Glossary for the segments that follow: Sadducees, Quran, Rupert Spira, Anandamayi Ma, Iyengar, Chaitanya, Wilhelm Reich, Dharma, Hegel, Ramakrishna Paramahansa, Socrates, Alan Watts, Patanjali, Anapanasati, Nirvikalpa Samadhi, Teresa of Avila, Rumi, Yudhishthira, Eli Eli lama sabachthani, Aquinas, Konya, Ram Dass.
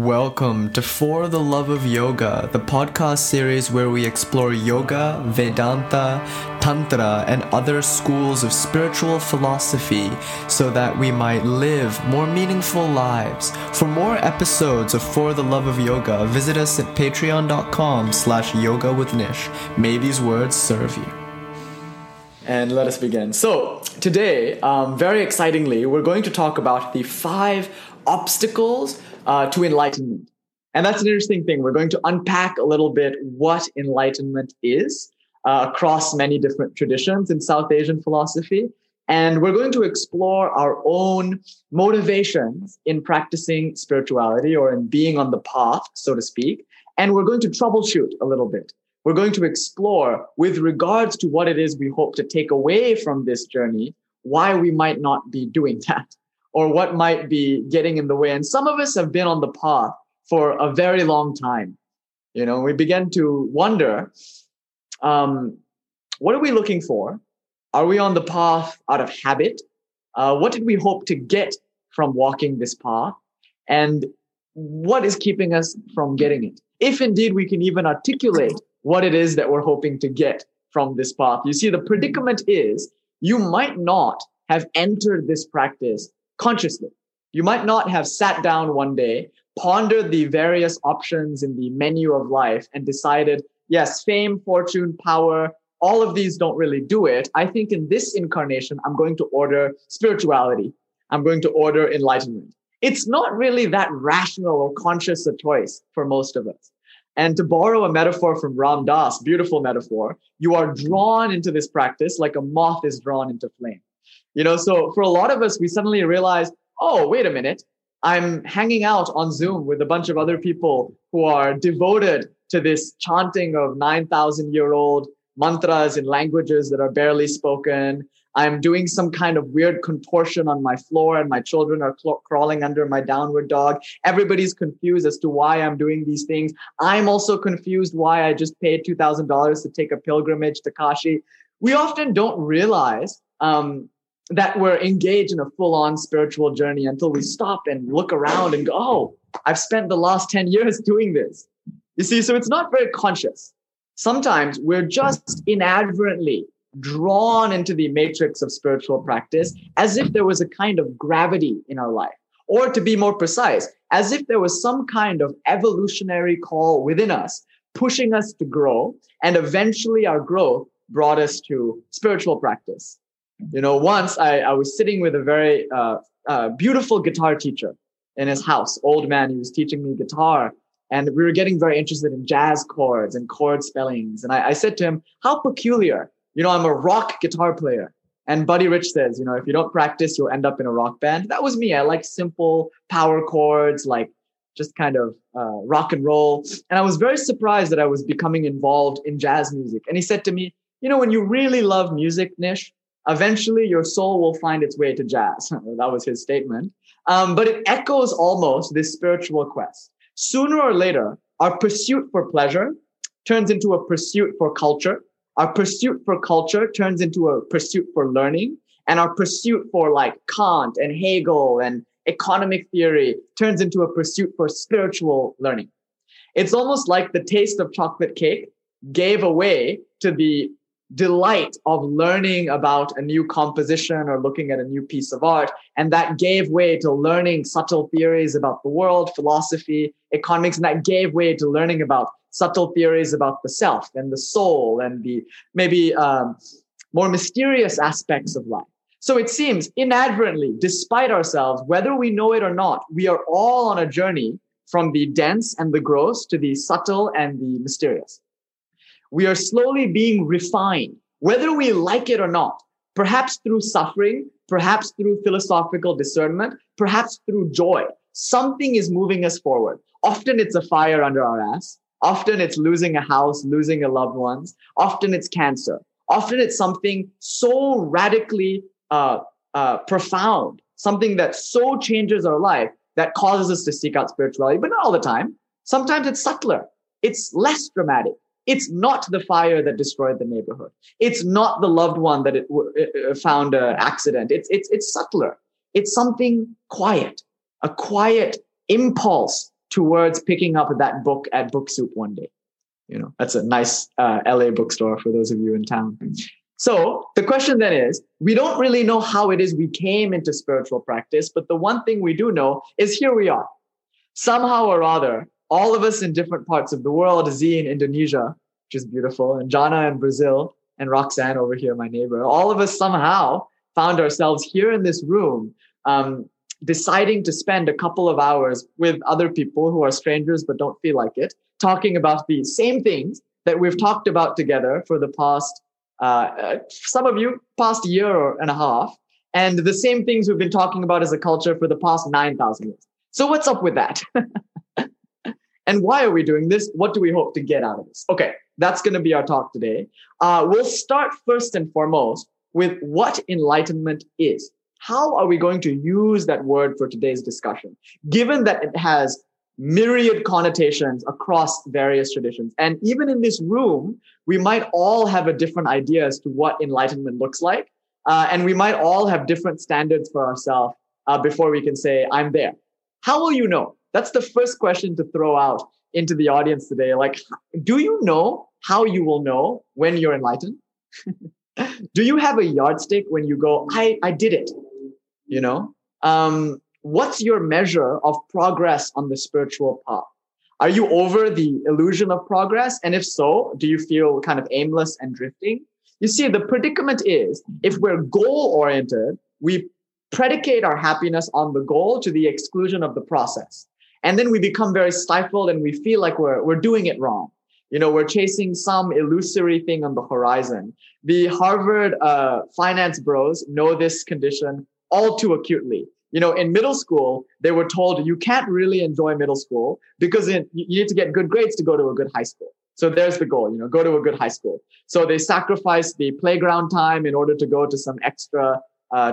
Welcome to For the Love of Yoga, the podcast series where we explore yoga, Vedanta, Tantra, and other schools of spiritual philosophy so that we might live more meaningful lives. For more episodes of For the Love of Yoga, visit us at patreon.com/yogawithnish. May these words serve you. And let us begin. So today, very excitingly, we're going to talk about the 5 obstacles to enlightenment. And that's an interesting thing. We're going to unpack a little bit what enlightenment is across many different traditions in South Asian philosophy. And we're going to explore our own motivations in practicing spirituality or in being on the path, so to speak. And we're going to troubleshoot a little bit. We're going to explore with regards to what it is we hope to take away from this journey, why we might not be doing that, or what might be getting in the way. And some of us have been on the path for a very long time. You know, we begin to wonder, what are we looking for? Are we on the path out of habit? What did we hope to get from walking this path? And what is keeping us from getting it? If indeed we can even articulate what it is that we're hoping to get from this path. You see, the predicament is you might not have entered this practice consciously. You might not have sat down one day, pondered the various options in the menu of life and decided, yes, fame, fortune, power, all of these don't really do it. I think in this incarnation, I'm going to order spirituality. I'm going to order enlightenment. It's not really that rational or conscious a choice for most of us. And to borrow a metaphor from Ram Dass, beautiful metaphor, you are drawn into this practice like a moth is drawn into flame. You know, so for a lot of us, we suddenly realize, oh, wait a minute, I'm hanging out on Zoom with a bunch of other people who are devoted to this chanting of 9,000-year-old mantras in languages that are barely spoken. I'm doing some kind of weird contortion on my floor and my children are crawling under my downward dog. Everybody's confused as to why I'm doing these things. I'm also confused why I just paid $2,000 to take a pilgrimage to Kashi. We often don't realize that we're engaged in a full-on spiritual journey until we stop and look around and go, oh, I've spent the last 10 years doing this. You see, so it's not very conscious. Sometimes we're just inadvertently drawn into the matrix of spiritual practice as if there was a kind of gravity in our life. Or to be more precise, as if there was some kind of evolutionary call within us, pushing us to grow. And eventually our growth brought us to spiritual practice. You know, once I was sitting with a very beautiful guitar teacher in his house, old man. He was teaching me guitar and we were getting very interested in jazz chords and chord spellings. And I said to him, how peculiar. You know, I'm a rock guitar player. And Buddy Rich says, you know, if you don't practice, you'll end up in a rock band. That was me. I like simple power chords, like just kind of rock and roll. And I was very surprised that I was becoming involved in jazz music. And he said to me, you know, when you really love music, Nish, eventually your soul will find its way to jazz. That was his statement. But it echoes almost this spiritual quest. Sooner or later, our pursuit for pleasure turns into a pursuit for culture. Our pursuit for culture turns into a pursuit for learning. And our pursuit for like Kant and Hegel and economic theory turns into a pursuit for spiritual learning. It's almost like the taste of chocolate cake gave away to the delight of learning about a new composition or looking at a new piece of art. And that gave way to learning subtle theories about the world, philosophy, economics, and that gave way to learning about subtle theories about the self and the soul and the maybe more mysterious aspects of life. So it seems inadvertently, despite ourselves, whether we know it or not, we are all on a journey from the dense and the gross to the subtle and the mysterious. We are slowly being refined, whether we like it or not, perhaps through suffering, perhaps through philosophical discernment, perhaps through joy. Something is moving us forward. Often it's a fire under our ass. Often it's losing a house, losing a loved one. Often it's cancer. Often it's something so radically profound, something that so changes our life that causes us to seek out spirituality, but not all the time. Sometimes it's subtler. It's less dramatic. It's not the fire that destroyed the neighborhood. It's not the loved one that it found an accident. It's subtler. It's something quiet, a quiet impulse towards picking up that book at Book Soup one day. You know, that's a nice LA bookstore for those of you in town. So the question then is, we don't really know how it is we came into spiritual practice, but the one thing we do know is here we are. Somehow or other, all of us in different parts of the world, Z in Indonesia, which is beautiful, and Jana in Brazil, and Roxanne over here, my neighbor, all of us somehow found ourselves here in this room, deciding to spend a couple of hours with other people who are strangers but don't feel like it, talking about the same things that we've talked about together for the past, some of you, past year and a half, and the same things we've been talking about as a culture for the past 9,000 years. So what's up with that? And why are we doing this? What do we hope to get out of this? Okay, that's going to be our talk today. We'll start first and foremost with what enlightenment is. How are we going to use that word for today's discussion, given that it has myriad connotations across various traditions? And even in this room, we might all have a different idea as to what enlightenment looks like. And we might all have different standards for ourselves before we can say, I'm there. How will you know? That's the first question to throw out into the audience today. Like, do you know how you will know when you're enlightened? Do you have a yardstick when you go, I did it? You know, what's your measure of progress on the spiritual path? Are you over the illusion of progress? And if so, do you feel kind of aimless and drifting? You see, the predicament is if we're goal-oriented, we predicate our happiness on the goal to the exclusion of the process. And then we become very stifled and we feel like we're doing it wrong. You know, we're chasing some illusory thing on the horizon. The Harvard finance bros know this condition all too acutely. You know, in middle school, they were told you can't really enjoy middle school because you need to get good grades to go to a good high school. So there's the goal, you know, go to a good high school. So they sacrificed the playground time in order to go to some extra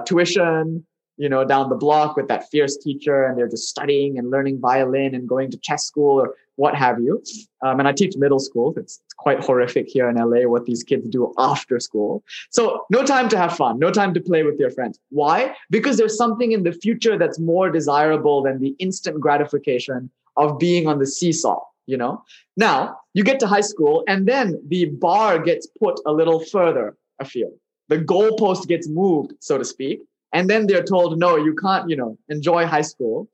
tuition, you know, down the block with that fierce teacher, and they're just studying and learning violin and going to chess school or what have you. And I teach middle school. It's quite horrific here in LA what these kids do after school. So no time to have fun, no time to play with your friends. Why? Because there's something in the future that's more desirable than the instant gratification of being on the seesaw, you know. Now, you get to high school and then the bar gets put a little further afield. The goalpost gets moved, so to speak. And then they're told, no, you can't, you know, enjoy high school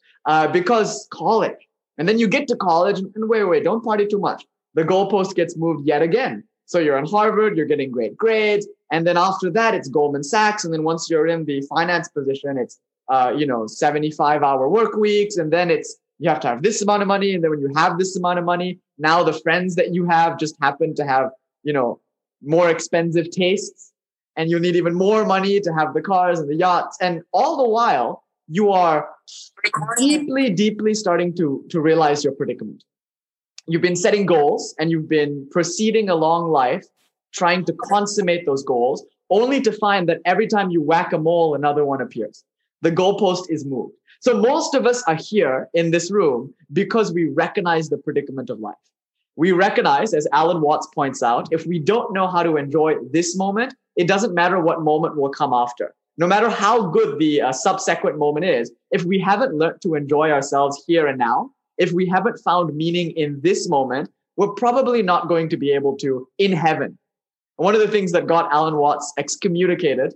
because college. And then you get to college and wait, don't party too much. The goalpost gets moved yet again. So you're in Harvard, you're getting great grades. And then after that, it's Goldman Sachs. And then once you're in the finance position, it's, 75-hour work weeks. And then it's, you have to have this amount of money. And then when you have this amount of money, now the friends that you have just happen to have, you know, more expensive tastes. And you need even more money to have the cars and the yachts. And all the while, you are deeply, deeply starting to realize your predicament. You've been setting goals and you've been proceeding along life, trying to consummate those goals, only to find that every time you whack-a-mole, another one appears. The goalpost is moved. So most of us are here in this room because we recognize the predicament of life. We recognize, as Alan Watts points out, if we don't know how to enjoy this moment, it doesn't matter what moment will come after. No matter how good the subsequent moment is, if we haven't learned to enjoy ourselves here and now, if we haven't found meaning in this moment, we're probably not going to be able to in heaven. One of the things that got Alan Watts excommunicated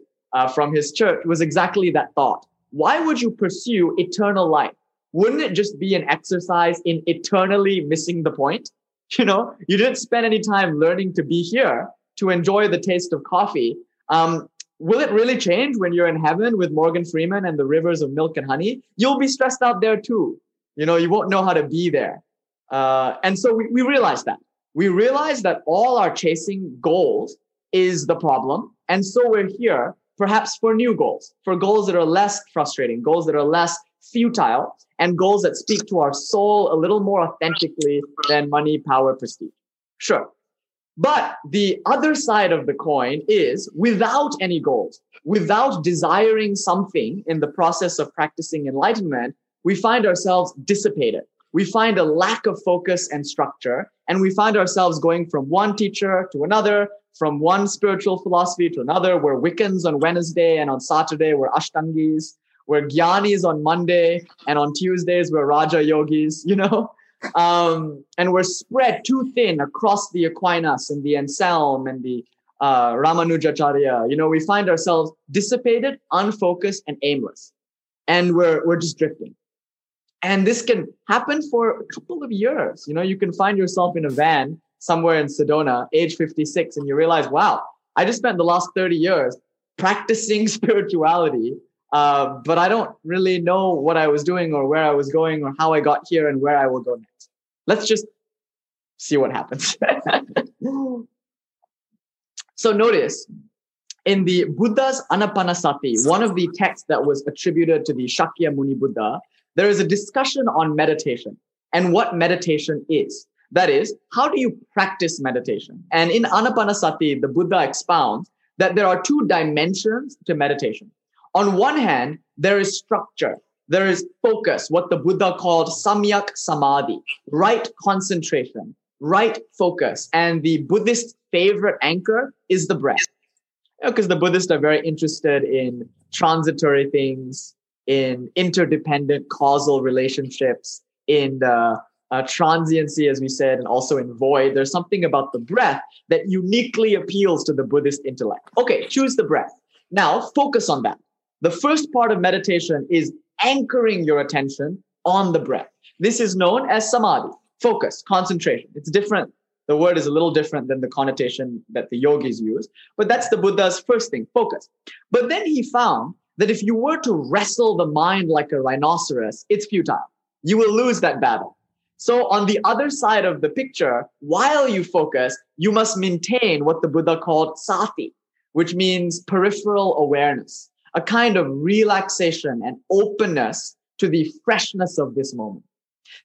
from his church was exactly that thought. Why would you pursue eternal life? Wouldn't it just be an exercise in eternally missing the point? You know, you didn't spend any time learning to be here, to enjoy the taste of coffee. Will it really change when you're in heaven with Morgan Freeman and the rivers of milk and honey? You'll be stressed out there too. You know, you won't know how to be there. And so we realize that. We realize that all our chasing goals is the problem. And so we're here perhaps for new goals, for goals that are less frustrating, goals that are less futile, and goals that speak to our soul a little more authentically than money, power, prestige. Sure. But the other side of the coin is without any goals, without desiring something in the process of practicing enlightenment, we find ourselves dissipated. We find a lack of focus and structure, and we find ourselves going from one teacher to another, from one spiritual philosophy to another. We're Wiccans on Wednesday, and on Saturday, we're Ashtangis. We're Gyanis on Monday, and on Tuesdays, we're Raja Yogis, you know? And were spread too thin across the Aquinas and the Anselm and the Ramanujacharya. You know, we find ourselves dissipated, unfocused, and aimless. And we're just drifting. And this can happen for a couple of years. You know, you can find yourself in a van somewhere in Sedona, age 56, and you realize, wow, I just spent the last 30 years practicing spirituality, but I don't really know what I was doing or where I was going or how I got here and where I will go next. Let's just see what happens. So notice, in the Buddha's Anapanasati, one of the texts that was attributed to the Shakyamuni Buddha, there is a discussion on meditation and what meditation is. That is, how do you practice meditation? And in Anapanasati, the Buddha expounds that there are two dimensions to meditation. On one hand, there is structure, there is focus, what the Buddha called samyak samadhi, right concentration, right focus. And the Buddhist favorite anchor is the breath. Because you know, the Buddhists are very interested in transitory things, in interdependent causal relationships, in transiency, as we said, and also in void. There's something about the breath that uniquely appeals to the Buddhist intellect. Okay, choose the breath. Now, focus on that. The first part of meditation is anchoring your attention on the breath. This is known as samadhi, focus, concentration. It's different. The word is a little different than the connotation that the yogis use, but that's the Buddha's first thing, focus. But then he found that if you were to wrestle the mind like a rhinoceros, it's futile. You will lose that battle. So on the other side of the picture, while you focus, you must maintain what the Buddha called sati, which means peripheral awareness, a kind of relaxation and openness to the freshness of this moment.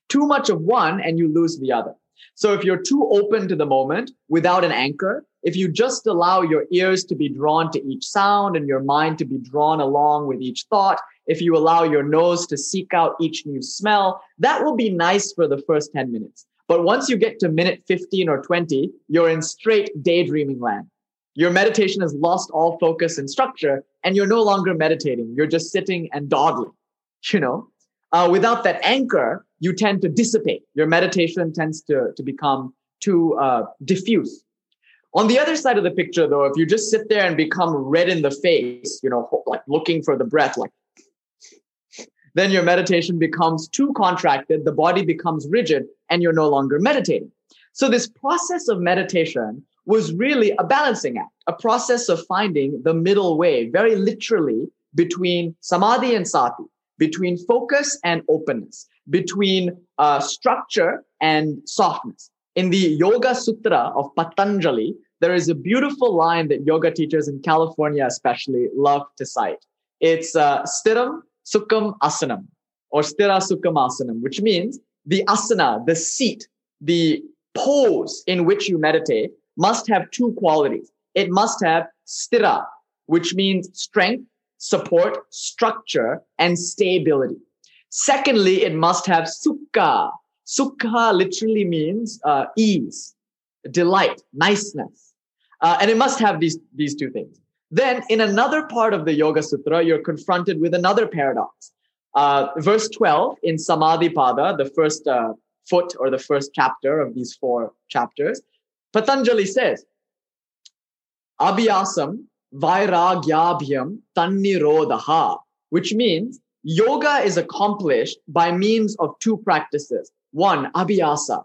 Too much of one and you lose the other. So if you're too open to the moment without an anchor, if you just allow your ears to be drawn to each sound and your mind to be drawn along with each thought, if you allow your nose to seek out each new smell, that will be nice for the first 10 minutes. But once you get to minute 15 or 20, you're in straight daydreaming land. Your meditation has lost all focus and structure, and you're no longer meditating. You're just sitting and dawdling, you know. Without that anchor, you tend to dissipate. Your meditation tends to become too diffuse. On the other side of the picture, though, if you just sit there and become red in the face, you know, like looking for the breath, like, then your meditation becomes too contracted, the body becomes rigid, and you're no longer meditating. So this process of meditation was really a balancing act, a process of finding the middle way, very literally, between samadhi and sati, between focus and openness, between structure and softness. In the Yoga Sutra of Patanjali, there is a beautiful line that yoga teachers in California especially love to cite. It's stiram sukham asanam, or stira sukham asanam, which means the asana, the seat, the pose in which you meditate must have two qualities. It must have stira, which means strength, support, structure, and stability. Secondly, it must have sukha. Sukha literally means ease, delight, niceness. And it must have these two things. Then in another part of the Yoga Sutra, you're confronted with another paradox. Verse 12 in Samadhipada, the first foot or the first chapter of these four chapters, Patanjali says, abhyasam vairagyabhyam tannirodha, which means yoga is accomplished by means of two practices. One, abhyasa,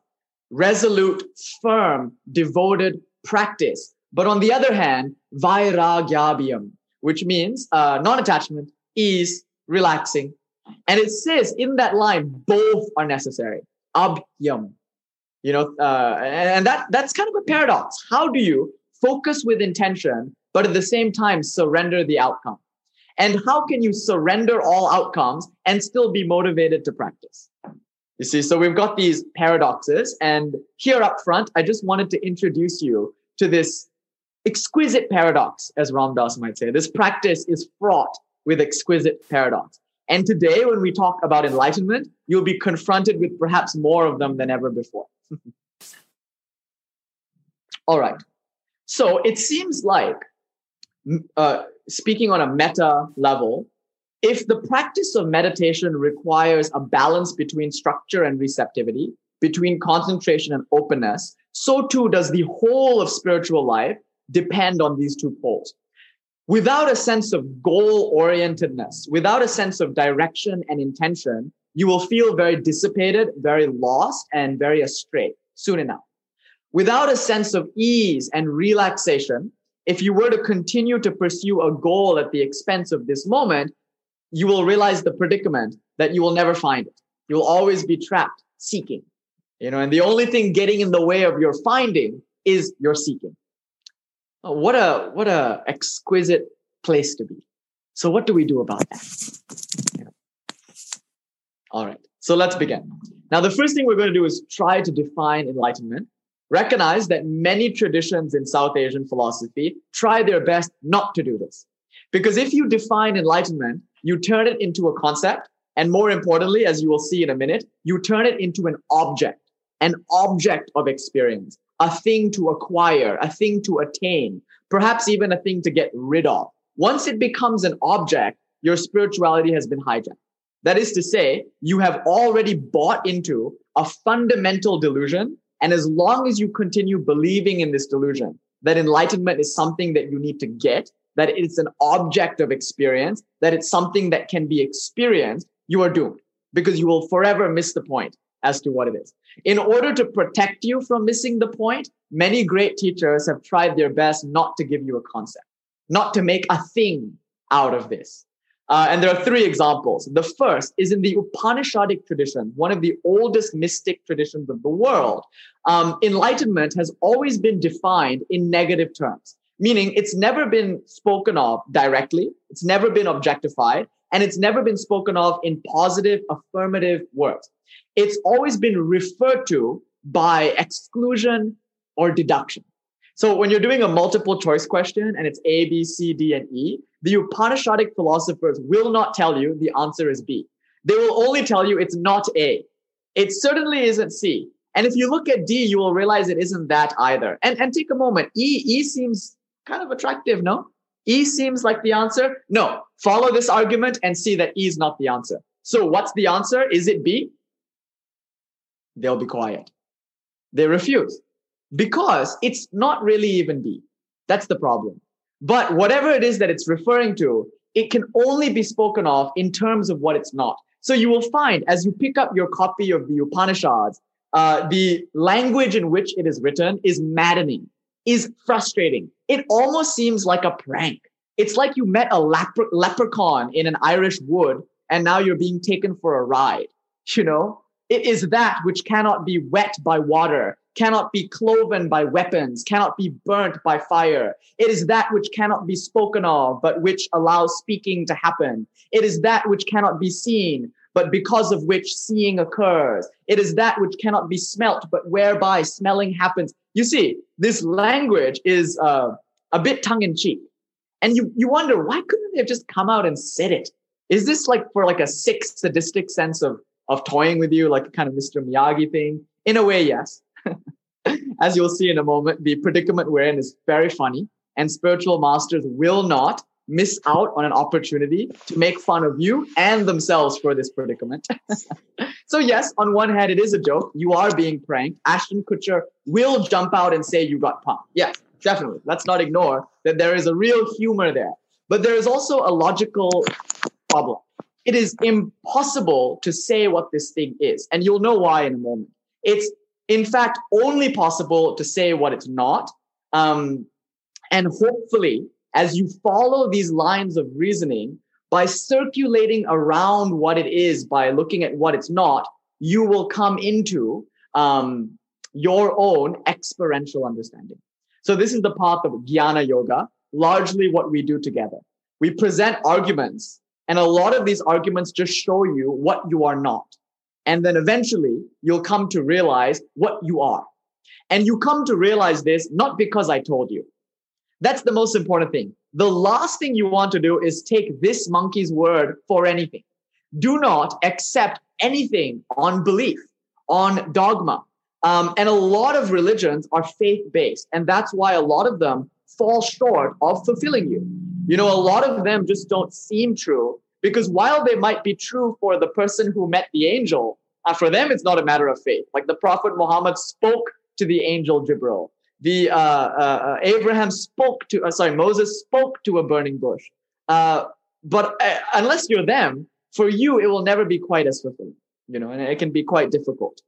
resolute, firm, devoted practice. But on the other hand, vairagyabhyam, which means non-attachment, ease, relaxing. And it says in that line, both are necessary. Abhyam. You know, and that's kind of a paradox. How do you focus with intention, but at the same time surrender the outcome? And how can you surrender all outcomes and still be motivated to practice? You see, so we've got these paradoxes. And here up front, I just wanted to introduce you to this exquisite paradox, as Ram Dass might say. This practice is fraught with exquisite paradox. And today, when we talk about enlightenment, you'll be confronted with perhaps more of them than ever before. All right. So it seems like, speaking on a meta level, if the practice of meditation requires a balance between structure and receptivity, between concentration and openness, so too does the whole of spiritual life depend on these two poles. Without a sense of goal-orientedness, without a sense of direction and intention, you will feel very dissipated, very lost, and very astray soon enough. Without a sense of ease and relaxation, if you were to continue to pursue a goal at the expense of this moment, you will realize the predicament that you will never find it. You will always be trapped seeking, and the only thing getting in the way of your finding is your seeking. What a exquisite place to be. So what do we do about that? All right, so let's begin. Now, the first thing we're going to do is try to define enlightenment. Recognize that many traditions in South Asian philosophy try their best not to do this. Because if you define enlightenment, you turn it into a concept. And more importantly, as you will see in a minute, you turn it into an object of experience, a thing to acquire, a thing to attain, perhaps even a thing to get rid of. Once it becomes an object, your spirituality has been hijacked. That is to say, you have already bought into a fundamental delusion. And as long as you continue believing in this delusion, that enlightenment is something that you need to get, that it's an object of experience, that it's something that can be experienced, you are doomed because you will forever miss the point as to what it is. In order to protect you from missing the point, many great teachers have tried their best not to give you a concept, not to make a thing out of this. And there are three examples. The first is in the Upanishadic tradition, one of the oldest mystic traditions of the world. Enlightenment has always been defined in negative terms, meaning it's never been spoken of directly. It's never been objectified, and it's never been spoken of in positive, affirmative words. It's always been referred to by exclusion or deduction. So when you're doing a multiple choice question and it's A, B, C, D, and E, the Upanishadic philosophers will not tell you the answer is B. They will only tell you it's not A. It certainly isn't C. And if you look at D, you will realize it isn't that either. And take a moment. E seems kind of attractive, no? E seems like the answer. No, follow this argument and see that E is not the answer. So what's the answer? Is it B? They'll be quiet. They refuse because it's not really even B. That's the problem. But whatever it is that it's referring to, it can only be spoken of in terms of what it's not. So you will find as you pick up your copy of the Upanishads, the language in which it is written is maddening, is frustrating. It almost seems like a prank. It's like you met a leprechaun in an Irish wood and now you're being taken for a ride. It is that which cannot be wet by water, cannot be cloven by weapons, cannot be burnt by fire. It is that which cannot be spoken of, but which allows speaking to happen. It is that which cannot be seen, but because of which seeing occurs. It is that which cannot be smelt, but whereby smelling happens. You see, this language is a bit tongue-in-cheek. And you wonder, why couldn't they have just come out and said it? Is this for a sick, sadistic sense of toying with you, like a kind of Mr. Miyagi thing? In a way, yes. As you'll see in a moment, the predicament we're in is very funny, and spiritual masters will not miss out on an opportunity to make fun of you and themselves for this predicament. So yes, on one hand, it is a joke. You are being pranked. Ashton Kutcher will jump out and say you got punked. Yes, definitely. Let's not ignore that there is a real humor there. But there is also a logical problem. It is impossible to say what this thing is. And you'll know why in a moment. It's, in fact, only possible to say what it's not. And hopefully, as you follow these lines of reasoning, by circulating around what it is, by looking at what it's not, you will come into your own experiential understanding. So this is the path of Jnana Yoga, largely what we do together. We present arguments, and a lot of these arguments just show you what you are not. And then eventually you'll come to realize what you are. And you come to realize this not because I told you. That's the most important thing. The last thing you want to do is take this monkey's word for anything. Do not accept anything on belief, on dogma. And a lot of religions are faith-based. And that's why a lot of them fall short of fulfilling you. A lot of them just don't seem true. Because while they might be true for the person who met the angel, For them, it's not a matter of faith. Like the Prophet Muhammad spoke to the angel Jibril. The Abraham spoke to, Moses spoke to a burning bush. But unless you're them, for you, it will never be quite as fulfilling, you know, and it can be quite difficult.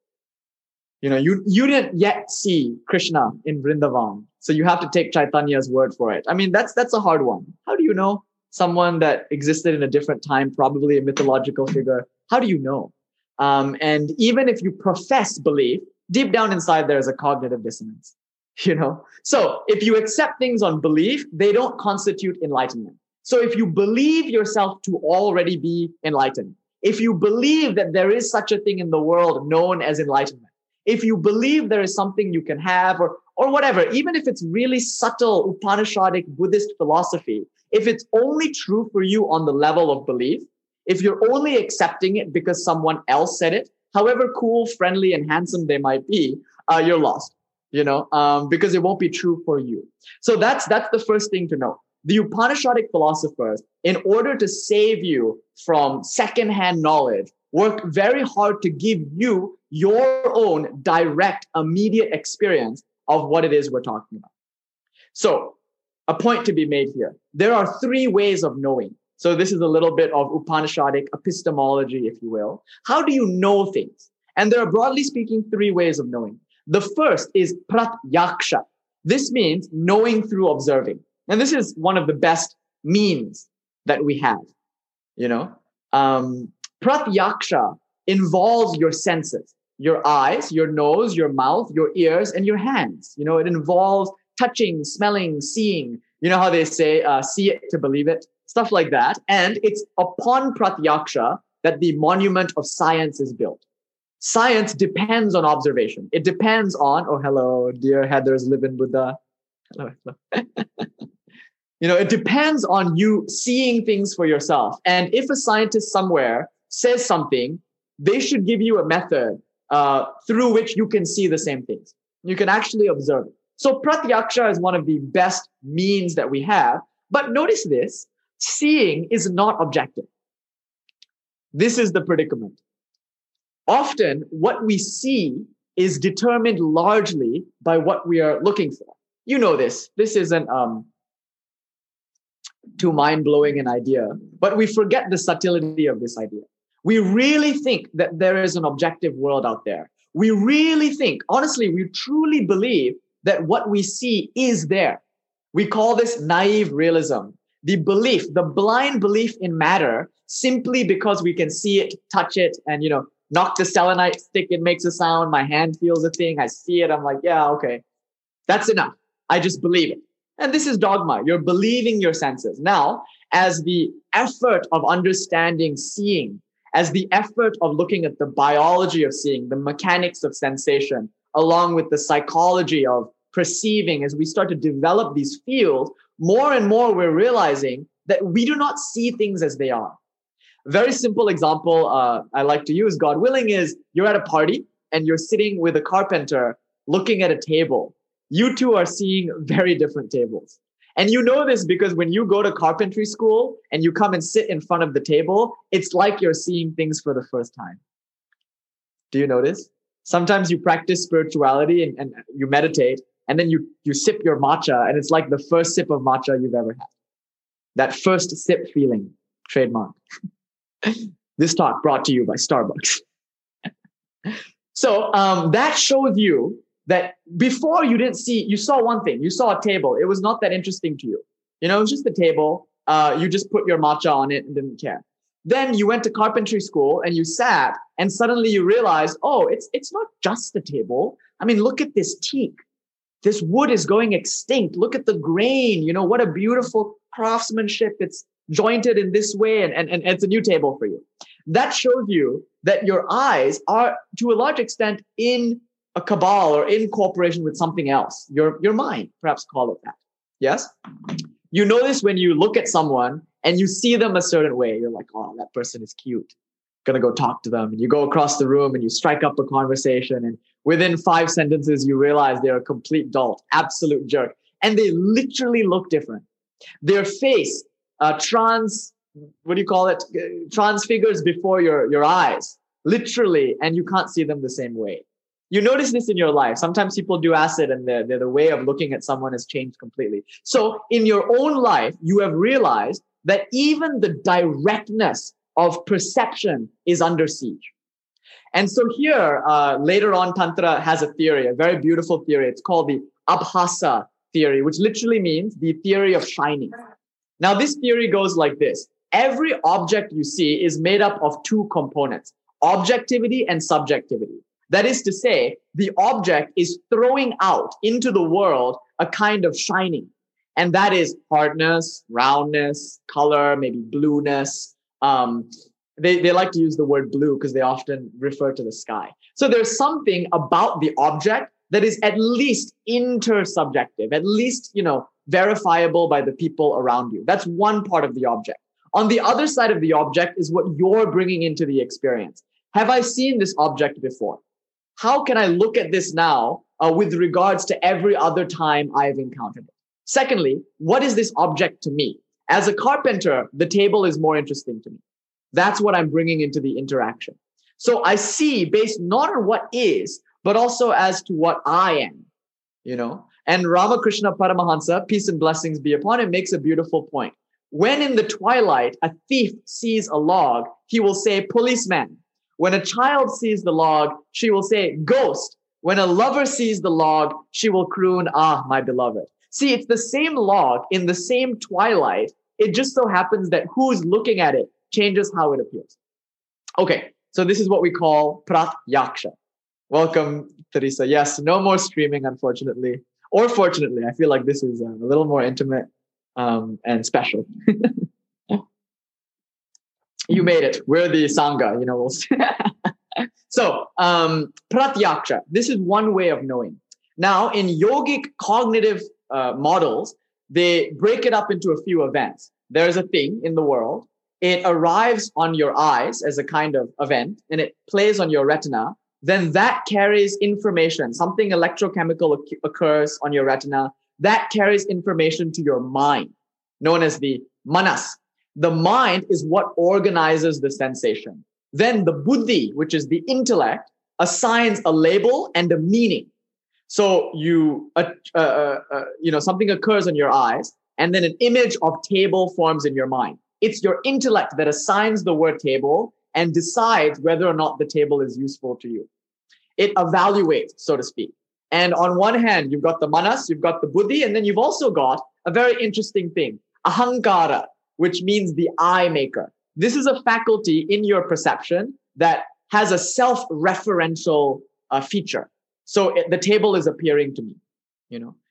You know, you didn't yet see Krishna in Vrindavan, so you have to take Chaitanya's word for it. I mean, that's a hard one. How do you know someone that existed in a different time, probably a mythological figure? How do you know? And even if you profess belief, deep down inside, there is a cognitive dissonance, you know? So if you accept things on belief, they don't constitute enlightenment. So if you believe yourself to already be enlightened, if you believe that there is such a thing in the world known as enlightenment, if you believe there is something you can have or whatever, even if it's really subtle Upanishadic Buddhist philosophy, if it's only true for you on the level of belief, if you're only accepting it because someone else said it, however cool, friendly, and handsome they might be, you're lost, you know, because it won't be true for you. So that's the first thing to know. The Upanishadic philosophers, in order to save you from secondhand knowledge, work very hard to give you your own direct, immediate experience of what it is we're talking about. So a point to be made here. There are three ways of knowing. So this is a little bit of Upanishadic epistemology, if you will. How do you know things? And there are, broadly speaking, three ways of knowing. The first is pratyaksha. This means knowing through observing. And this is one of the best means that we have, you know. Pratyaksha involves your senses, your eyes, your nose, your mouth, your ears, and your hands. You know, it involves touching, smelling, seeing. You know how they say, see it to believe it, stuff like that. And it's upon pratyaksha that the monument of science is built. Science depends on observation. It depends on, oh, hello, dear Heather's living Buddha. Hello, hello. You know, it depends on you seeing things for yourself. And if a scientist somewhere says something, they should give you a method through which you can see the same things. You can actually observe it. So pratyaksha is one of the best means that we have. But notice this, seeing is not objective. This is the predicament. Often what we see is determined largely by what we are looking for. You know this. This isn't too mind-blowing an idea, but we forget the subtlety of this idea. We really think that there is an objective world out there. We really think, honestly, we truly believe that what we see is there. We call this naive realism, the belief, the blind belief in matter, simply because we can see it, touch it, and, you know, knock the selenite stick, it makes a sound, my hand feels a thing, I see it, I'm like, yeah, okay, that's enough. I just believe it. And this is dogma. You're believing your senses. Now, as the effort of understanding seeing, as the effort of looking at the biology of seeing, the mechanics of sensation, along with the psychology of perceiving, as we start to develop these fields, more and more we're realizing that we do not see things as they are. Very simple example I like to use, God willing, is you're at a party and you're sitting with a carpenter looking at a table. You two are seeing very different tables. And you know this because when you go to carpentry school and you come and sit in front of the table, it's like you're seeing things for the first time. Do you notice? Sometimes you practice spirituality and you meditate, and then you sip your matcha, and it's like the first sip of matcha you've ever had. That first sip feeling, trademark. This talk brought to you by Starbucks. So that shows you that before you didn't see, you saw one thing, you saw a table. It was not that interesting to you. You know, it was just the table. You just put your matcha on it and didn't care. Then you went to carpentry school and you sat and suddenly you realized, oh, it's not just the table. I mean, look at this teak. This wood is going extinct. Look at the grain. You know, what a beautiful craftsmanship. It's jointed in this way and it's a new table for you. That shows you that your eyes are to a large extent in a cabal or in cooperation with something else, your mind, perhaps call it that. Yes? You know this when you look at someone and you see them a certain way. You're like, oh, that person is cute. I'm going to go talk to them. And you go across the room and you strike up a conversation. And within 5 sentences, you realize they're a complete dolt, absolute jerk. And they literally look different. Their face transfigures before your eyes. literally, and you can't see them the same way. You notice this in your life. Sometimes people do acid and the way of looking at someone has changed completely. So in your own life, you have realized that even the directness of perception is under siege. And so here, later on, Tantra has a theory, a very beautiful theory. It's called the Abhasa theory, which literally means the theory of shining. Now, this theory goes like this. Every object you see is made up of two components, objectivity and subjectivity. That is to say, the object is throwing out into the world a kind of shining. And that is hardness, roundness, color, maybe blueness. They like to use the word blue because they often refer to the sky. So there's something about the object that is at least intersubjective, at least, verifiable by the people around you. That's one part of the object. On the other side of the object is what you're bringing into the experience. Have I seen this object before? How can I look at this now with regards to every other time I've encountered it? Secondly, what is this object to me? As a carpenter, the table is more interesting to me. That's what I'm bringing into the interaction. So I see based not on what is, but also as to what I am, And Ramakrishna Paramahansa, peace and blessings be upon him, makes a beautiful point. When in the twilight, a thief sees a log, he will say, policeman. When a child sees the log, she will say, ghost. When a lover sees the log, she will croon, ah, my beloved. See, it's the same log in the same twilight. It just so happens that who's looking at it changes how it appears. Okay, so this is what we call pratyaksha. Welcome, Teresa. Yes, no more streaming, unfortunately. Or fortunately, I feel like this is a little more intimate and special. You made it. We're the Sangha, We'll so, pratyaksha. This is one way of knowing. Now, in yogic cognitive models, they break it up into a few events. There's a thing in the world. It arrives on your eyes as a kind of event, and it plays on your retina. Then that carries information. Something electrochemical occurs on your retina. That carries information to your mind, known as the manas. The mind is what organizes the sensation. Then the buddhi, which is the intellect, assigns a label and a meaning. So something occurs in your eyes, and then an image of table forms in your mind. It's your intellect that assigns the word table and decides whether or not the table is useful to you. It evaluates, so to speak. And on one hand, you've got the manas, you've got the buddhi, and then you've also got a very interesting thing, ahankara, which means the eye maker. This is a faculty in your perception that has a self-referential feature. So the table is appearing to me,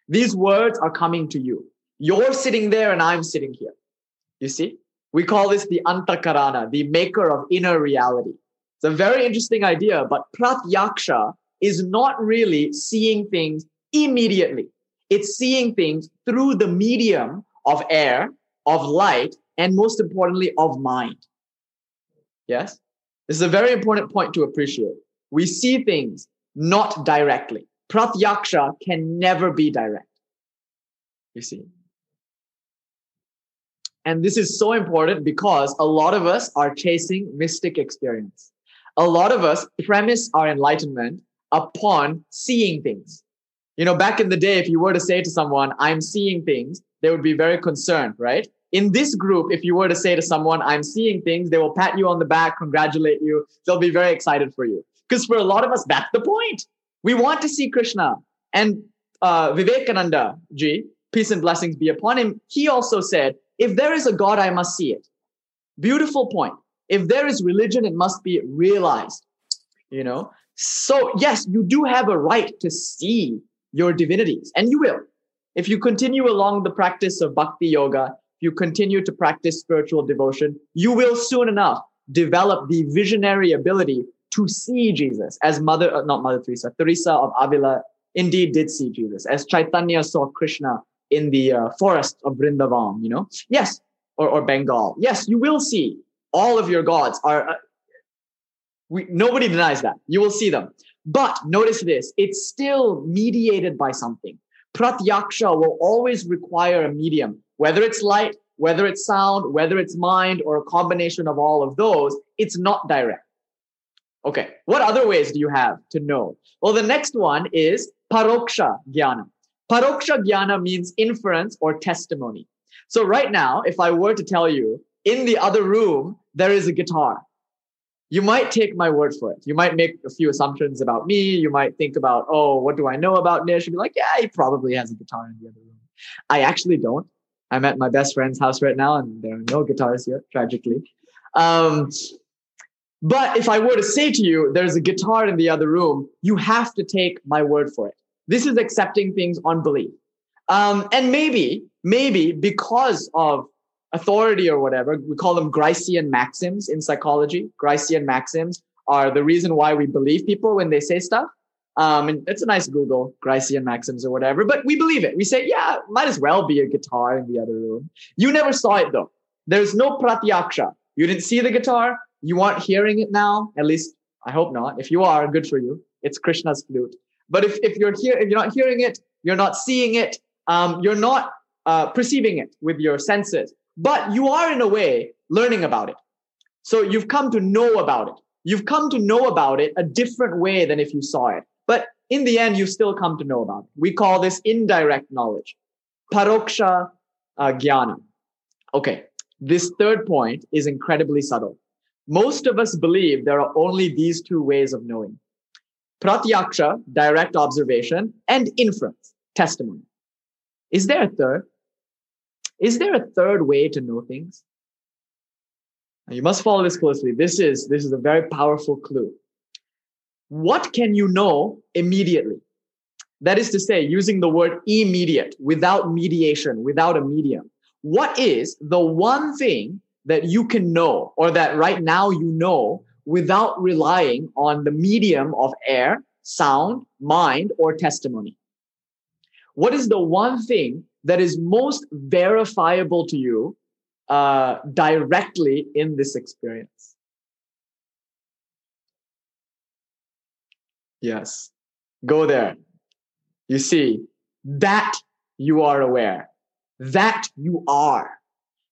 These words are coming to you. You're sitting there and I'm sitting here. You see? We call this the antakarana, the maker of inner reality. It's a very interesting idea, but pratyaksha is not really seeing things immediately. It's seeing things through the medium of air, of light, and most importantly, of mind. Yes? This is a very important point to appreciate. We see things not directly. Pratyaksha can never be direct. You see? And this is so important because a lot of us are chasing mystic experience. A lot of us premise our enlightenment upon seeing things. Back in the day, if you were to say to someone, I'm seeing things, they would be very concerned, right? In this group, if you were to say to someone, I'm seeing things, they will pat you on the back, congratulate you. They'll be very excited for you. Because for a lot of us, that's the point. We want to see Krishna. And Vivekananda ji, peace and blessings be upon him, he also said, if there is a God, I must see it. Beautiful point. If there is religion, it must be realized, So yes, you do have a right to see your divinities, and you will. If you continue along the practice of bhakti yoga, if you continue to practice spiritual devotion, you will soon enough develop the visionary ability to see Jesus, as Teresa of Avila indeed did see Jesus, as Chaitanya saw Krishna in the forest of Vrindavan, Yes, or Bengal. Yes, you will see all of your gods. Nobody denies that. You will see them. But notice this, it's still mediated by something. Pratyaksha will always require a medium, whether it's light, whether it's sound, whether it's mind, or a combination of all of those, it's not direct. Okay, what other ways do you have to know? Well, the next one is paroksha jnana. Paroksha jnana means inference or testimony. So right now, if I were to tell you, in the other room, there is a guitar, you might take my word for it. You might make a few assumptions about me. You might think about, oh, what do I know about Nish? You'd be like, yeah, he probably has a guitar in the other room. I actually don't. I'm at my best friend's house right now, and there are no guitars here, tragically. But if I were to say to you, there's a guitar in the other room, you have to take my word for it. This is accepting things on belief. And maybe because of authority or whatever, we call them Gricean maxims in psychology. Gricean maxims are the reason why we believe people when they say stuff. And it's a nice Google, Gricean maxims or whatever, but we believe it. We say, yeah, might as well be a guitar in the other room. You never saw it though. There's no pratyaksha. You didn't see the guitar. You aren't hearing it now. At least I hope not. If you are, good for you. It's Krishna's flute. But if you're not hearing it, you're not seeing it, you're not perceiving it with your senses. But you are, in a way, learning about it. So you've come to know about it. You've come to know about it a different way than if you saw it. But in the end, you still come to know about it. We call this indirect knowledge, paroksha jnana. Okay, this third point is incredibly subtle. Most of us believe there are only these two ways of knowing. Pratyaksha, direct observation, and inference, testimony. Is there a third? Is there a third way to know things? Now you must follow this closely. This is a very powerful clue. What can you know immediately? That is to say, using the word immediate, without mediation, without a medium. What is the one thing that you can know, or that right now you know, without relying on the medium of air, sound, mind, or testimony? What is the one thing that is most verifiable to you directly in this experience? Yes, go there. You see, that you are aware, that you are.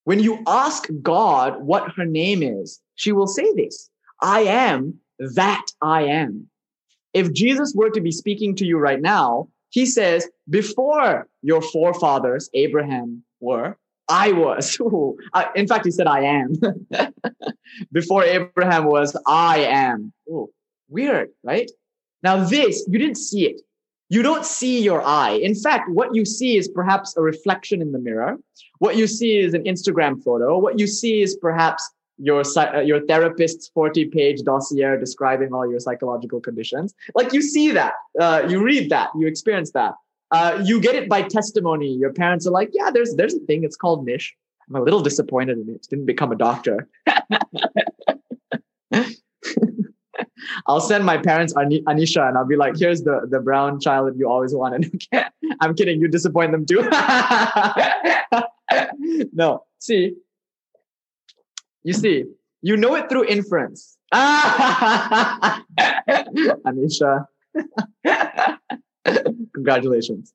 When you ask God what her name is, she will say this: I am that I am. If Jesus were to be speaking to you right now, he says, before your forefathers, Abraham, were, I was. In fact, he said, I am. Before Abraham was, I am. Ooh, weird, right? Now this, you didn't see it. You don't see your I. In fact, what you see is perhaps a reflection in the mirror. What you see is an Instagram photo. What you see is perhaps your therapist's 40-page dossier describing all your psychological conditions. Like, you see that, you read that, you experience that. You get it by testimony. Your parents are like, yeah, there's a thing. It's called Nish. I'm a little disappointed in it. Didn't become a doctor. I'll send my parents Anisha and I'll be like, here's the brown child that you always wanted. I'm kidding. You disappoint them too. No, see. You see, you know it through inference. Anisha. Congratulations.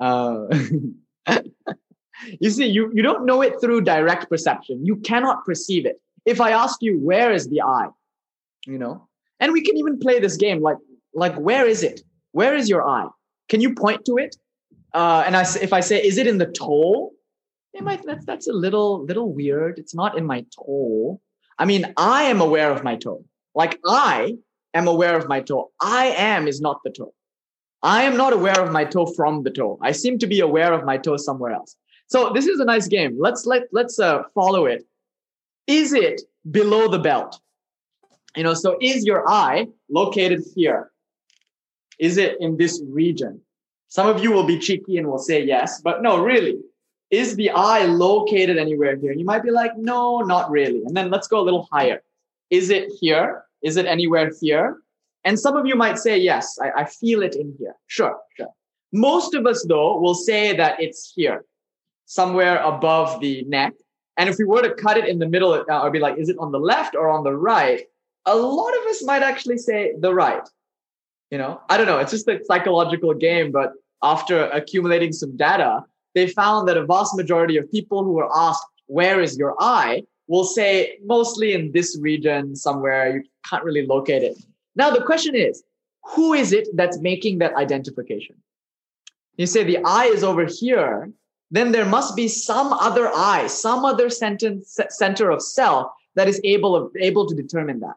You see, you don't know it through direct perception. You cannot perceive it. If I ask you, where is the I? You know? And we can even play this game, like where is it? Where is your I? Can you point to it? If I say, is it in the toe? It might, that's a little weird. It's not in my toe. I mean, I am aware of my toe. Like, I am aware of my toe. I am is not the toe. I am not aware of my toe from the toe. I seem to be aware of my toe somewhere else. So this is a nice game. Let's follow it. Is it below the belt? You know, so is your eye located here? Is it in this region? Some of you will be cheeky and will say yes, but no, really. Is the eye located anywhere here? And you might be like, no, not really. And then let's go a little higher. Is it here? Is it anywhere here? And some of you might say, yes, I feel it in here. Sure. Most of us, though, will say that it's here, somewhere above the neck. And if we were to cut it in the middle, it would be like, is it on the left or on the right? A lot of us might actually say the right. You know, I don't know. It's just a psychological game. But after accumulating some data, they found that a vast majority of people who were asked, where is your eye, will say mostly in this region somewhere. You can't really locate it. Now, the question is, who is it that's making that identification? You say the I is over here, then there must be some other I, some other center of self that is able to determine that.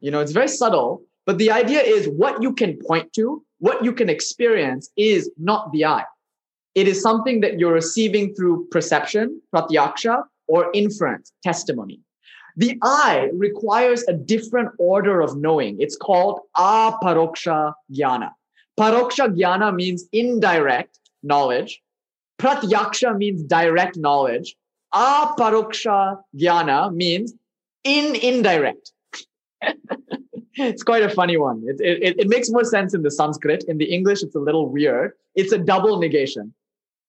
You know, it's very subtle, but the idea is what you can point to, what you can experience is not the I. It is something that you're receiving through perception, pratyaksha, or inference, testimony. The I requires a different order of knowing. It's called aparoksha jnana. Paroksha jnana means indirect knowledge. Pratyaksha means direct knowledge. Aparoksha jnana means indirect. It's quite a funny one. It makes more sense in the Sanskrit. In the English, it's a little weird. It's a double negation,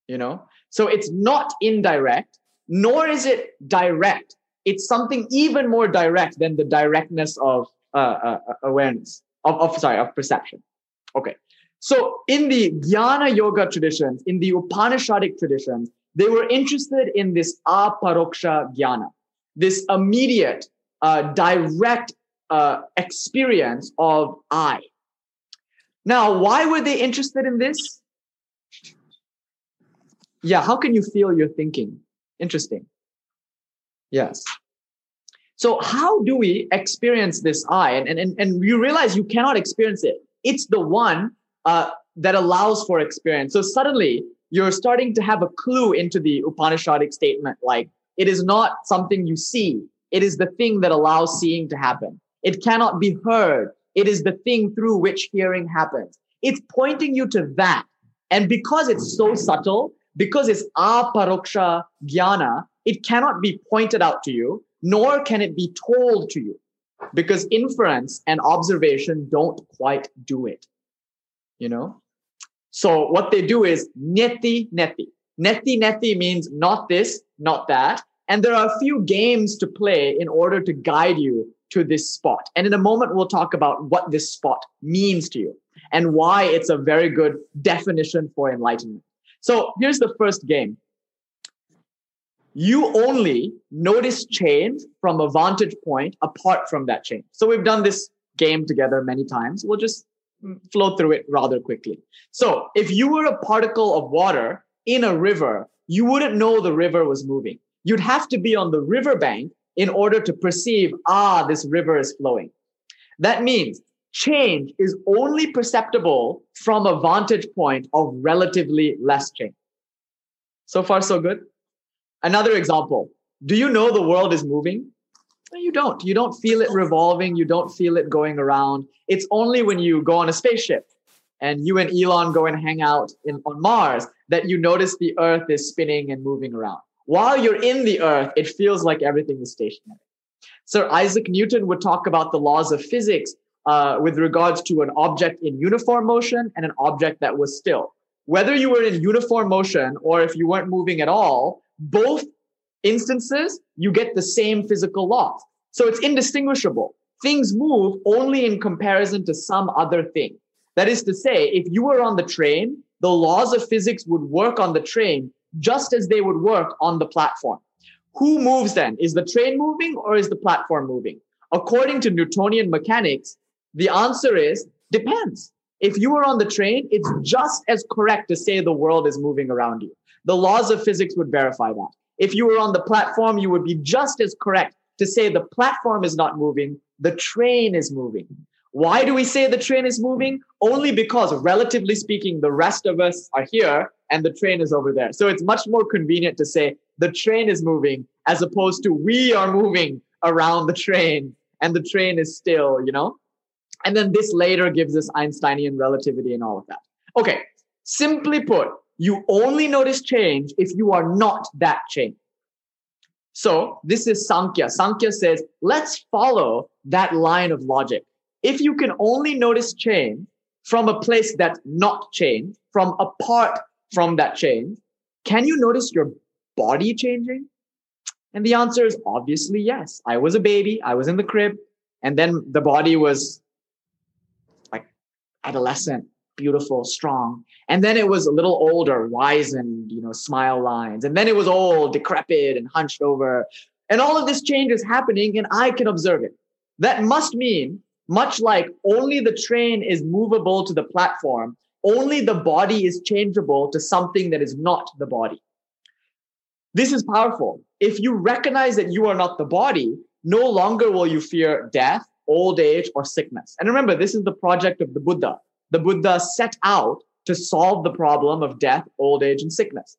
you know? So it's not indirect, nor is it direct. It's something even more direct than the directness of awareness, of perception. Okay. So in the Jnana Yoga traditions, in the Upanishadic traditions, they were interested in this aparoksha jnana, this immediate, direct experience of I. Now, why were they interested in this? Yeah, how can you feel your thinking? Interesting. Yes. So how do we experience this I? And you realize you cannot experience it. It's the one that allows for experience. So suddenly you're starting to have a clue into the Upanishadic statement, like it is not something you see. It is the thing that allows seeing to happen. It cannot be heard. It is the thing through which hearing happens. It's pointing you to that. And because it's so subtle, because it's aparoksha jnana, it cannot be pointed out to you, nor can it be told to you, because inference and observation don't quite do it. You know? So what they do is neti neti. Neti neti means not this, not that. And there are a few games to play in order to guide you to this spot. And in a moment, we'll talk about what this spot means to you and why it's a very good definition for enlightenment. So here's the first game. You only notice change from a vantage point apart from that change. So we've done this game together many times. We'll just flow through it rather quickly. So if you were a particle of water in a river, you wouldn't know the river was moving. You'd have to be on the riverbank in order to perceive, this river is flowing. That means change is only perceptible from a vantage point of relatively less change. So far, so good. Another example. Do you know the world is moving? No, you don't. You don't feel it revolving. You don't feel it going around. It's only when you go on a spaceship and you and Elon go and hang out on Mars that you notice the Earth is spinning and moving around. While you're in the Earth, it feels like everything is stationary. Sir Isaac Newton would talk about the laws of physics with regards to an object in uniform motion and an object that was still. Whether you were in uniform motion or if you weren't moving at all, both instances, you get the same physical law. So it's indistinguishable. Things move only in comparison to some other thing. That is to say, if you were on the train, the laws of physics would work on the train just as they would work on the platform. Who moves then? Is the train moving or is the platform moving? According to Newtonian mechanics, the answer is depends. If you were on the train, it's just as correct to say the world is moving around you. The laws of physics would verify that. If you were on the platform, you would be just as correct to say the platform is not moving, the train is moving. Why do we say the train is moving? Only because, relatively speaking, the rest of us are here and the train is over there. So it's much more convenient to say the train is moving as opposed to we are moving around the train and the train is still, you know. And then this later gives us Einsteinian relativity and all of that. Okay, simply put, you only notice change if you are not that change. So this is Sankhya. Sankhya says, let's follow that line of logic. If you can only notice change from a place that's not change, from apart from that change, can you notice your body changing? And the answer is obviously yes. I was a baby. I was in the crib. And then the body was like adolescent, beautiful, strong. And then it was a little older, wizened, you know, smile lines. And then it was old, decrepit and hunched over. And all of this change is happening and I can observe it. That must mean Much like only the train is movable to the platform, only the body is changeable to something that is not the body. This is powerful. If you recognize that you are not the body, no longer will you fear death, old age, or sickness. And remember, this is the project of the Buddha. The Buddha set out to solve the problem of death, old age, and sickness.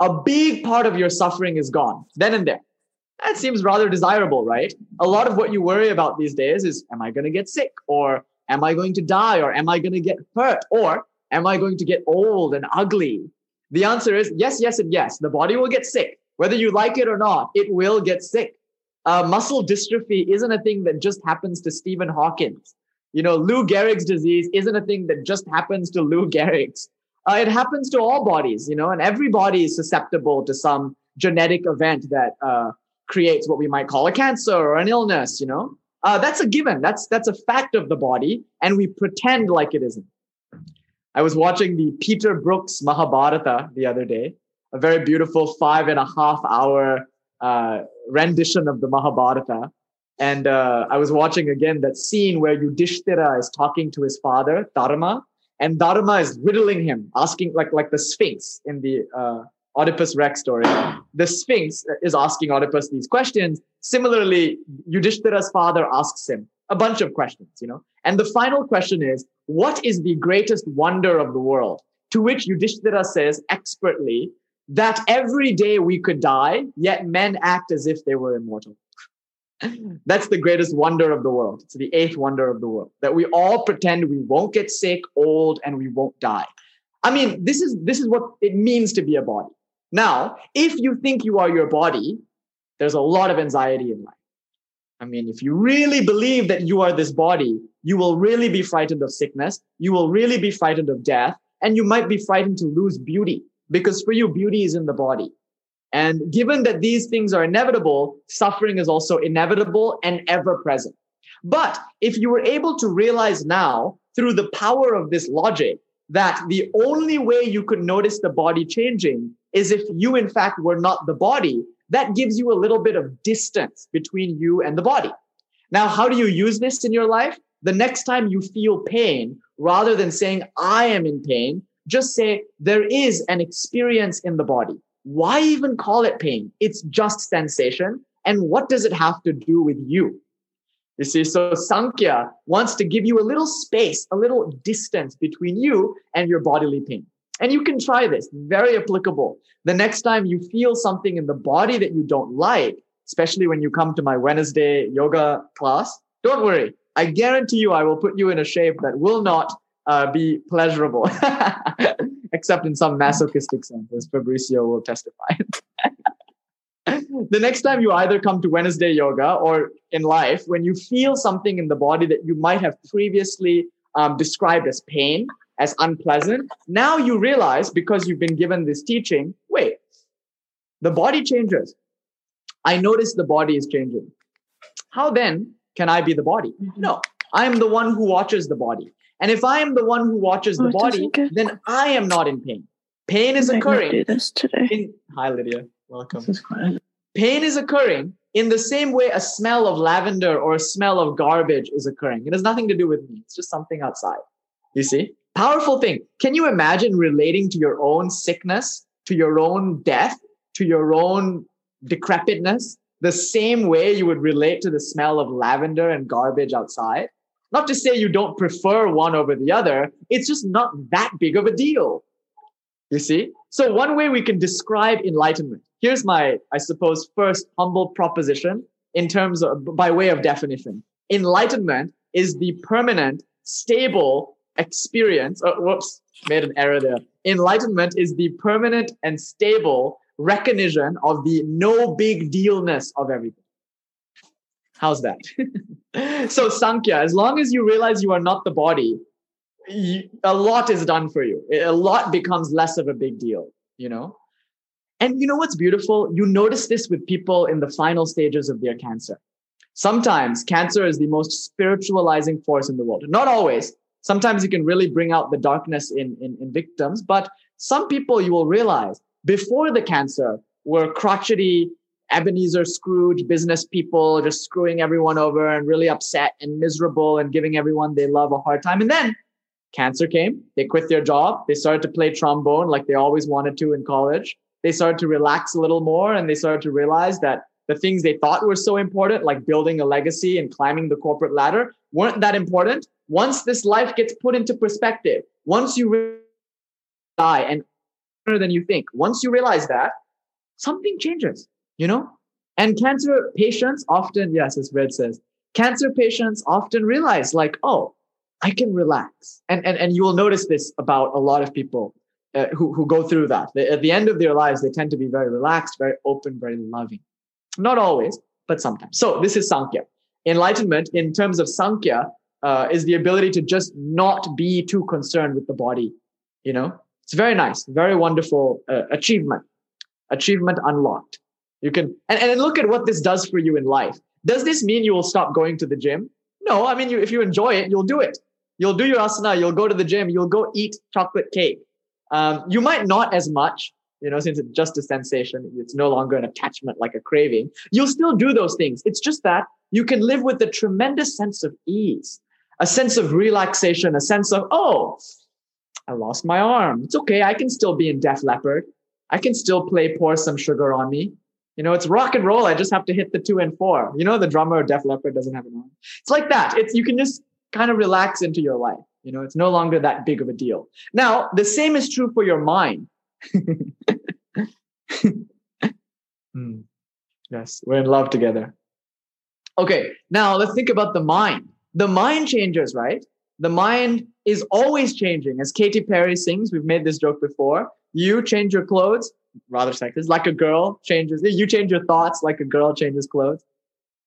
A big part of your suffering is gone, then and there. That seems rather desirable, right? A lot of what you worry about these days is, am I going to get sick? Or am I going to die? Or am I going to get hurt? Or am I going to get old and ugly? The answer is yes, yes, and yes. The body will get sick. Whether you like it or not, it will get sick. Muscle dystrophy isn't a thing that just happens to Stephen Hawkins. You know, Lou Gehrig's disease isn't a thing that just happens to Lou Gehrig's. It happens to all bodies, you know, and every body is susceptible to some genetic event that creates what we might call a cancer or an illness, you know. That's a given. That's a fact of the body, and we pretend like it isn't. I was watching the Peter Brookes Mahabharata the other day, a very beautiful 5.5-hour rendition of the Mahabharata. And I was watching again that scene where Yudhishthira is talking to his father, Dharma, and Dharma is riddling him, asking like the Sphinx in the Oedipus Rex story. The Sphinx is asking Oedipus these questions. Similarly, Yudhishthira's father asks him a bunch of questions, you know. And the final question is, what is the greatest wonder of the world? To which Yudhishthira says expertly that every day we could die, yet men act as if they were immortal. That's the greatest wonder of the world. It's the 8th wonder of the world, that we all pretend we won't get sick, old, and we won't die. I mean, this is what it means to be a body. Now, if you think you are your body, there's a lot of anxiety in life. I mean, if you really believe that you are this body, you will really be frightened of sickness. You will really be frightened of death. And you might be frightened to lose beauty, because for you, beauty is in the body. And given that these things are inevitable, suffering is also inevitable and ever present. But if you were able to realize now, through the power of this logic, that the only way you could notice the body changing is if you, in fact, were not the body, that gives you a little bit of distance between you and the body. Now, how do you use this in your life? The next time you feel pain, rather than saying, I am in pain, just say, there is an experience in the body. Why even call it pain? It's just sensation. And what does it have to do with you? You see, so Sankhya wants to give you a little space, a little distance between you and your bodily pain. And you can try this, very applicable. The next time you feel something in the body that you don't like, especially when you come to my Wednesday yoga class, don't worry. I guarantee you I will put you in a shape that will not be pleasurable. Except in some masochistic sense, as Fabricio will testify. The next time you either come to Wednesday yoga or in life, when you feel something in the body that you might have previously described as pain, as unpleasant, now you realize, because you've been given this teaching, wait, the body changes. I notice the body is changing. How then can I be the body? No, I'm the one who watches the body. And if I am the one who watches the body, then I am not in pain. Pain is occurring. Do this today. Hi, Lydia. Welcome. Pain is occurring in the same way a smell of lavender or a smell of garbage is occurring. It has nothing to do with me. It's just something outside. You see? Powerful thing. Can you imagine relating to your own sickness, to your own death, to your own decrepitness, the same way you would relate to the smell of lavender and garbage outside? Not to say you don't prefer one over the other. It's just not that big of a deal. You see? So one way we can describe enlightenment. Here's my, I suppose, first humble proposition in terms of, by way of definition. Enlightenment is the permanent, stable experience. Oh, whoops, made an error there. Enlightenment is the permanent and stable recognition of the no big dealness of everything. How's that? So Sankhya, as long as you realize you are not the body, a lot is done for you. A lot becomes less of a big deal, you know? And you know what's beautiful? You notice this with people in the final stages of their cancer. Sometimes cancer is the most spiritualizing force in the world. Not always. Sometimes you can really bring out the darkness in victims. But some people, you will realize, before the cancer were crotchety, Ebenezer Scrooge business people just screwing everyone over and really upset and miserable and giving everyone they love a hard time. And then cancer came. They quit their job. They started to play trombone like they always wanted to in college. They started to relax a little more, and they started to realize that the things they thought were so important, like building a legacy and climbing the corporate ladder, weren't that important. Once this life gets put into perspective, once you die and sooner than you think, once you realize that, something changes, you know? And cancer patients often, yes, as Red says, cancer patients often realize like, oh, I can relax. And you will notice this about a lot of people who go through that. At the end of their lives, they tend to be very relaxed, very open, very loving. Not always, but sometimes. So this is Sankhya. Enlightenment, in terms of Sankhya, is the ability to just not be too concerned with the body. You know, it's very nice, very wonderful achievement. Achievement unlocked. You can, and look at what this does for you in life. Does this mean you will stop going to the gym? No, I mean, if you enjoy it, you'll do it. You'll do your asana, you'll go to the gym, you'll go eat chocolate cake. You might not as much, you know, since it's just a sensation, it's no longer an attachment like a craving. You'll still do those things. It's just that you can live with a tremendous sense of ease, a sense of relaxation, a sense of, oh, I lost my arm. It's okay. I can still be in Def Leppard. I can still play Pour Some Sugar on Me. You know, it's rock and roll. I just have to hit the 2 and 4. You know, the drummer of Def Leppard doesn't have an arm. It's like that. It's, you can just kind of relax into your life. You know, it's no longer that big of a deal. Now, the same is true for your mind. Yes, we're in love together. Okay, now let's think about the mind. The mind changes, right? The mind is always changing. As Katy Perry sings, we've made this joke before, you change your clothes, rather sexist, like a girl changes. You change your thoughts like a girl changes clothes,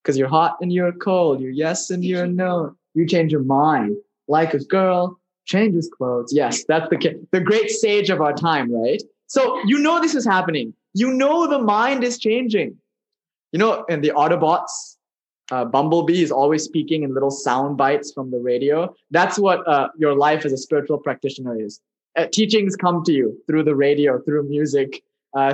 because you're hot and you're cold, you're yes and you're no. You change your mind like a girl changes clothes. Yes, that's the great sage of our time, right? So you know this is happening. You know the mind is changing. You know, and the Autobots, Bumblebee is always speaking in little sound bites from the radio. That's what your life as a spiritual practitioner is. Teachings come to you through the radio, through music,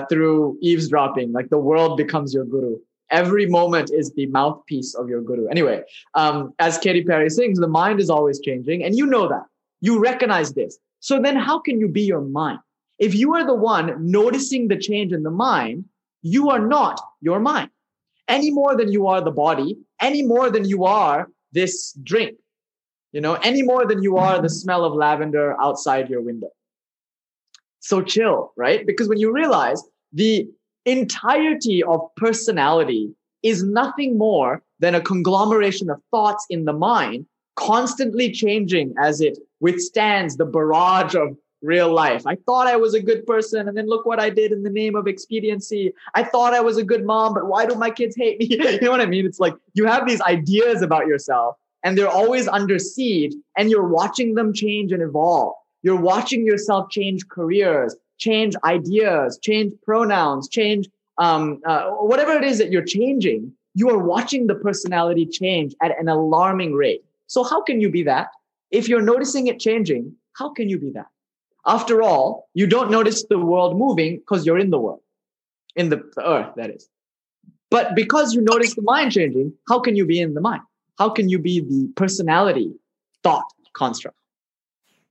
through eavesdropping. Like the world becomes your guru. Every moment is the mouthpiece of your guru. Anyway, as Katy Perry sings, the mind is always changing. And you know that. You recognize this. So then how can you be your mind? If you are the one noticing the change in the mind, you are not your mind. Any more than you are the body, any more than you are this drink, you know, any more than you are the smell of lavender outside your window. So chill, right? Because when you realize the entirety of personality is nothing more than a conglomeration of thoughts in the mind, constantly changing as it withstands the barrage of real life. I thought I was a good person, and then look what I did in the name of expediency. I thought I was a good mom, but why do my kids hate me? You know what I mean? It's like you have these ideas about yourself, and they're always under siege, and you're watching them change and evolve. You're watching yourself change careers, change ideas, change pronouns, change whatever it is that you're changing. You are watching the personality change at an alarming rate. So how can you be that? If you're noticing it changing, how can you be that? After all, you don't notice the world moving because you're in the world, in the earth, that is. But because you notice the mind changing, how can you be in the mind? How can you be the personality thought construct?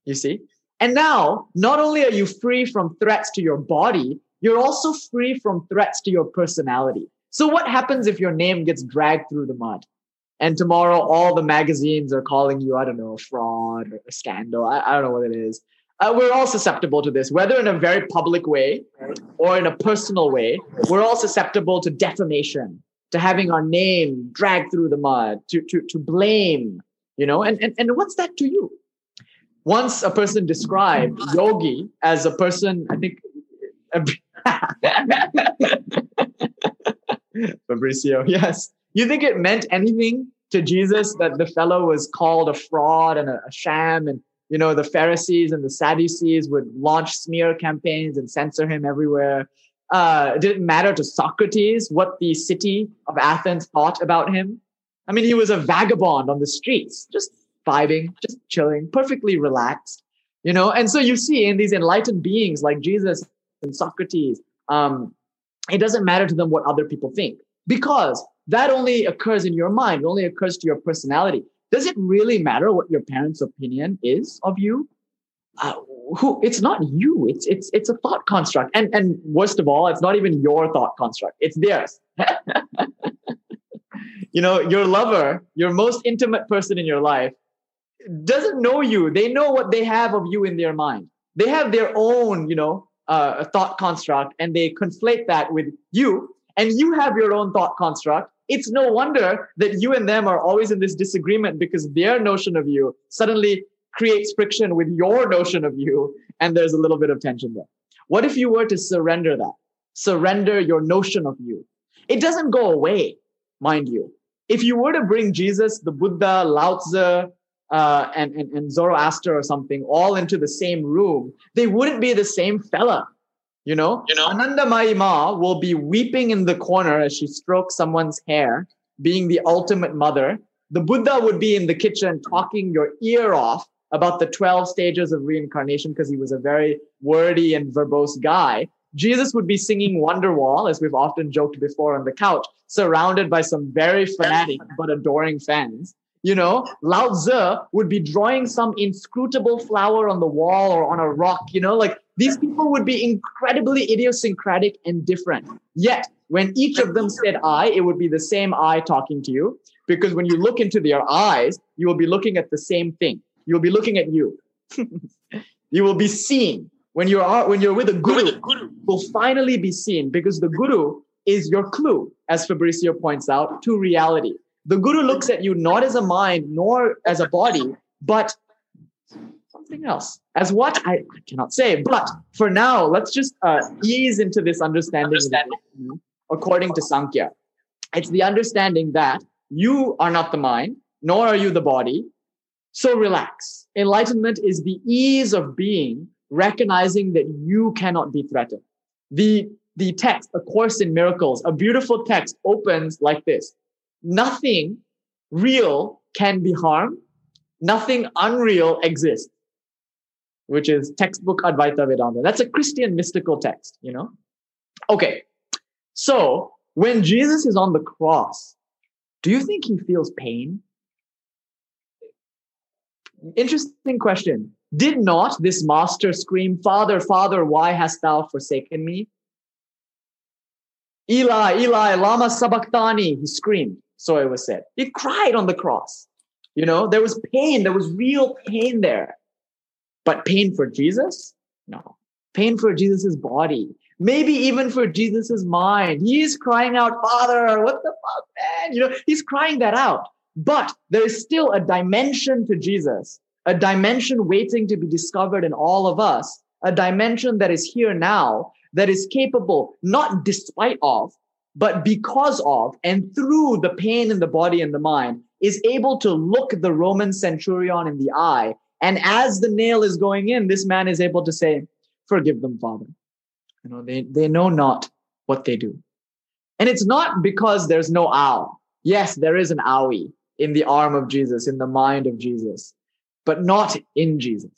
You see? And now, not only are you free from threats to your body, you're also free from threats to your personality. So what happens if your name gets dragged through the mud? And tomorrow, all the magazines are calling you, I don't know, fraud or scandal. I don't know what it is. We're all susceptible to this, whether in a very public way or in a personal way. We're all susceptible to defamation, to having our name dragged through the mud, to blame, you know, and what's that to you? Once a person described Yogi as a person, I think, Fabricio, yes. You think it meant anything to Jesus that the fellow was called a fraud and a sham, and you know, the Pharisees and the Sadducees would launch smear campaigns and censor him everywhere. It didn't matter to Socrates what the city of Athens thought about him. I mean, he was a vagabond on the streets, just vibing, just chilling, perfectly relaxed, you know. And so you see in these enlightened beings like Jesus and Socrates, it doesn't matter to them what other people think, because that only occurs in your mind. It only occurs to your personality. Does it really matter what your parents' opinion is of you? It's not you. It's a thought construct. And worst of all, it's not even your thought construct. It's theirs. You know, your lover, your most intimate person in your life doesn't know you. They know what they have of you in their mind. They have their own, thought construct, and they conflate that with you, and you have your own thought construct. It's no wonder that you and them are always in this disagreement, because their notion of you suddenly creates friction with your notion of you, and there's a little bit of tension there. What if you were to surrender that? Surrender your notion of you. It doesn't go away, mind you. If you were to bring Jesus, the Buddha, Lao Tzu, and Zoroaster or something all into the same room, they wouldn't be the same fella. You know? Anandamayi Ma will be weeping in the corner as she strokes someone's hair, being the ultimate mother. The Buddha would be in the kitchen talking your ear off about the 12 stages of reincarnation, because he was a very wordy and verbose guy. Jesus would be singing Wonderwall, as we've often joked before on the couch, surrounded by some very fanatic but adoring fans. You know, Lao Tzu would be drawing some inscrutable flower on the wall or on a rock, these people would be incredibly idiosyncratic and different. Yet, when each of them said I, it would be the same I talking to you, because when you look into their eyes, you will be looking at the same thing. You will be looking at you. You will be seen. When you're with a guru, you will finally be seen, because the guru is your clue, as Fabrizio points out, to reality. The guru looks at you not as a mind, nor as a body, but something else. As what? I cannot say. But for now, let's just ease into this understanding. According to Sankhya. It's the understanding that you are not the mind, nor are you the body. So relax. Enlightenment is the ease of being, recognizing that you cannot be threatened. The text, A Course in Miracles, a beautiful text, opens like this. Nothing real can be harmed. Nothing unreal exists, which is textbook Advaita Vedanta. That's a Christian mystical text, Okay, so when Jesus is on the cross, do you think he feels pain? Interesting question. Did not this master scream, "Father, Father, why hast thou forsaken me?" Eli, Eli, lama sabachthani, he screamed. So it was said. He cried on the cross. There was pain. There was real pain there. But pain for Jesus? No. Pain for Jesus's body. Maybe even for Jesus's mind. He's crying out, "Father, what the fuck, man?" He's crying that out. But there is still a dimension to Jesus, a dimension waiting to be discovered in all of us, a dimension that is here now, that is capable, not despite of, but because of and through the pain in the body and the mind, is able to look the Roman centurion in the eye. And as the nail is going in, this man is able to say, "Forgive them, Father. They know not what they do." And it's not because there's no ow. Yes, there is an owie in the arm of Jesus, in the mind of Jesus, but not in Jesus.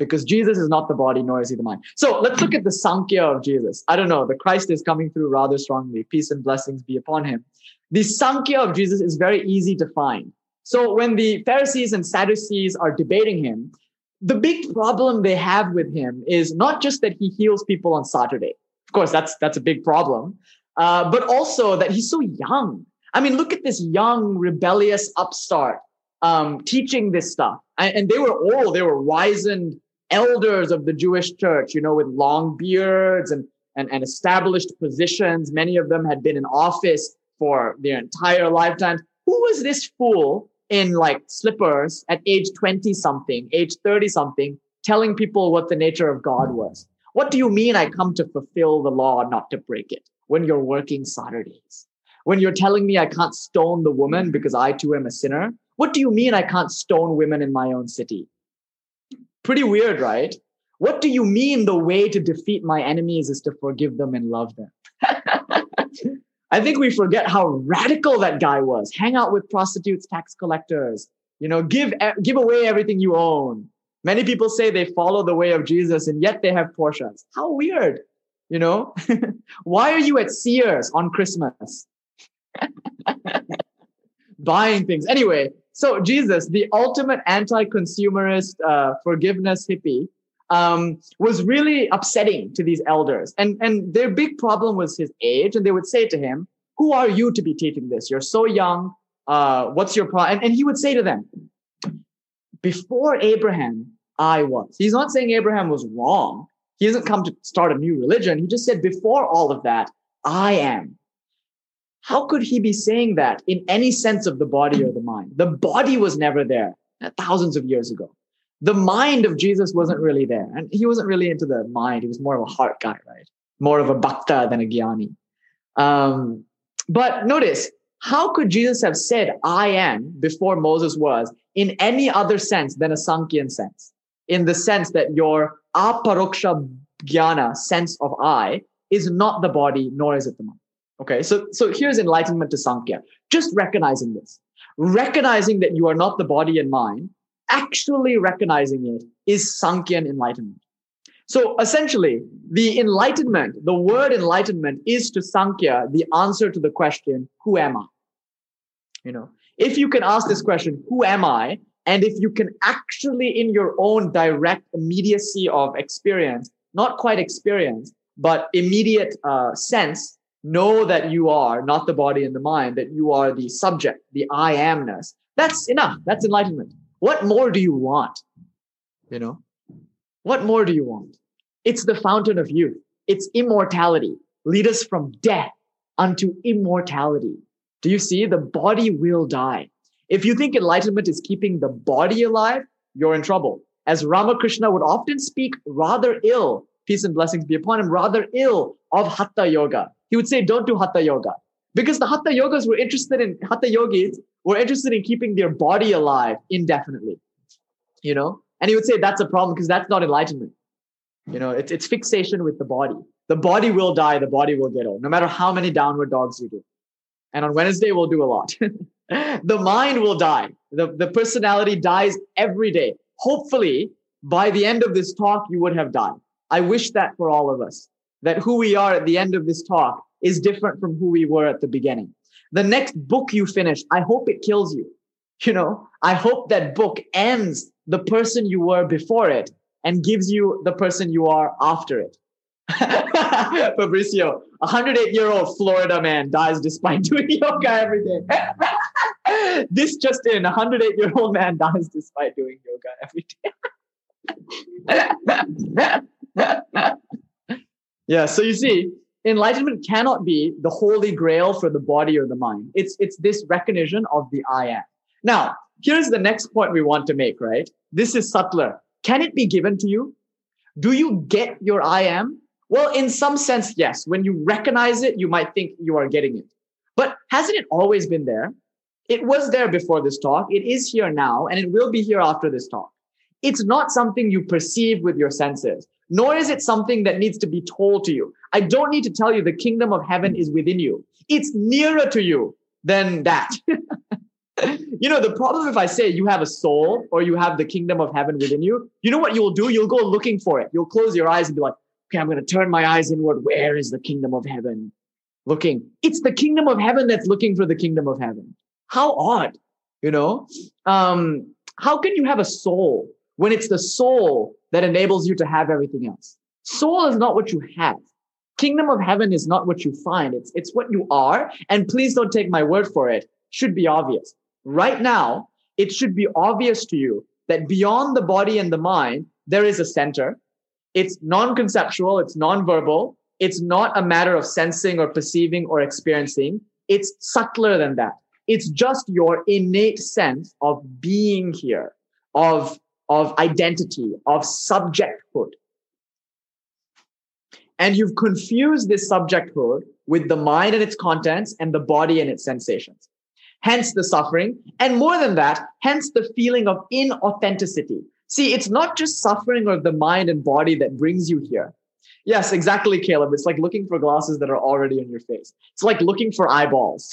Because Jesus is not the body, nor is he the mind. So let's look at the Sankhya of Jesus. I don't know. The Christ is coming through rather strongly. Peace and blessings be upon him. The Sankhya of Jesus is very easy to find. So when the Pharisees and Sadducees are debating him, the big problem they have with him is not just that he heals people on Saturday. Of course, that's a big problem. But also that he's so young. I mean, look at this young, rebellious upstart teaching this stuff. And they were old. They were wizened elders of the Jewish church, with long beards and established positions. Many of them had been in office for their entire lifetimes. Who was this fool in slippers at age 20 something, age 30 something, telling people what the nature of God was? What do you mean I come to fulfill the law, not to break it, when you're working Saturdays? When you're telling me I can't stone the woman because I too am a sinner? What do you mean I can't stone women in my own city? Pretty weird, right? What do you mean the way to defeat my enemies is to forgive them and love them? I think we forget how radical that guy was. Hang out with prostitutes, tax collectors, give away everything you own. Many people say they follow the way of Jesus and yet they have Porsches. How weird. you know? Why are you at Sears on Christmas? Buying things. Anyway, so Jesus, the ultimate anti-consumerist forgiveness hippie, was really upsetting to these elders. And their big problem was his age. And they would say to him, who are you to be teaching this? You're so young. What's your problem? And he would say to them, before Abraham, I was. He's not saying Abraham was wrong. He doesn't come to start a new religion. He just said, before all of that, I am. How could he be saying that in any sense of the body or the mind? The body was never there thousands of years ago. The mind of Jesus wasn't really there. And he wasn't really into the mind. He was more of a heart guy, right? More of a bhakta than a jnani. But notice, how could Jesus have said, I am, before Moses was, in any other sense than a Sankhyan sense? In the sense that your aparoksha jnana, sense of I, is not the body, nor is it the mind. Okay, so here's enlightenment to Sankhya. Just recognizing this. Recognizing that you are not the body and mind, actually recognizing it, is Sankhyan enlightenment. So essentially, the enlightenment, the word enlightenment, is to Sankhya the answer to the question, who am I? You know, if you can ask this question, who am I? And if you can actually, in your own direct immediacy of experience, not quite experience, but immediate sense, know that you are not the body and the mind, that you are the subject, the I amness. That's enough. That's enlightenment. What more do you want? You know, what more do you want? It's the fountain of youth. It's immortality. Lead us from death unto immortality. Do you see? The body will die. If you think enlightenment is keeping the body alive, you're in trouble. As Ramakrishna would often speak rather ill, peace and blessings be upon him, rather ill of Hatha Yoga. He would say, don't do Hatha Yoga. Because the Hatha Yogas were interested in, Hatha Yogis were interested in keeping their body alive indefinitely, you know? And he would say that's a problem because that's not enlightenment. You know, it's fixation with the body. The body will die, the body will get old, no matter how many downward dogs you do. And on Wednesday, we'll do a lot. The mind will die. The personality dies every day. Hopefully, by the end of this talk, you would have died. I wish that for all of us, that who we are at the end of this talk is different from who we were at the beginning. The next book you finish, I hope it kills you. You know, I hope that book ends the person you were before it and gives you the person you are after it. Fabricio, 108-year-old Florida man dies despite doing yoga every day. This just in, 108-year-old man dies despite doing yoga every day. Yeah, so you see, enlightenment cannot be the holy grail for the body or the mind. It's this recognition of the I am. Now, here's the next point we want to make, right? This is subtler. Can it be given to you? Do you get your I am? Well, in some sense, yes. When you recognize it, you might think you are getting it. But hasn't it always been there? It was there before this talk. It is here now, and it will be here after this talk. It's not something you perceive with your senses. Nor is it something that needs to be told to you. I don't need to tell you the kingdom of heaven is within you. It's nearer to you than that. You know, the problem if I say you have a soul or you have the kingdom of heaven within you, you know what you'll do? You'll go looking for it. You'll close your eyes and be like, okay, I'm going to turn my eyes inward. Where is the kingdom of heaven looking? It's the kingdom of heaven that's looking for the kingdom of heaven. How odd, you know? How can you have a soul when it's the soul that enables you to have everything else? Soul is not what you have. Kingdom of heaven is not what you find. It's what you are. And please don't take my word for it. Should be obvious. Right now, it should be obvious to you that beyond the body and the mind, there is a center. It's non-conceptual. It's non-verbal. It's not a matter of sensing or perceiving or experiencing. It's subtler than that. It's just your innate sense of being here, of identity, of subjecthood. And you've confused this subjecthood with the mind and its contents and the body and its sensations. Hence the suffering. And more than that, hence the feeling of inauthenticity. See, it's not just suffering or the mind and body that brings you here. Yes, exactly, Caleb. It's like looking for glasses that are already on your face. It's like looking for eyeballs.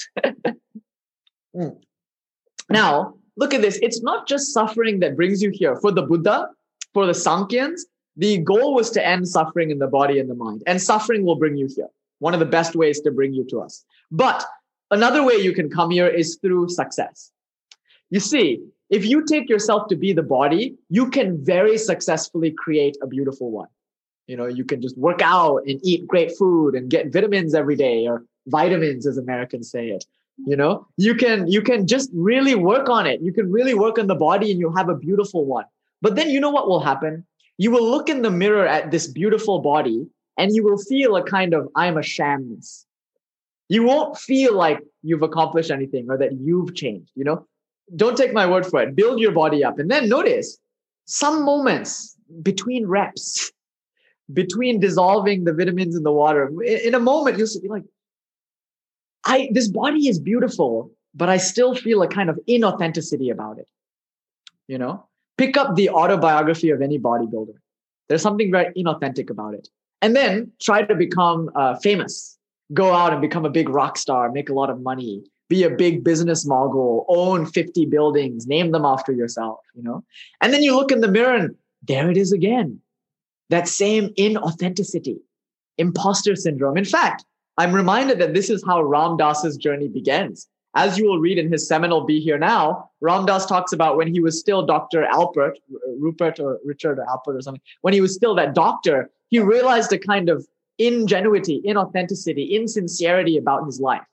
Now, look at this. It's not just suffering that brings you here. For the Buddha, for the Sankhyans, The goal was to end suffering in the body and the mind. And suffering will bring you here. One of the best ways to bring you to us. But another way you can come here is through success. You see, if you take yourself to be the body, you can very successfully create a beautiful one. You know, you can just work out and eat great food and get vitamins every day, or vitamins as Americans say it. You know, you can just really work on it. You can really work on the body and you'll have a beautiful one. But then you know what will happen? You will look in the mirror at this beautiful body and you will feel a kind of, I'm a shamness. You won't feel like you've accomplished anything or that you've changed, you know? Don't take my word for it. Build your body up. And then notice some moments between reps, between dissolving the vitamins in the water, in a moment, you'll be like, this body is beautiful, but I still feel a kind of inauthenticity about it. You know, pick up the autobiography of any bodybuilder. There's something very inauthentic about it. And then try to become famous. Go out and become a big rock star, make a lot of money, be a big business mogul, own 50 buildings, name them after yourself, you know? And then you look in the mirror and there it is again. That same inauthenticity, imposter syndrome. In fact, I'm reminded that this is how Ram Dass's journey begins. As you will read in his seminal Be Here Now, Ram Dass talks about when he was still Dr. Alpert, Rupert or Richard or Alpert or something, when he was still that doctor, he realized a kind of ingenuity, inauthenticity, insincerity about his life.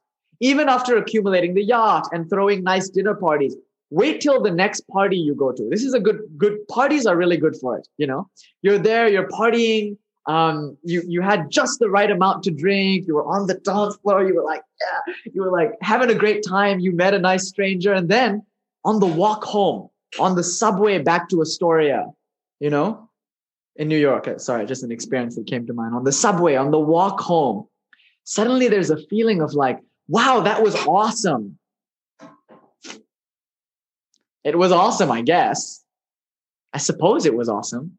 Even after accumulating the yacht and throwing nice dinner parties, wait till the next party you go to. This is a good parties are really good for it. You know, you're there, you're partying. You had just the right amount to drink. You were on the dance floor. You were like, yeah, you were like having a great time. You met a nice stranger. And then on the walk home, on the subway back to Astoria, you know, in New York, sorry, just an experience that came to mind. On the subway, on the walk home, suddenly there's a feeling of like, wow, that was awesome. It was awesome, I guess. I suppose it was awesome.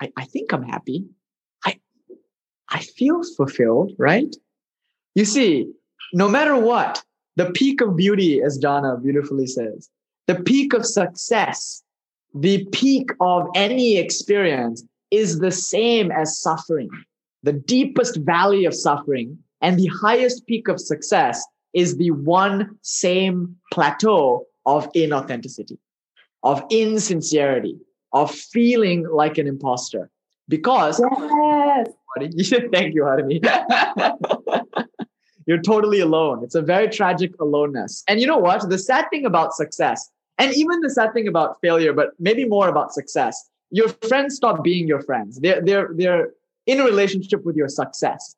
I think I'm happy. I feel fulfilled, right? You see, no matter what, the peak of beauty, as Jnana beautifully says, the peak of success, the peak of any experience is the same as suffering. The deepest valley of suffering and the highest peak of success is the one same plateau of inauthenticity, of insincerity, of feeling like an imposter. Because yes. Thank you, Harimi. You're totally alone. It's a very tragic aloneness. And you know what? The sad thing about success, and even the sad thing about failure, but maybe more about success, your friends stop being your friends. They're in a relationship with your success.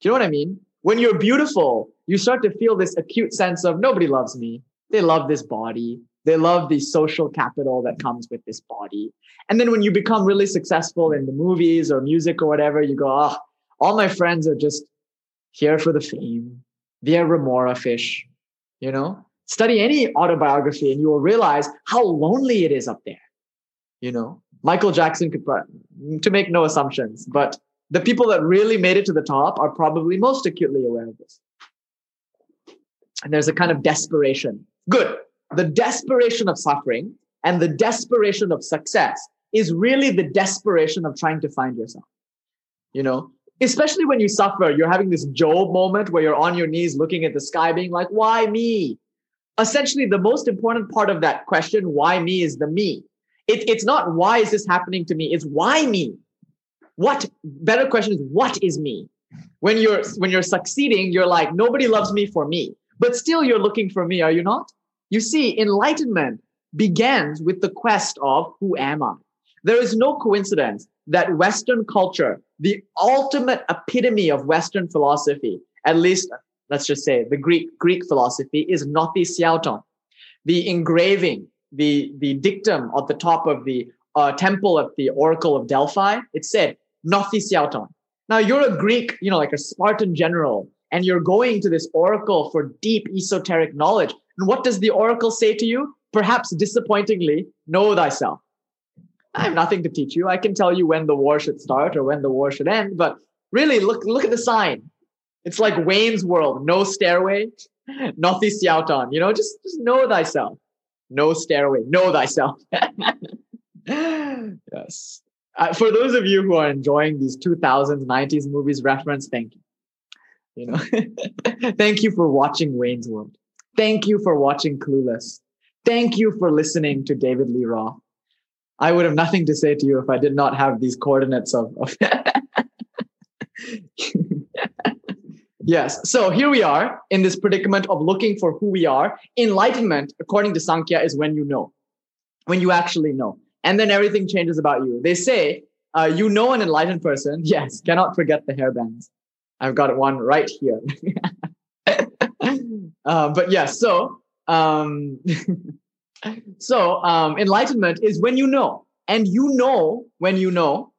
Do you know what I mean? When you're beautiful, you start to feel this acute sense of nobody loves me. They love this body. They love the social capital that comes with this body. And then when you become really successful in the movies or music or whatever, you go, oh, all my friends are just here for the fame. They're remora fish, you know? Study any autobiography and you will realize how lonely it is up there. You know, Michael Jackson could, to make no assumptions, but the people that really made it to the top are probably most acutely aware of this. And there's a kind of desperation. Good. The desperation of suffering and the desperation of success is really the desperation of trying to find yourself. You know, especially when you suffer, you're having this Job moment where you're on your knees looking at the sky being like, why me? Essentially, the most important part of that question, why me, is the me. It's not why is this happening to me? It's why me? What better question is, what is me? When you're succeeding, you're like, nobody loves me for me. But still you're looking for me, are you not? You see, enlightenment begins with the quest of who am I? There is no coincidence that Western culture, the ultimate epitome of Western philosophy, at least, let's just say the Greek philosophy, is Nothe siouton. The engraving, the dictum at the top of the temple at the Oracle of Delphi, it said, Nothe siouton. Now you're a Greek, you know, like a Spartan general, and you're going to this oracle for deep esoteric knowledge. And what does the oracle say to you? Perhaps disappointingly, know thyself. I have nothing to teach you. I can tell you when the war should start or when the war should end. But really, look at the sign. It's like Wayne's World. No stairway, Nothe siouton. You know, just know thyself. No stairway, know thyself. Yes. For those of you who are enjoying these 2000s, 90s movies reference, thank you. You know, thank you for watching Wayne's World. Thank you for watching Clueless. Thank you for listening to David Lee Roth. I would have nothing to say to you if I did not have these coordinates of Yes. So here we are in this predicament of looking for who we are. Enlightenment, according to Sankhya, is when you know, when you actually know. And then everything changes about you. They say, you know an enlightened person. Yes, cannot forget the hairbands. I've got one right here. But yes, so enlightenment is when you know. And you know when you know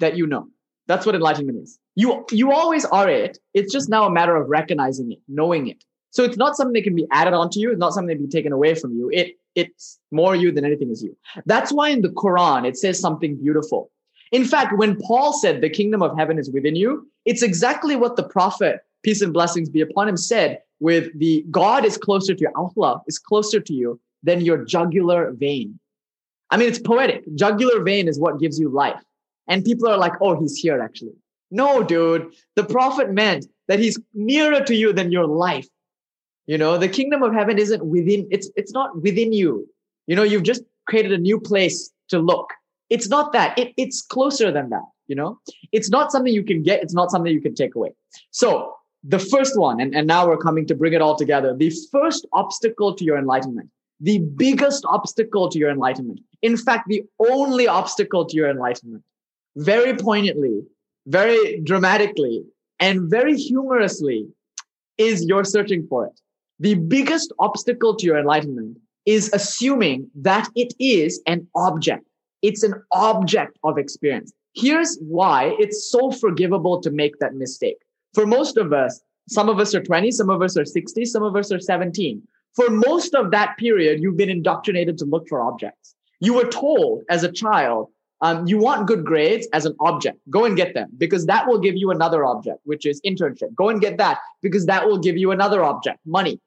that you know. That's what enlightenment is. You always are it. It's just now a matter of recognizing it, knowing it. So it's not something that can be added onto you. It's not something that can be taken away from you. It's more you than anything is you. That's why in the Quran, it says something beautiful. In fact, when Paul said the kingdom of heaven is within you, it's exactly what the prophet, peace and blessings be upon him, said with the God is closer to you. Allah is closer to you than your jugular vein. I mean, it's poetic. Jugular vein is what gives you life. And people are like, oh, he's here actually. No, dude, the prophet meant that he's nearer to you than your life. You know, the kingdom of heaven isn't within, it's not within you. You know, you've just created a new place to look. It's not that. It's closer than that, you know. It's not something you can get. It's not something you can take away. So the first one, and now we're coming to bring it all together. The first obstacle to your enlightenment, the biggest obstacle to your enlightenment, in fact, the only obstacle to your enlightenment, very poignantly, very dramatically, and very humorously is you're searching for it. The biggest obstacle to your enlightenment is assuming that it is an object. It's an object of experience. Here's why it's so forgivable to make that mistake. For most of us, some of us are 20, some of us are 60, some of us are 17. For most of that period, you've been indoctrinated to look for objects. You were told as a child, you want good grades as an object. Go and get them because that will give you another object, which is internship. Go and get that because that will give you another object, money.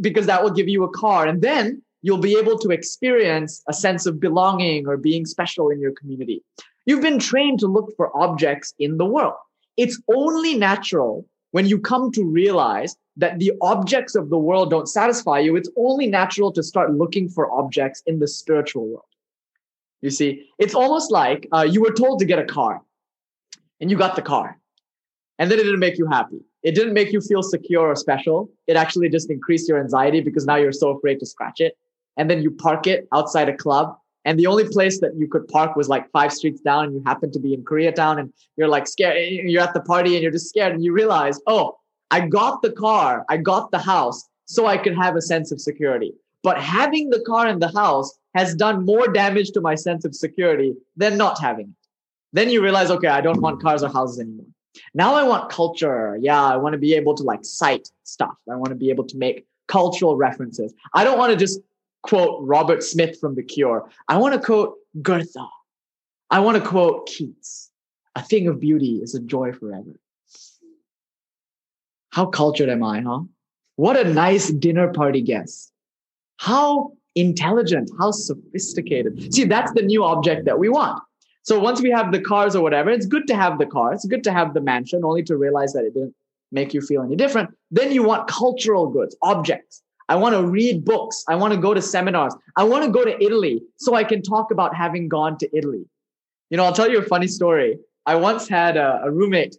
Because that will give you a car. And then you'll be able to experience a sense of belonging or being special in your community. You've been trained to look for objects in the world. It's only natural when you come to realize that the objects of the world don't satisfy you. It's only natural to start looking for objects in the spiritual world. You see, it's almost like you were told to get a car and you got the car and then it didn't make you happy. It didn't make you feel secure or special. It actually just increased your anxiety because now you're so afraid to scratch it. And then you park it outside a club. And the only place that you could park was like 5 streets down. And you happen to be in Koreatown and you're like scared. You're at the party and you're just scared. And you realize, oh, I got the car. I got the house so I could have a sense of security. But having the car and the house has done more damage to my sense of security than not having it. Then you realize, okay, I don't want cars or houses anymore. Now I want culture. Yeah, I want to be able to like cite stuff. I want to be able to make cultural references. I don't want to just quote Robert Smith from The Cure. I want to quote Goethe. I want to quote Keats. A thing of beauty is a joy forever. How cultured am I, huh? What a nice dinner party guest. How intelligent, how sophisticated. See, that's the new object that we want. So once we have the cars or whatever, it's good to have the car. It's good to have the mansion, only to realize that it didn't make you feel any different. Then you want cultural goods, objects. I want to read books. I want to go to seminars. I want to go to Italy so I can talk about having gone to Italy. You know, I'll tell you a funny story. I once had a roommate.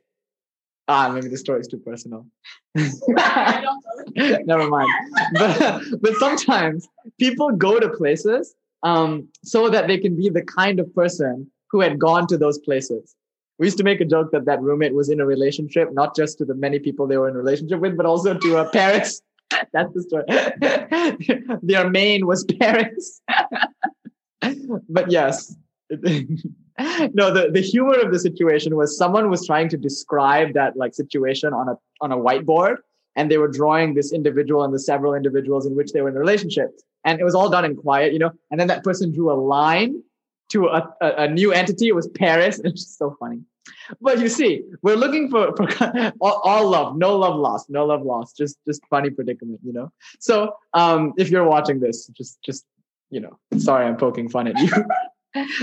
Maybe the story is too personal. Never mind. But sometimes people go to places so that they can be the kind of person who had gone to those places. We used to make a joke that that roommate was in a relationship, not just to the many people they were in a relationship with, but also to Paris. That's the story. Their main was Paris. But yes. No, the humor of the situation was someone was trying to describe that like situation on a whiteboard. And they were drawing this individual and the several individuals in which they were in a relationship. And it was all done in quiet, you know. And then that person drew a line to a new entity. It was Paris. It's just so funny. But you see, we're looking for all love, no love lost, no love lost. Just funny predicament, you know. So if you're watching this, just you know, sorry, I'm poking fun at you.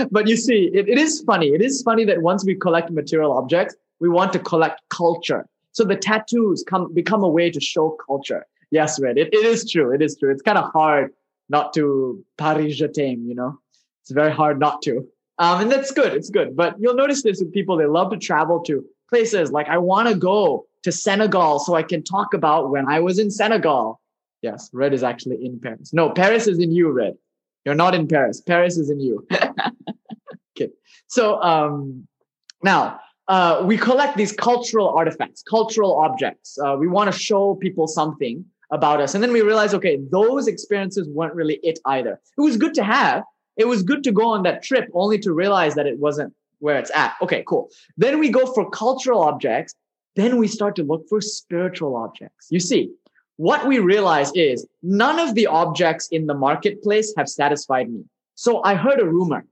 But you see, it is funny. It is funny that once we collect material objects, we want to collect culture. So the tattoos become a way to show culture. Yes, Red, it is true. It is true. It's kind of hard not to Paris je t'aime, you know? It's very hard not to. And that's good. It's good. But you'll notice this with people. They love to travel to places like, I want to go to Senegal so I can talk about when I was in Senegal. Yes, Red is actually in Paris. No, Paris is in you, Red. You're not in Paris. Paris is in you. Okay. So now we collect these cultural artifacts, cultural objects. We want to show people something about us. And then we realize, okay, those experiences weren't really it either. It was good to have. It was good to go on that trip only to realize that it wasn't where it's at. Okay, cool. Then we go for cultural objects. Then we start to look for spiritual objects. You see, what we realize is none of the objects in the marketplace have satisfied me. So I heard a rumor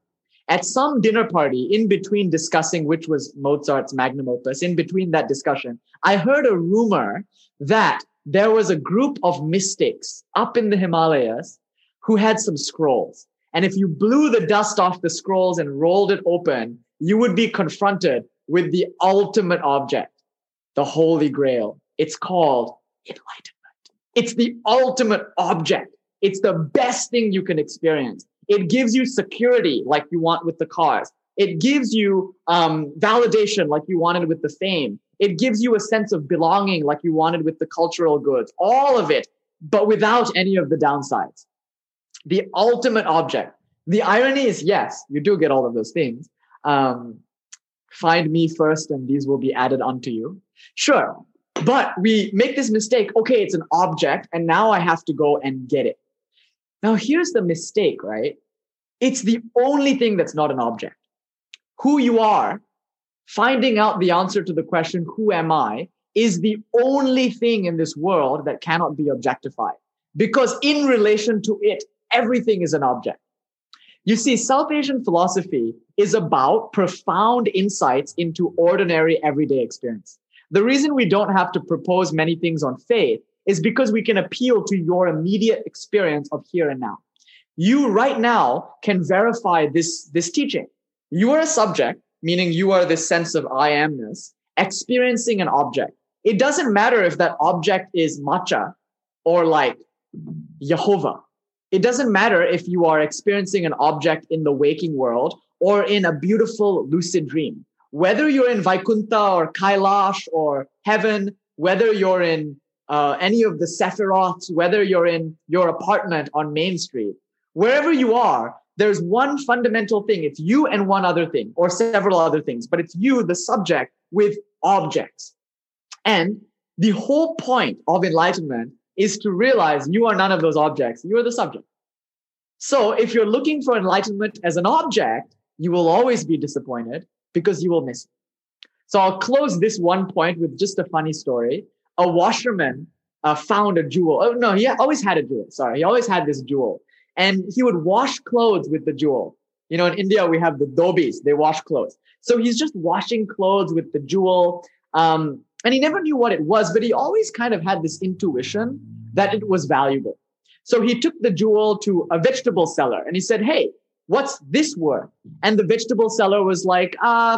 at some dinner party in between discussing, which was Mozart's magnum opus, in between that discussion, I heard a rumor that there was a group of mystics up in the Himalayas who had some scrolls. And if you blew the dust off the scrolls and rolled it open, you would be confronted with the ultimate object, the Holy Grail. It's called enlightenment. It's the ultimate object. It's the best thing you can experience. It gives you security like you want with the cars. It gives you validation like you wanted with the fame. It gives you a sense of belonging like you wanted with the cultural goods. All of it, but without any of the downsides. The ultimate object. The irony is, yes, you do get all of those things. Find me first and these will be added unto you. Sure. But we make this mistake. Okay, it's an object, and now I have to go and get it. Now, here's the mistake, right? It's the only thing that's not an object. Who you are, finding out the answer to the question, who am I, is the only thing in this world that cannot be objectified. Because in relation to it, everything is an object. You see, South Asian philosophy is about profound insights into ordinary everyday experience. The reason we don't have to propose many things on faith is because we can appeal to your immediate experience of here and now. You right now can verify this teaching. You are a subject, meaning you are this sense of I amness, experiencing an object. It doesn't matter if that object is matcha or like Jehovah. It doesn't matter if you are experiencing an object in the waking world or in a beautiful lucid dream. Whether you're in Vaikuntha or Kailash or heaven, whether you're in any of the Sephiroths, whether you're in your apartment on Main Street, wherever you are, there's one fundamental thing. It's you and one other thing or several other things, but it's you, the subject, with objects. And the whole point of enlightenment is to realize you are none of those objects. You are the subject. So if you're looking for enlightenment as an object, you will always be disappointed, because you will miss it. So I'll close this one point with just a funny story. A washerman found a jewel. Oh, no, he always had a jewel. Sorry, he always had this jewel. And he would wash clothes with the jewel. You know, in India, we have the dobis. They wash clothes. So he's just washing clothes with the jewel. And he never knew what it was, but he always kind of had this intuition that it was valuable. So he took the jewel to a vegetable seller and he said, hey, what's this worth? And the vegetable seller was like, I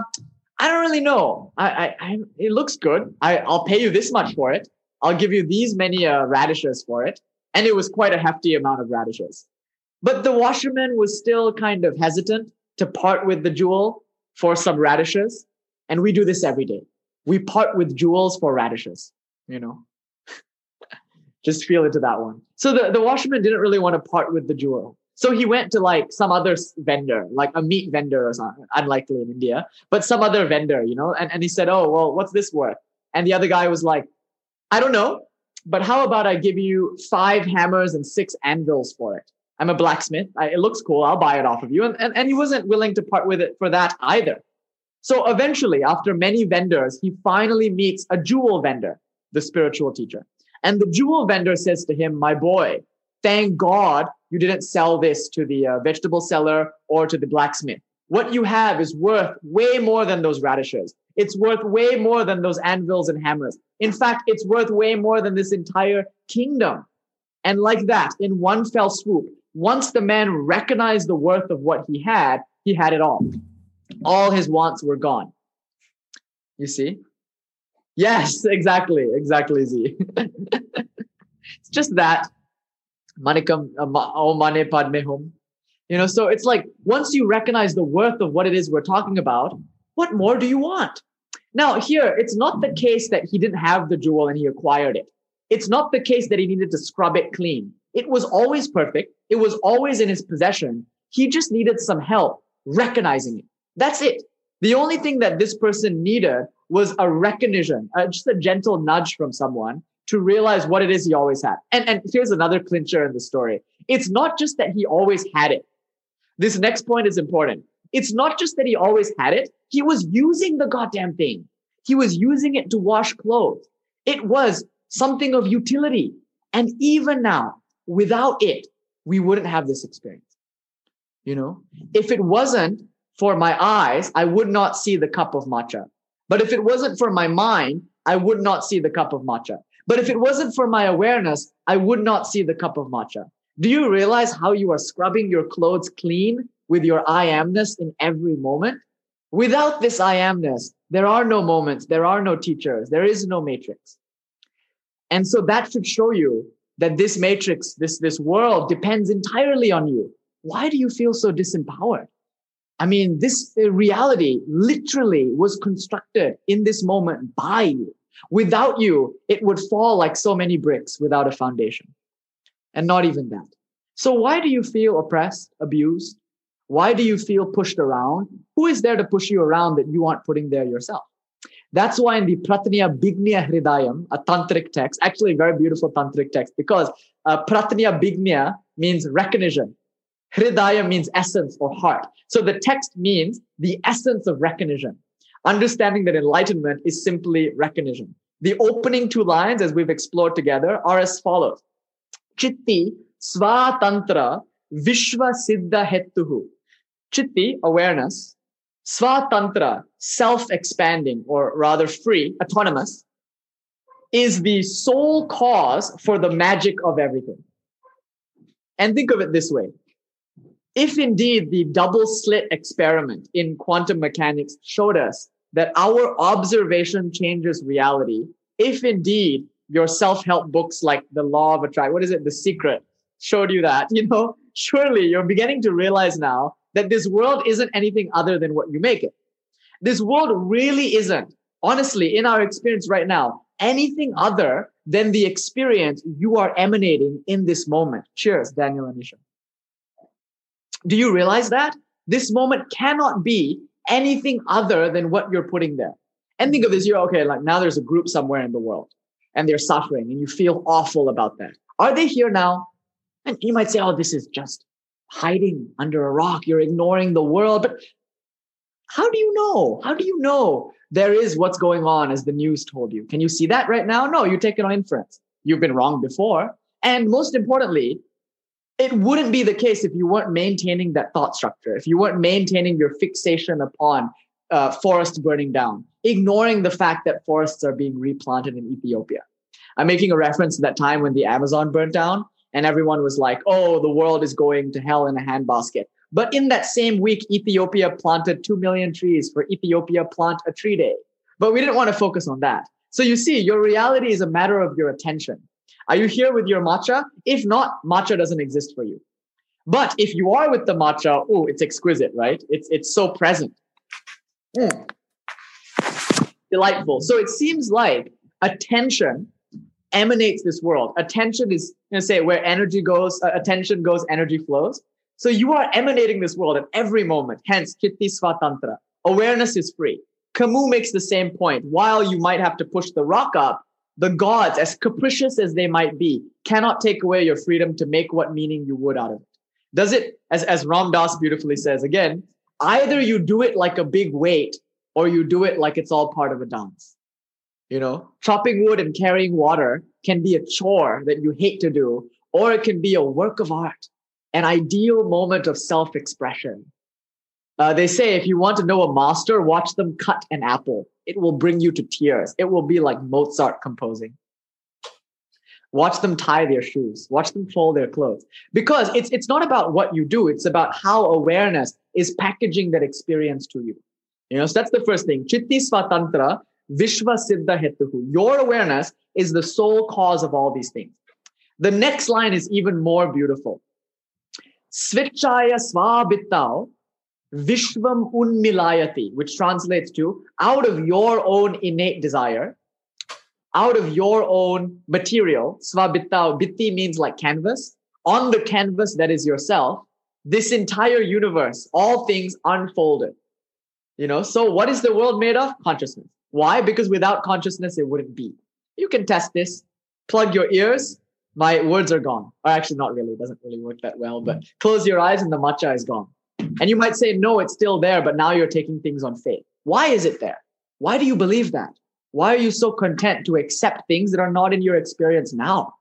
don't really know. It looks good. I'll pay you this much for it. I'll give you these many radishes for it. And it was quite a hefty amount of radishes. But the washerman was still kind of hesitant to part with the jewel for some radishes. And we do this every day. We part with jewels for radishes, you know. Just feel into that one. So the washerman didn't really want to part with the jewel. So he went to like some other vendor, like a meat vendor or something, unlikely in India, but some other vendor, you know, and he said, oh, well, what's this worth? And the other guy was like, I don't know, but how about I give you 5 hammers and 6 anvils for it? I'm a blacksmith. It looks cool. I'll buy it off of you. And he wasn't willing to part with it for that either. So eventually, after many vendors, he finally meets a jewel vendor, the spiritual teacher. And the jewel vendor says to him, my boy, thank God you didn't sell this to the vegetable seller or to the blacksmith. What you have is worth way more than those radishes. It's worth way more than those anvils and hammers. In fact, it's worth way more than this entire kingdom. And like that, in one fell swoop, once the man recognized the worth of what he had, he had it all. All his wants were gone. You see? Yes, exactly. Exactly, Z. It's just that. Manikam, o mane padme hum. You know, so it's like, once you recognize the worth of what it is we're talking about, what more do you want? Now here, it's not the case that he didn't have the jewel and he acquired it. It's not the case that he needed to scrub it clean. It was always perfect. It was always in his possession. He just needed some help recognizing it. That's it. The only thing that this person needed was a recognition, just a gentle nudge from someone to realize what it is he always had. And here's another clincher in the story. It's not just that he always had it. This next point is important. It's not just that he always had it. He was using the goddamn thing. He was using it to wash clothes. It was something of utility. And even now, without it, we wouldn't have this experience. You know, if it wasn't for my eyes, I would not see the cup of matcha. But if it wasn't for my mind, I would not see the cup of matcha. But if it wasn't for my awareness, I would not see the cup of matcha. Do you realize how you are scrubbing your clothes clean with your I amness in every moment? Without this I amness, there are no moments, there are no teachers, there is no matrix. And so that should show you that this matrix, this world depends entirely on you. Why do you feel so disempowered? I mean, this reality literally was constructed in this moment by you. Without you, it would fall like so many bricks without a foundation. And not even that. So why do you feel oppressed, abused? Why do you feel pushed around? Who is there to push you around that you aren't putting there yourself? That's why in the Pratnya Bignya Hridayam, a tantric text, actually a very beautiful tantric text, because Pratnya Bignya means recognition. Hridaya means essence or heart. So the text means the essence of recognition. Understanding that enlightenment is simply recognition. The opening two lines, as we've explored together, are as follows. Chitti swatantra vishva siddha hetuhu. Chitti, awareness. Swatantra, self-expanding, or rather free, autonomous, is the sole cause for the magic of everything. And think of it this way. If indeed the double slit experiment in quantum mechanics showed us that our observation changes reality, if indeed your self-help books like The Law of Attraction, The Secret, showed you that, you know, surely you're beginning to realize now that this world isn't anything other than what you make it. This world really isn't, honestly, in our experience right now, anything other than the experience you are emanating in this moment. Cheers, Daniel and Nisha. Do you realize that? This moment cannot be anything other than what you're putting there. And think of this, you're okay, like now there's a group somewhere in the world and they're suffering and you feel awful about that. Are they here now? And you might say, oh, this is just hiding under a rock. You're ignoring the world. But how do you know? How do you know there is what's going on as the news told you? Can you see that right now? No, you take it on inference. You've been wrong before. And most importantly, it wouldn't be the case if you weren't maintaining that thought structure, if you weren't maintaining your fixation upon forests burning down, ignoring the fact that forests are being replanted in Ethiopia. I'm making a reference to that time when the Amazon burnt down. And everyone was like, oh, the world is going to hell in a handbasket. But in that same week, Ethiopia planted 2 million trees for Ethiopia Plant a Tree Day. But we didn't want to focus on that. So you see, your reality is a matter of your attention. Are you here with your matcha? If not, matcha doesn't exist for you. But if you are with the matcha, oh, it's exquisite, right? It's so present. Mm. Delightful. So it seems like attention emanates this world. Attention is, where energy goes, attention goes, energy flows. So you are emanating this world at every moment. Hence, Chitti Swatantra. Awareness is free. Camus makes the same point. While you might have to push the rock up, the gods, as capricious as they might be, cannot take away your freedom to make what meaning you would out of it. Does it, as Ram Dass beautifully says again, either you do it like a big weight or you do it like it's all part of a dance. You know, chopping wood and carrying water can be a chore that you hate to do, or it can be a work of art, an ideal moment of self-expression. They say if you want to know a master, watch them cut an apple. It will bring you to tears. It will be like Mozart composing. Watch them tie their shoes. Watch them fold their clothes. Because it's not about what you do. It's about how awareness is packaging that experience to you. So that's the first thing. Chitti Svatantra Vishva Siddha Hetuhu. Your awareness is the sole cause of all these things. The next line is even more beautiful. Svichaya Svabittao Vishvam Unmilayati, which translates to out of your own innate desire, out of your own material, Svabittao, Bitti means like canvas. On the canvas that is yourself, this entire universe, all things unfolded. So what is the world made of? Consciousness. Why? Because without consciousness, it wouldn't be. You can test this. Plug your ears. My words are gone. Or actually, not really. It doesn't really work that well. But close your eyes and the matcha is gone. And you might say, no, it's still there. But now you're taking things on faith. Why is it there? Why do you believe that? Why are you so content to accept things that are not in your experience now?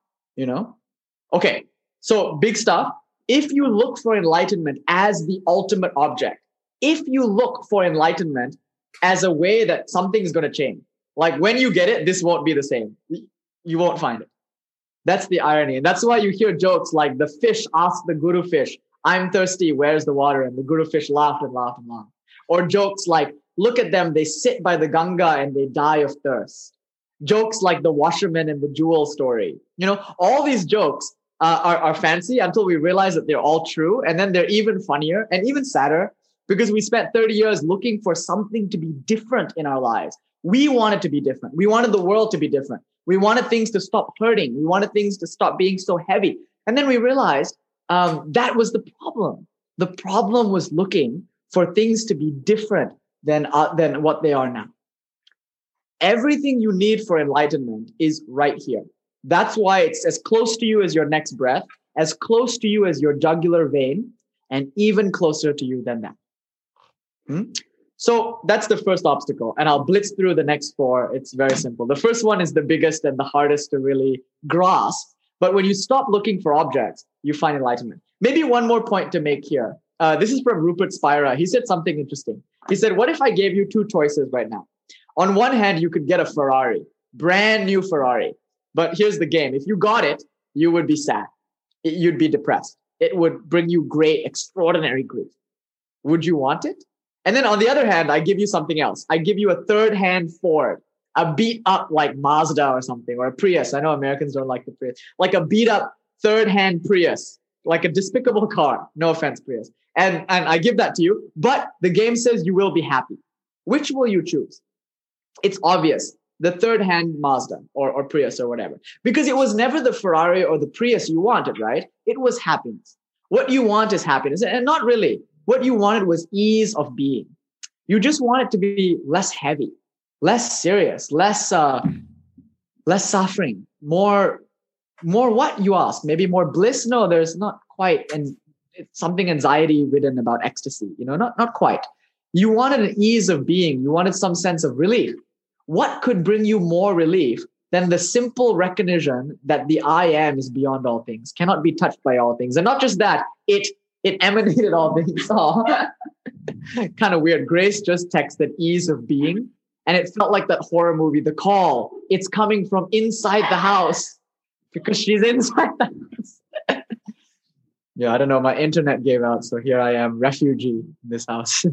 Okay. So big stuff. If you look for enlightenment as the ultimate object, if you look for enlightenment as a way that something's going to change, like when you get it, this won't be the same. You won't find it. That's the irony. And that's why you hear jokes like the fish asked the guru fish, I'm thirsty, where's the water? And the guru fish laughed and laughed and laughed. Or jokes like, look at them, they sit by the Ganga and they die of thirst. Jokes like the washerman and the jewel story. All these jokes are fancy until we realize that they're all true. And then they're even funnier and even sadder. Because we spent 30 years looking for something to be different in our lives. We wanted to be different. We wanted the world to be different. We wanted things to stop hurting. We wanted things to stop being so heavy. And then we realized that was the problem. The problem was looking for things to be different than what they are now. Everything you need for enlightenment is right here. That's why it's as close to you as your next breath, as close to you as your jugular vein, and even closer to you than that. So that's the first obstacle, and I'll blitz through the next four. It's very simple. The first one is the biggest and the hardest to really grasp. But when you stop looking for objects, you find enlightenment. Maybe one more point to make here. This is from Rupert Spira. He said something interesting. He said, what if I gave you two choices right now? On one hand, you could get a Ferrari, brand new Ferrari. But here's the game. If you got it, you would be sad. You'd be depressed. It would bring you great, extraordinary grief. Would you want it? And then on the other hand, I give you something else. I give you a third-hand Ford, a beat-up like Mazda or something, or a Prius. I know Americans don't like the Prius. Like a beat-up third-hand Prius, like a despicable car. No offense, Prius. And I give that to you. But the game says you will be happy. Which will you choose? It's obvious. The third-hand Mazda or Prius or whatever. Because it was never the Ferrari or the Prius you wanted, right? It was happiness. What you want is happiness. And not really. What you wanted was ease of being. You just wanted to be less heavy, less serious, less suffering, more what you asked, maybe more bliss. No, there's not quite. And it's something anxiety ridden about ecstasy, not quite. You wanted an ease of being. You wanted some sense of relief. What could bring you more relief than the simple recognition that the I am is beyond all things, cannot be touched by all things. And not just that, it emanated all things. Kind of weird. Grace just texted ease of being. And it felt like that horror movie, The Call. It's coming from inside the house because she's inside the house. Yeah, I don't know. My internet gave out. So here I am, refugee in this house.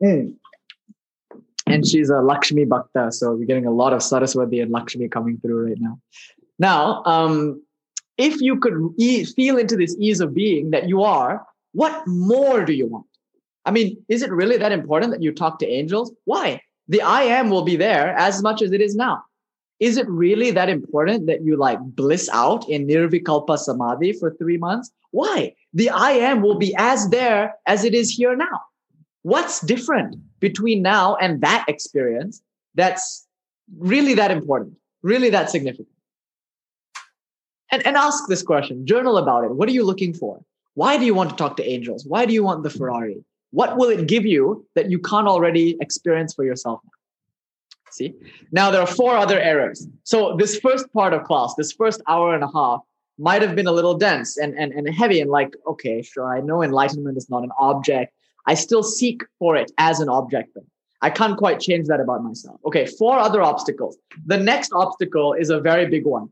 And she's a Lakshmi Bhakta. So we're getting a lot of Saraswati and Lakshmi coming through right now. Now, if you could feel into this ease of being that you are, what more do you want? I mean, is it really that important that you talk to angels? Why? The I am will be there as much as it is now. Is it really that important that you like bliss out in Nirvikalpa Samadhi for 3 months? Why? The I am will be as there as it is here now. What's different between now and that experience that's really that important, really that significant? And ask this question, journal about it. What are you looking for? Why do you want to talk to angels? Why do you want the Ferrari? What will it give you that you can't already experience for yourself now? See? Now, there are four other errors. So this first part of class, this first hour and a half, might have been a little dense and heavy and like, okay, sure, I know enlightenment is not an object. I still seek for it as an object, though. I can't quite change that about myself. Okay, four other obstacles. The next obstacle is a very big one.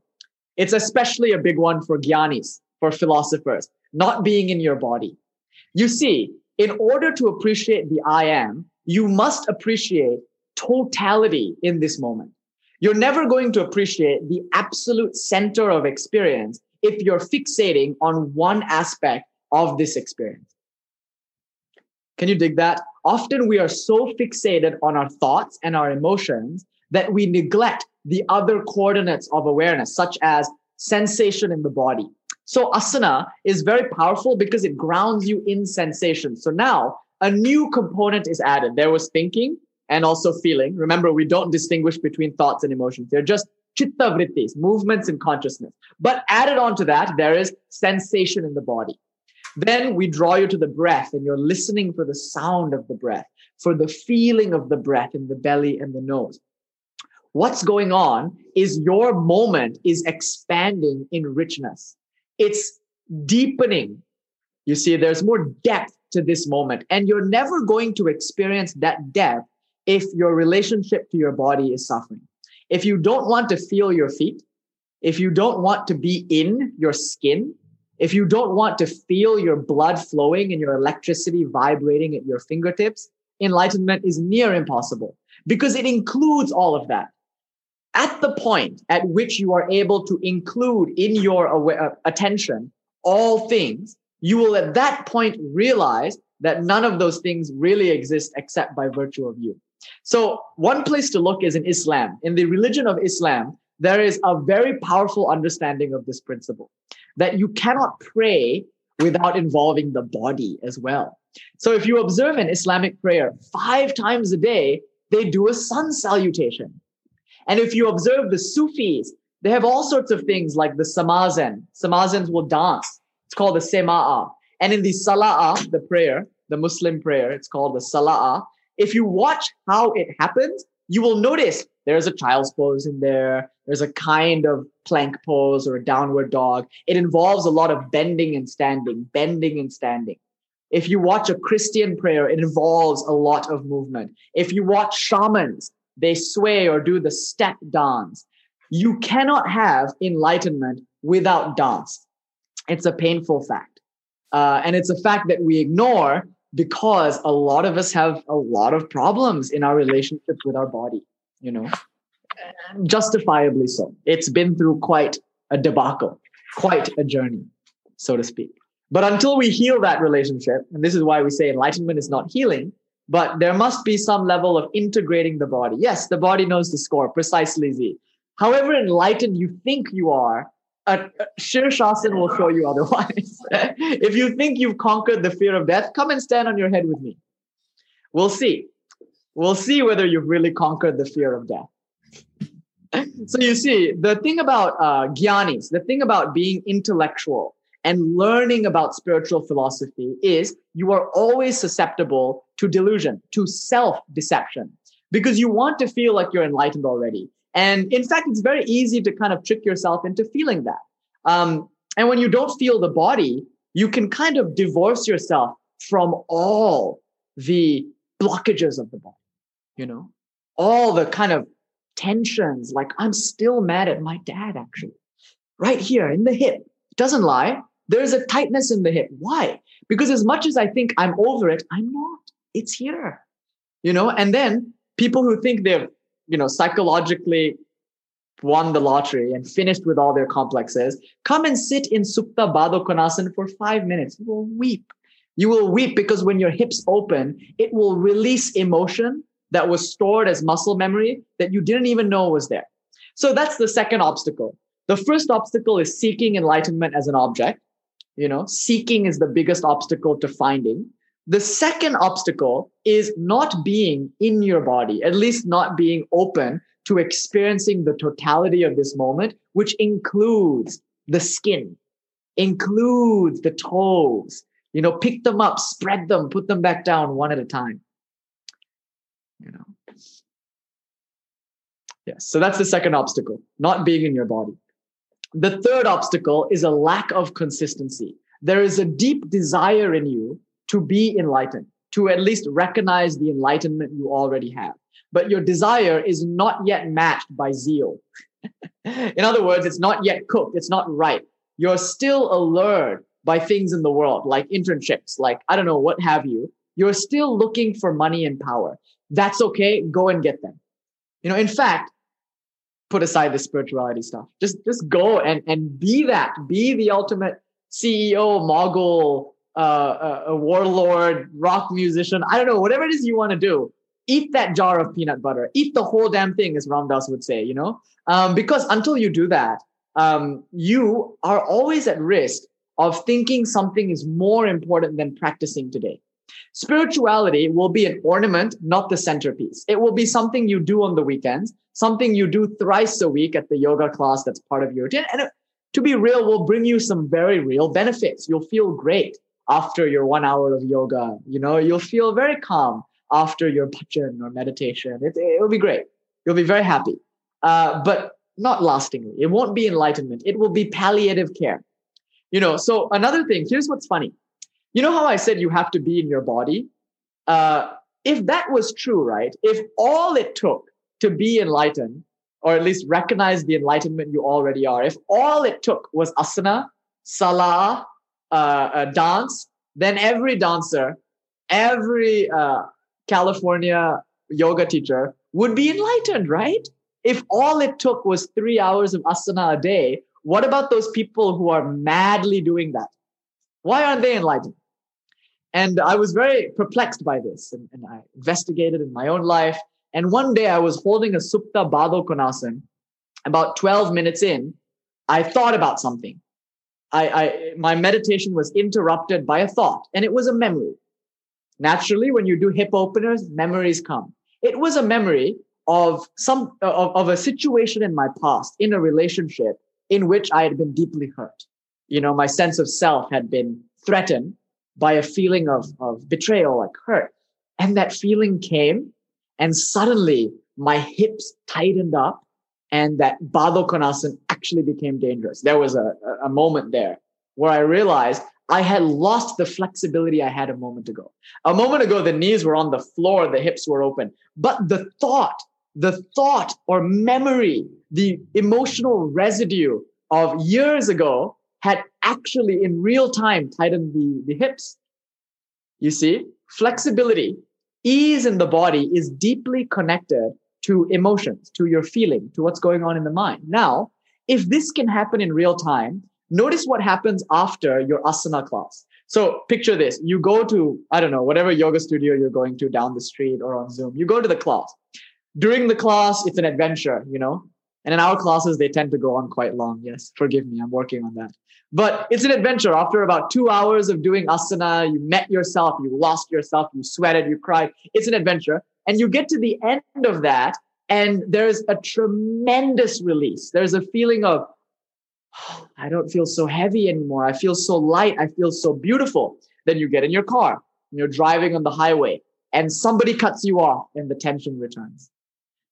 It's especially a big one for jnanis, for philosophers, not being in your body. You see, in order to appreciate the I am, you must appreciate totality in this moment. You're never going to appreciate the absolute center of experience if you're fixating on one aspect of this experience. Can you dig that? Often we are so fixated on our thoughts and our emotions that we neglect the other coordinates of awareness, such as sensation in the body. So asana is very powerful because it grounds you in sensation. So now a new component is added. There was thinking and also feeling. Remember, we don't distinguish between thoughts and emotions. They're just chitta vrittis, movements in consciousness. But added onto that, there is sensation in the body. Then we draw you to the breath, and you're listening for the sound of the breath, for the feeling of the breath in the belly and the nose. What's going on is your moment is expanding in richness. It's deepening. You see, there's more depth to this moment, and you're never going to experience that depth if your relationship to your body is suffering. If you don't want to feel your feet, if you don't want to be in your skin, if you don't want to feel your blood flowing and your electricity vibrating at your fingertips, enlightenment is near impossible because it includes all of that. At the point at which you are able to include in your attention all things, you will at that point realize that none of those things really exist except by virtue of you. So one place to look is in Islam. In the religion of Islam, there is a very powerful understanding of this principle, that you cannot pray without involving the body as well. So if you observe an Islamic prayer, 5 times a day, they do a sun salutation. And if you observe the Sufis, they have all sorts of things like the samazan. Samazans will dance. It's called the sema'a. And in the sala'a, the prayer, the Muslim prayer, it's called the sala'a. If you watch how it happens, you will notice there's a child's pose in there. There's a kind of plank pose or a downward dog. It involves a lot of bending and standing, bending and standing. If you watch a Christian prayer, it involves a lot of movement. If you watch shamans, they sway or do the step dance. You cannot have enlightenment without dance. It's a painful fact. And it's a fact that we ignore because a lot of us have a lot of problems in our relationship with our body, you know, justifiably so. It's been through quite a debacle, quite a journey, so to speak. But until we heal that relationship, and this is why we say enlightenment is not healing, but there must be some level of integrating the body. Yes, the body knows the score, precisely Z. However enlightened you think you are, Shirshasana will show you otherwise. If you think you've conquered the fear of death, come and stand on your head with me. We'll see. We'll see whether you've really conquered the fear of death. So you see, the thing about Gyanis, the thing about being intellectual and learning about spiritual philosophy is you are always susceptible to delusion, to self-deception, because you want to feel like you're enlightened already. And in fact, it's very easy to kind of trick yourself into feeling that. And when you don't feel the body, you can kind of divorce yourself from all the blockages of the body, you know, all the kind of tensions, like I'm still mad at my dad, actually, right here in the hip. It doesn't lie. There's a tightness in the hip. Why? Because as much as I think I'm over it, I'm not. It's here, you know, and then people who think they've, you know, psychologically won the lottery and finished with all their complexes, come and sit in Supta Baddha for 5 minutes. You will weep. You will weep because when your hips open, it will release emotion that was stored as muscle memory that you didn't even know was there. So that's the second obstacle. The first obstacle is seeking enlightenment as an object. You know, seeking is the biggest obstacle to finding. The second obstacle is not being in your body, at least not being open to experiencing the totality of this moment, which includes the skin, includes the toes, you know, pick them up, spread them, put them back down one at a time. You know, yes. So that's the second obstacle, not being in your body. The third obstacle is a lack of consistency. There is a deep desire in you to be enlightened, to at least recognize the enlightenment you already have. But your desire is not yet matched by zeal. In other words, it's not yet cooked. It's not ripe. You're still allured by things in the world, like internships, like, I don't know, what have you, you're still looking for money and power. That's okay. Go and get them. You know, in fact, put aside the spirituality stuff. Just go and be that. Be the ultimate CEO, mogul, a warlord, rock musician. I don't know, whatever it is you want to do. Eat that jar of peanut butter. Eat the whole damn thing, as Ram Dass would say, you know? Because until you do that, you are always at risk of thinking something is more important than practicing today. Spirituality will be an ornament, not the centerpiece. It will be something you do on the weekends, something you do thrice a week at the yoga class that's part of your routine. And to be real, will bring you some very real benefits. You'll feel great after your 1 hour of yoga. You know, you'll feel very calm after your bhajan or meditation. It'll be great. You'll be very happy. But not lastingly. It won't be enlightenment. It will be palliative care. You know, so another thing, here's what's funny. You know how I said you have to be in your body? If that was true, right? If all it took to be enlightened, or at least recognize the enlightenment you already are, if all it took was asana, salah, dance, then every dancer, every California yoga teacher would be enlightened, right? If all it took was 3 hours of asana a day, what about those people who are madly doing that? Why aren't they enlightened? And I was very perplexed by this, and I investigated in my own life. And one day I was holding a Supta Baddha Konasana. About 12 minutes in, I thought about something. My meditation was interrupted by a thought, and it was a memory. Naturally, when you do hip openers, memories come. It was a memory of a situation in my past, in a relationship in which I had been deeply hurt. You know, my sense of self had been threatened by a feeling of betrayal, like hurt. And that feeling came, and suddenly my hips tightened up, and that Baddha Konasana actually became dangerous. There was a moment there where I realized I had lost the flexibility I had a moment ago. A moment ago, the knees were on the floor, the hips were open. But the thought or memory, the emotional residue of years ago had actually in real time tightened the hips. You see, flexibility, ease in the body is deeply connected to emotions, to your feeling, to what's going on in the mind. Now, if this can happen in real time, notice what happens after your asana class. So picture this. You go to, I don't know, whatever yoga studio you're going to down the street or on Zoom. You go to the class. During the class, it's an adventure, you know. And in our classes, they tend to go on quite long. Yes, forgive me. I'm working on that. But it's an adventure. After about 2 hours of doing asana, you met yourself, you lost yourself, you sweated, you cried. It's an adventure. And you get to the end of that, and there's a tremendous release. There's a feeling of, oh, I don't feel so heavy anymore. I feel so light. I feel so beautiful. Then you get in your car, and you're driving on the highway, and somebody cuts you off, and the tension returns.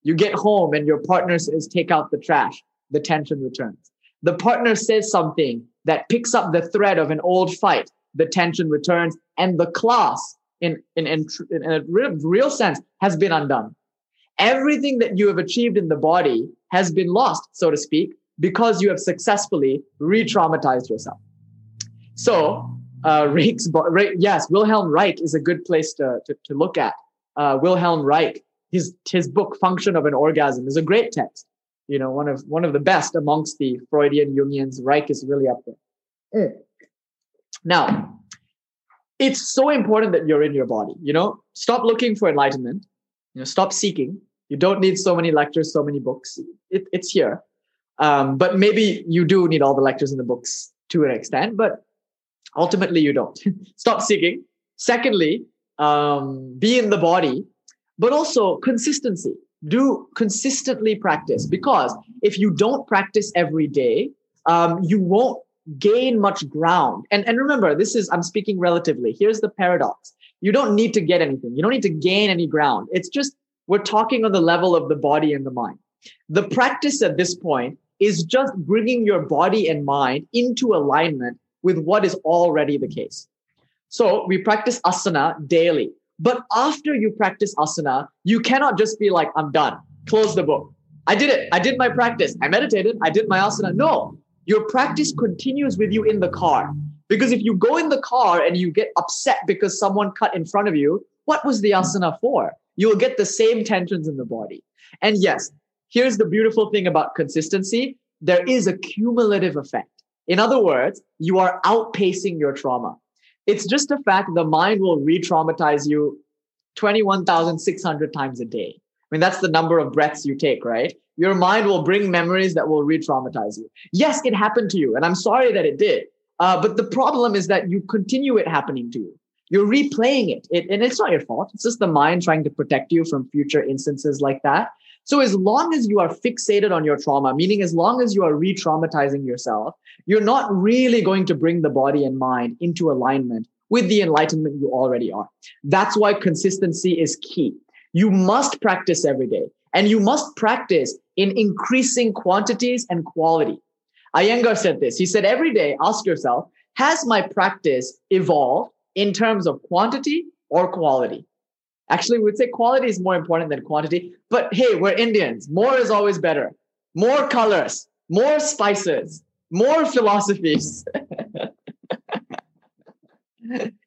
You get home and your partner says, take out the trash. The tension returns. The partner says something that picks up the thread of an old fight. The tension returns. And the class, in a real sense, has been undone. Everything that you have achieved in the body has been lost, so to speak, because you have successfully re-traumatized yourself. So, yes, Wilhelm Reich is a good place to look at. Wilhelm Reich. His book, Function of an Orgasm, is a great text. You know, one of the best amongst the Freudian Jungians. Reich is really up there. Now, it's so important that you're in your body, you know. Stop looking for enlightenment. You know, stop seeking. You don't need so many lectures, so many books. It's here. But maybe you do need all the lectures and the books to an extent, but ultimately you don't. Stop seeking. Secondly, be in the body. But also consistency. Do consistently practice, because if you don't practice every day, you won't gain much ground. And remember, I'm speaking relatively. Here's the paradox. You don't need to get anything. You don't need to gain any ground. It's just, we're talking on the level of the body and the mind. The practice at this point is just bringing your body and mind into alignment with what is already the case. So we practice asana daily. But after you practice asana, you cannot just be like, I'm done. Close the book. I did it. I did my practice. I meditated. I did my asana. No, your practice continues with you in the car. Because if you go in the car and you get upset because someone cut in front of you, what was the asana for? You'll get the same tensions in the body. And yes, here's the beautiful thing about consistency. There is a cumulative effect. In other words, you are outpacing your trauma. It's just a fact the mind will re-traumatize you 21,600 times a day. I mean, that's the number of breaths you take, right? Your mind will bring memories that will re-traumatize you. Yes, it happened to you, and I'm sorry that it did. But the problem is that you continue it happening to you. You're replaying it, and it's not your fault. It's just the mind trying to protect you from future instances like that. So as long as you are fixated on your trauma, meaning as long as you are re-traumatizing yourself, you're not really going to bring the body and mind into alignment with the enlightenment you already are. That's why consistency is key. You must practice every day, and you must practice in increasing quantities and quality. Iyengar said this. He said, every day, ask yourself, has my practice evolved in terms of quantity or quality? Actually, we would say quality is more important than quantity, but hey, we're Indians. More is always better. More colors, more spices, more philosophies.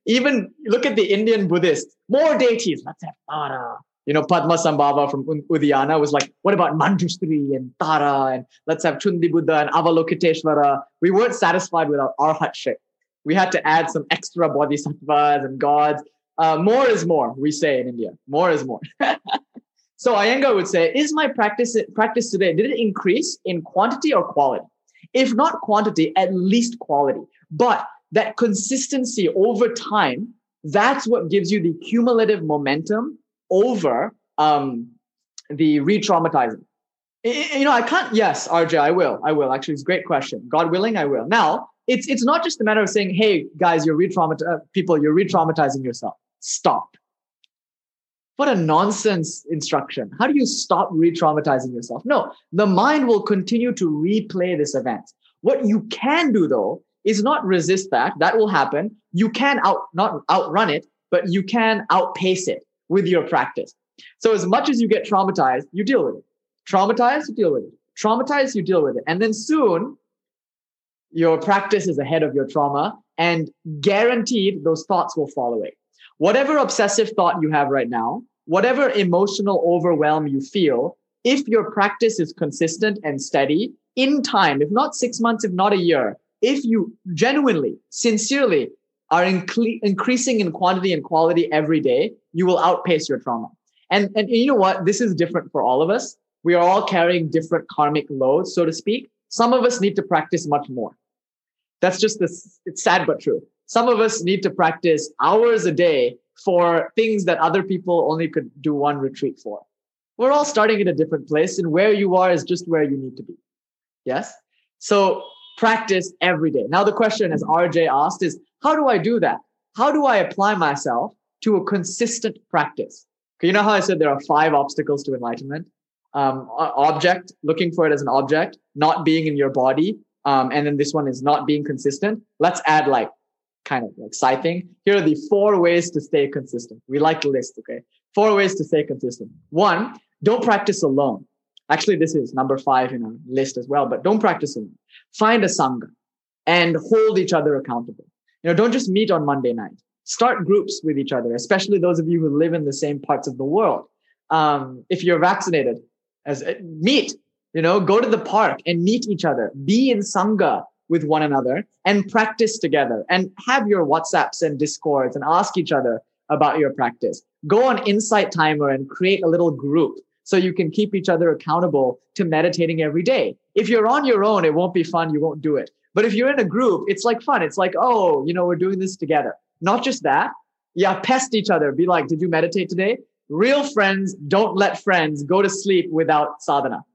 Even look at the Indian Buddhists, more deities. Let's have Tara. You know, Padmasambhava from Udiyana was like, what about Manjushri and Tara? And let's have Chundi Buddha and Avalokiteshvara. We weren't satisfied with our arhatship. We had to add some extra bodhisattvas and gods. More is more, we say in India. More is more. So Iyengar would say, is my practice today, did it increase in quantity or quality? If not quantity, at least quality. But that consistency over time, that's what gives you the cumulative momentum over the re-traumatizing. You know, I can't, yes, RJ, I will. Actually, it's a great question. God willing, I will. Now, it's not just a matter of saying, hey, guys, you're re-traumatizing yourself. Stop. What a nonsense instruction. How do you stop re-traumatizing yourself? No, the mind will continue to replay this event. What you can do, though, is not resist that. That will happen. You can not outrun it, but you can outpace it with your practice. So as much as you get traumatized, you deal with it. Traumatized, you deal with it. Traumatized, you deal with it. And then soon, your practice is ahead of your trauma, and guaranteed those thoughts will fall away. Whatever obsessive thought you have right now, whatever emotional overwhelm you feel, if your practice is consistent and steady, in time, if not 6 months, if not a year, if you genuinely, sincerely are increasing in quantity and quality every day, you will outpace your trauma. And you know what? This is different for all of us. We are all carrying different karmic loads, so to speak. Some of us need to practice much more. That's just this. It's sad, but true. Some of us need to practice hours a day for things that other people only could do one retreat for. We're all starting in a different place, and where you are is just where you need to be. Yes? So, practice every day. Now, the question, as RJ asked, is how do I do that? How do I apply myself to a consistent practice? Because you know how I said there are 5 obstacles to enlightenment? Object, looking for it as an object, not being in your body. And then this one is not being consistent. Let's add kind of side thing. Here are the 4 ways to stay consistent. We like lists, okay? 4 ways to stay consistent. 1, don't practice alone. Actually, this is number 5 in our list as well, but don't practice alone. Find a sangha and hold each other accountable. You know, don't just meet on Monday night. Start groups with each other, especially those of you who live in the same parts of the world. If you're vaccinated, meet, you know, go to the park and meet each other. Be in sangha with one another and practice together, and have your WhatsApps and Discords and ask each other about your practice. Go on Insight Timer and create a little group, so you can keep each other accountable to meditating every day. If you're on your own, it won't be fun. You won't do it. But if you're in a group, it's like fun. It's like, oh, you know, we're doing this together. Not just that. Yeah, pest each other. Be like, did you meditate today? Real friends don't let friends go to sleep without sadhana.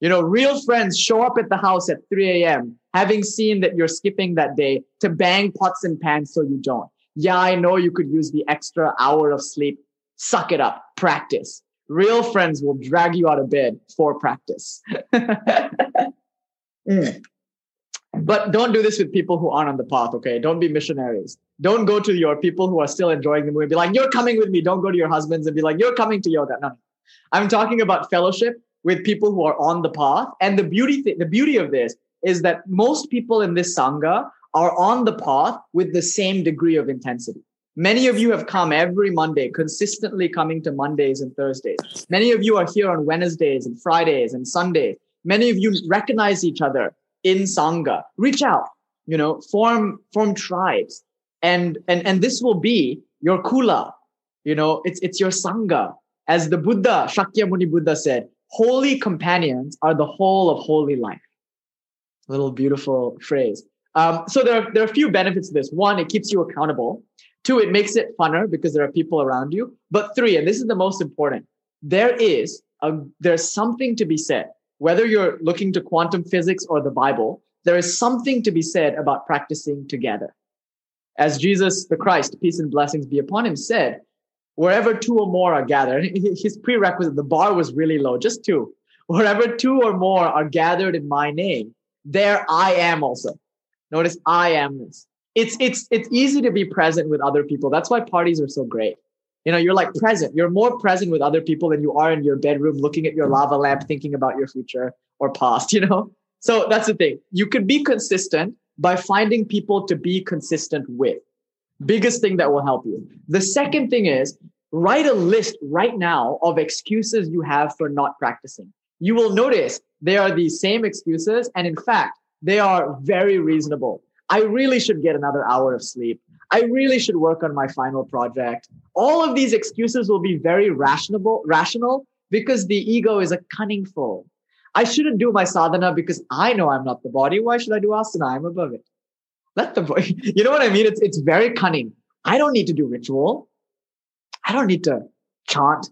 You know, real friends show up at the house at 3 a.m., having seen that you're skipping that day, to bang pots and pans so you don't. Yeah, I know you could use the extra hour of sleep. Suck it up. Practice. Real friends will drag you out of bed for practice. But don't do this with people who aren't on the path, okay? Don't be missionaries. Don't go to your people who are still enjoying the movie and be like, you're coming with me. Don't go to your husbands and be like, you're coming to yoga. No, I'm talking about fellowship with people who are on the path. And the beauty of this is that most people in this sangha are on the path with the same degree of intensity. Many of you have come every Monday, consistently coming to Mondays and Thursdays. Many of you are here on Wednesdays and Fridays and Sundays. Many of you recognize each other in Sangha. Reach out, form tribes. And this will be your kula. It's your Sangha. As the Buddha, Shakyamuni Buddha said, holy companions are the whole of holy life. Little beautiful phrase. So there are a few benefits to this. One, it keeps you accountable. Two, it makes it funner because there are people around you. But three, and this is the most important, there's something to be said. Whether you're looking to quantum physics or the Bible, there is something to be said about practicing together. As Jesus the Christ, peace and blessings be upon him, said, wherever two or more are gathered, his prerequisite, the bar was really low, just two. Wherever two or more are gathered in my name, there I am also. Notice I amness. It's easy to be present with other people. That's why parties are so great. You're like present. You're more present with other people than you are in your bedroom looking at your lava lamp, thinking about your future or past, So that's the thing. You could be consistent by finding people to be consistent with. Biggest thing that will help you. The second thing is write a list right now of excuses you have for not practicing. You will notice they are the same excuses. And in fact, they are very reasonable. I really should get another hour of sleep. I really should work on my final project. All of these excuses will be very rational because the ego is a cunning fool. I shouldn't do my sadhana because I know I'm not the body. Why should I do asana? I'm above it. Let the body. You know what I mean? It's very cunning. I don't need to do ritual. I don't need to chant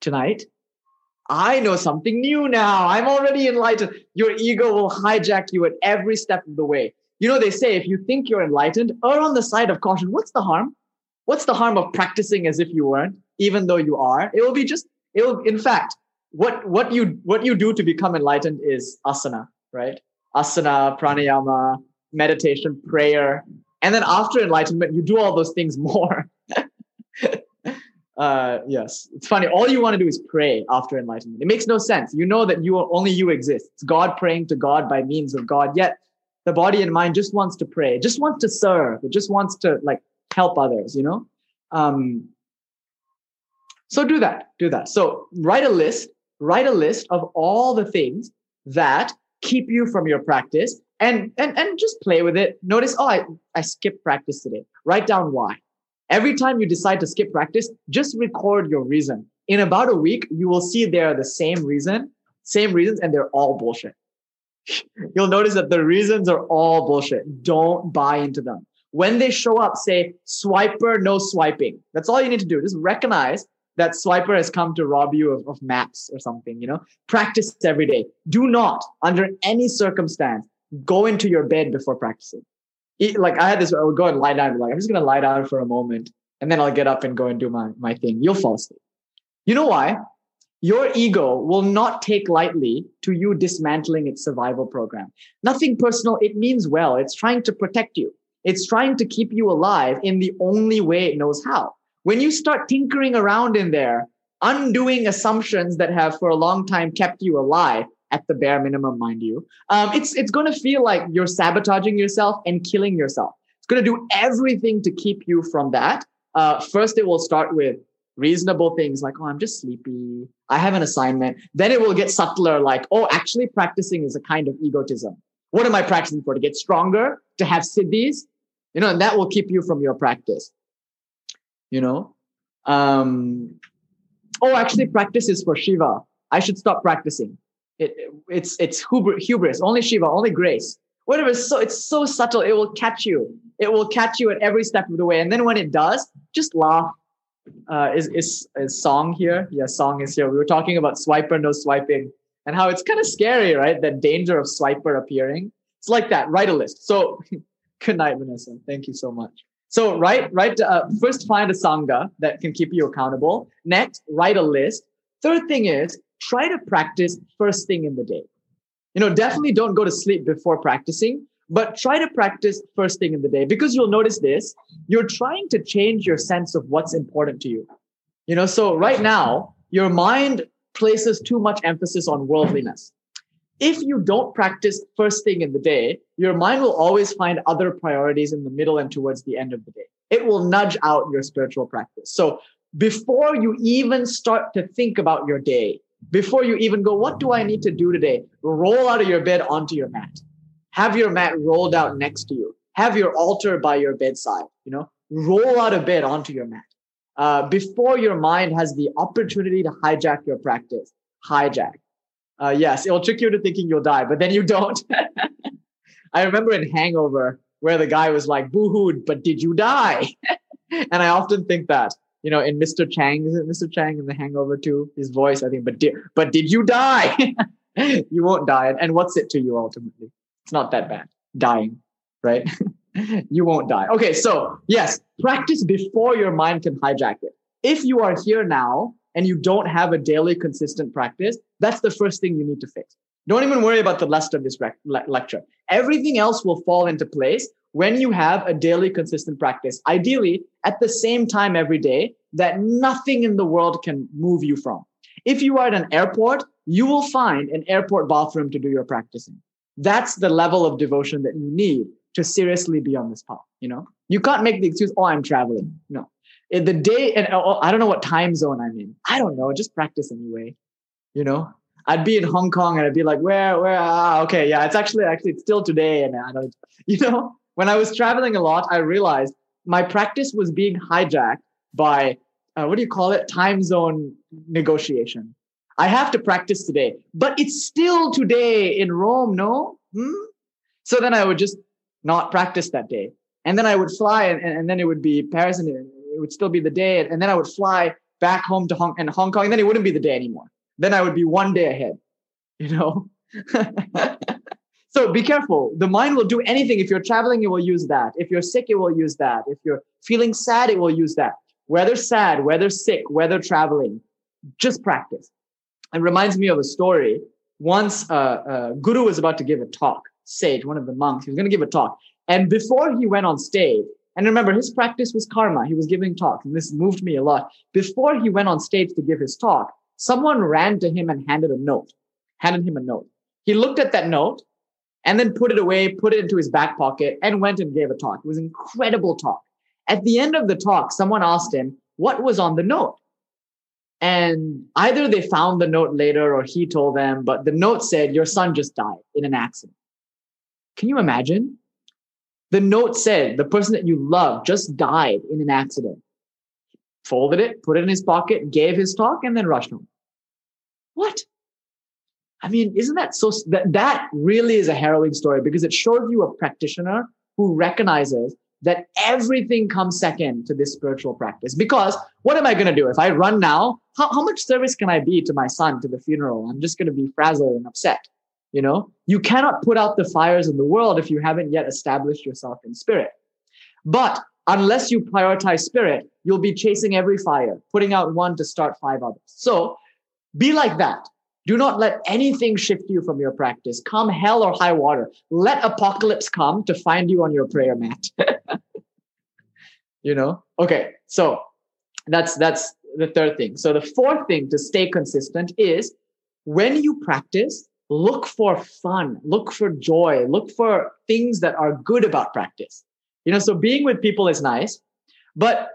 tonight. I know something new now. I'm already enlightened. Your ego will hijack you at every step of the way. They say, if you think you're enlightened, err on the side of caution. What's the harm? What's the harm of practicing as if you weren't, even though you are? In fact, what you do to become enlightened is asana, right? Asana, pranayama, meditation, prayer. And then after enlightenment, you do all those things more. Yes, it's funny. All you want to do is pray after enlightenment. It makes no sense. You know that only you exist. It's God praying to God by means of God. Yet the body and mind just wants to pray. It just wants to serve. It just wants to help others. So do that. So write a list of all the things that keep you from your practice, and just play with it. Notice, I skipped practice today. Write down why. Every time you decide to skip practice, just record your reason. In about a week, you will see they're the same reasons, and they're all bullshit. You'll notice that the reasons are all bullshit. Don't buy into them. When they show up, say, swiper, no swiping. That's all you need to do. Just recognize that swiper has come to rob you of maps or something, Practice every day. Do not, under any circumstance, go into your bed before practicing. I would go and lie down. I'm just going to lie down for a moment and then I'll get up and go and do my thing. You'll fall asleep. You know why? Your ego will not take lightly to you dismantling its survival program. Nothing personal. It means well. It's trying to protect you. It's trying to keep you alive in the only way it knows how. When you start tinkering around in there, undoing assumptions that have for a long time kept you alive, at the bare minimum, mind you, it's going to feel like you're sabotaging yourself and killing yourself. It's going to do everything to keep you from that. First, it will start with reasonable things like, I'm just sleepy. I have an assignment. Then it will get subtler like, actually practicing is a kind of egotism. What am I practicing for? To get stronger? To have siddhis? And that will keep you from your practice. Actually practice is for Shiva. I should stop practicing. It's hubris, only Shiva, only grace, whatever. So it's so subtle. It will catch you. It will catch you at every step of the way. And then when it does, just laugh. Is Song here? Yeah, Song is here. We were talking about swiper, no swiping, and how it's kind of scary, right? That danger of swiper appearing. It's like that. Write a list. So good night, Vanessa. Thank you so much. So first find a Sangha that can keep you accountable. Next, write a list. Third thing is, try to practice first thing in the day. Definitely don't go to sleep before practicing, but try to practice first thing in the day, because you'll notice this. You're trying to change your sense of what's important to you. So right now, your mind places too much emphasis on worldliness. If you don't practice first thing in the day, your mind will always find other priorities in the middle and towards the end of the day. It will nudge out your spiritual practice. So before you even start to think about your day, before you even go, what do I need to do today? Roll out of your bed onto your mat. Have your mat rolled out next to you. Have your altar by your bedside, you know, roll out of bed onto your mat. Before your mind has the opportunity to hijack your practice, hijack. Yes, it'll trick you into thinking you'll die, but then you don't. I remember in Hangover where the guy was like, boo-hooed, but did you die? And I often think that, you know, in Mr. Chang, is it Mr. Chang in The Hangover 2? His voice, I think, but did you die? You won't die. And what's it to you ultimately? It's not that bad, dying, right? You won't die. Okay, so yes, practice before your mind can hijack it. If you are here now and you don't have a daily consistent practice, that's the first thing you need to fix. Don't even worry about the rest of this lecture. Everything else will fall into place when you have a daily consistent practice, ideally at the same time every day, that nothing in the world can move you from. If you are at an airport, you will find an airport bathroom to do your practicing. That's the level of devotion that you need to seriously be on this path. You know, you can't make the excuse, oh, I'm traveling. No, in the day, and oh, I don't know what time zone I'm in. I don't know. Just practice anyway. You know, I'd be in Hong Kong and I'd be like, where? Ah, okay. Yeah. It's actually, it's still today. And I don't, you know, when I was traveling a lot, I realized my practice was being hijacked by, what do you call it? Time zone negotiation. I have to practice today, but it's still today in Rome. No. So then I would just not practice that day. And then I would fly and then it would be Paris and it would still be the day. And then I would fly back home to Hong Kong and then it wouldn't be the day anymore. Then I would be one day ahead, you know? So be careful. The mind will do anything. If you're traveling, it will use that. If you're sick, it will use that. If you're feeling sad, it will use that. Whether sad, whether sick, whether traveling, just practice. It reminds me of a story. Once Guru was about to give a talk. Sage, one of the monks, he was going to give a talk. And before he went on stage, and remember, his practice was karma. He was giving talks, and this moved me a lot. Before he went on stage to give his talk, someone ran to him and handed him a note. He looked at that note and then put it away, put it into his back pocket, and went and gave a talk. It was an incredible talk. At the end of the talk, someone asked him, what was on the note? And either they found the note later or he told them, but the note said, your son just died in an accident. Can you imagine? The note said the person that you love just died in an accident. Folded it, put it in his pocket, gave his talk, and then rushed home. What? I mean, isn't that so? That really is a harrowing story because it shows you a practitioner who recognizes that everything comes second to this spiritual practice. Because what am I going to do? If I run now, how much service can I be to my son, to the funeral? I'm just going to be frazzled and upset. You know, you cannot put out the fires in the world if you haven't yet established yourself in spirit. But unless you prioritize spirit, you'll be chasing every fire, putting out one to start five others. So be like that. Do not let anything shift you from your practice. Come hell or high water. Let apocalypse come to find you on your prayer mat. You know? Okay. So that's the third thing. So the fourth thing to stay consistent is when you practice, look for fun, look for joy, look for things that are good about practice. You know, so being with people is nice, but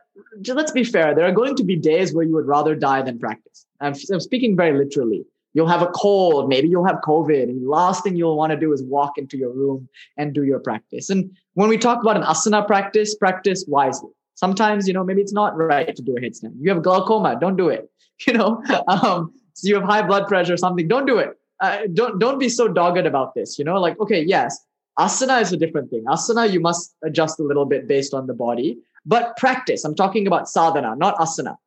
let's be fair. There are going to be days where you would rather die than practice. I'm speaking very literally. You'll have a cold, maybe you'll have COVID, and the last thing you'll want to do is walk into your room and do your practice. And when we talk about an asana practice, practice wisely. Sometimes, you know, maybe it's not right to do a headstand. You have glaucoma, don't do it. You know, so you have high blood pressure or something, don't do it. Don't be so dogged about this, you know, like, okay, yes, asana is a different thing. Asana, you must adjust a little bit based on the body, but practice, I'm talking about sadhana, not asana.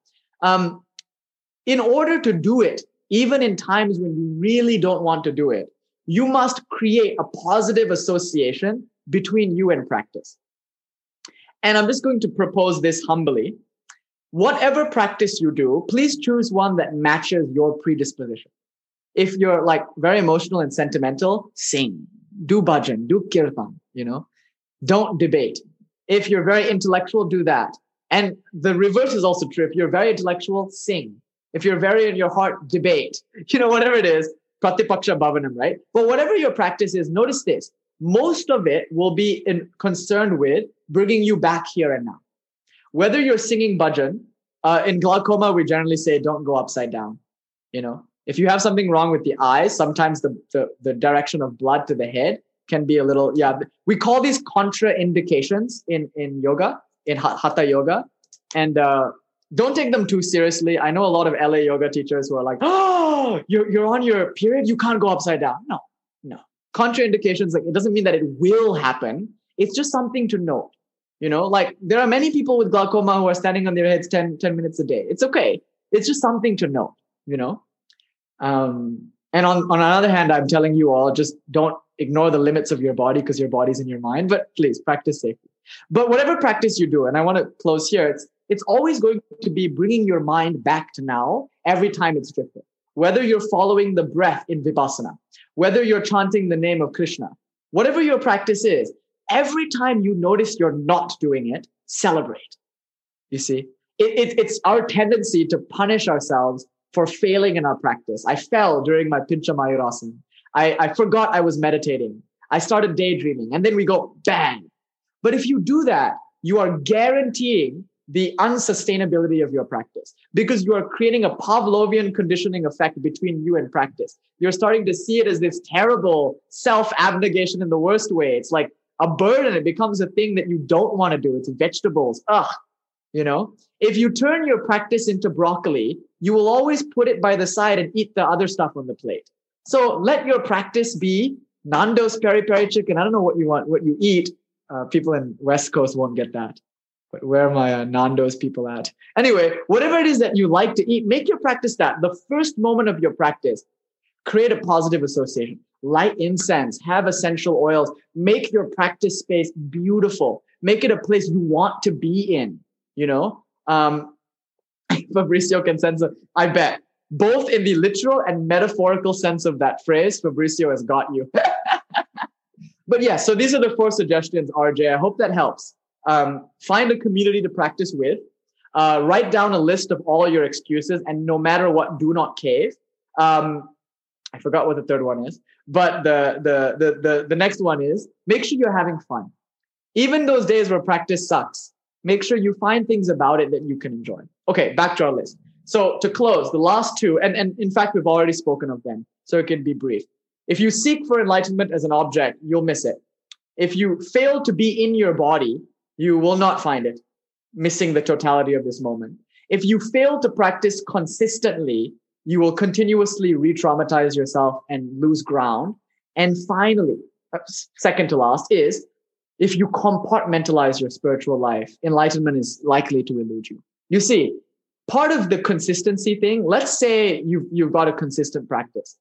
In order to do it, even in times when you really don't want to do it, you must create a positive association between you and practice. And I'm just going to propose this humbly. Whatever practice you do, please choose one that matches your predisposition. If you're like very emotional and sentimental, sing, do bhajan, do kirtan, you know, don't debate. If you're very intellectual, do that. And the reverse is also true. If you're very intellectual, sing. If you're very in your heart, debate, you know, whatever it is, Pratipaksha Bhavanam, right? But whatever your practice is, notice this. Most of it will be concerned with bringing you back here and now. Whether you're singing bhajan, in glaucoma, we generally say, don't go upside down. You know, if you have something wrong with the eyes, sometimes the direction of blood to the head can be a little, yeah. We call these contraindications in yoga, in hatha yoga. And don't take them too seriously. I know a lot of LA yoga teachers who are like, oh, you're on your period. You can't go upside down. No, no. Contraindications, like, it doesn't mean that it will happen. It's just something to note. You know, like there are many people with glaucoma who are standing on their heads 10 minutes a day. It's okay. It's just something to note, you know. And on another hand, I'm telling you all, just don't ignore the limits of your body because your body's in your mind. But please practice safely. But whatever practice you do, and I want to close here, it's always going to be bringing your mind back to now every time it's drifted. Whether you're following the breath in vipassana, whether you're chanting the name of Krishna, whatever your practice is, every time you notice you're not doing it, celebrate. You see, it's our tendency to punish ourselves for failing in our practice. I fell during my Pinchamayurasana. I forgot I was meditating. I started daydreaming. And then we go, bang. But if you do that, you are guaranteeing the unsustainability of your practice because you are creating a Pavlovian conditioning effect between you and practice. You're starting to see it as this terrible self-abnegation in the worst way. It's like a burden. It becomes a thing that you don't want to do. It's vegetables. Ugh. You know, if you turn your practice into broccoli, you will always put it by the side and eat the other stuff on the plate. So let your practice be Nando's peri-peri chicken. I don't know what you want, what you eat. People in West Coast won't get that. But where are my Nando's people at? Anyway, whatever it is that you like to eat, make your practice that. The first moment of your practice, create a positive association. Light incense, have essential oils, make your practice space beautiful, make it a place you want to be in, you know? Fabricio can sense it, I bet. Both in the literal and metaphorical sense of that phrase, Fabricio has got you. But yeah, so these are the four suggestions, RJ. I hope that helps. Find a community to practice with, write down a list of all your excuses, and no matter what, do not cave. I forgot what the third one is, but the next one is make sure you're having fun. Even those days where practice sucks, make sure you find things about it that you can enjoy. Okay, back to our list. So to close, the last two, and in fact, we've already spoken of them, so it can be brief. If you seek for enlightenment as an object, you'll miss it. If you fail to be in your body, you will not find it, missing the totality of this moment. If you fail to practice consistently, you will continuously re-traumatize yourself and lose ground. And finally, second to last is, if you compartmentalize your spiritual life, enlightenment is likely to elude you. You see, part of the consistency thing, let's say you've got a consistent practice.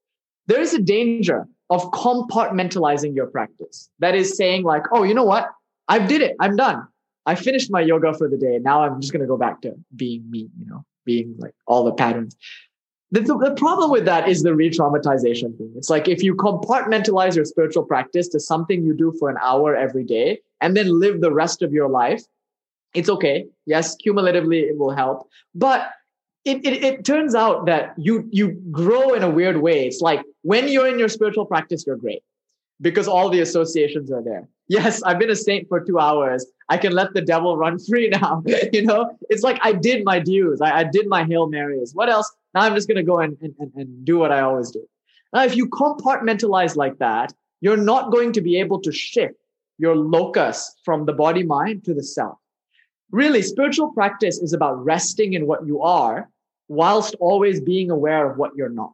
There is a danger of compartmentalizing your practice. That is saying like, oh, you know what? I did it. I'm done. I finished my yoga for the day. Now I'm just going to go back to being me, you know, being like all the patterns. The problem with that is the re-traumatization thing. It's like if you compartmentalize your spiritual practice to something you do for an hour every day and then live the rest of your life, it's okay. Yes, cumulatively it will help. But it turns out that you grow in a weird way. It's like when you're in your spiritual practice, you're great because all the associations are there. Yes, I've been a saint for 2 hours. I can let the devil run free now. You know, it's like I did my dues. I did my Hail Marys. What else? Now I'm just going to go and do what I always do. Now, if you compartmentalize like that, you're not going to be able to shift your locus from the body mind to the self. Really, spiritual practice is about resting in what you are whilst always being aware of what you're not.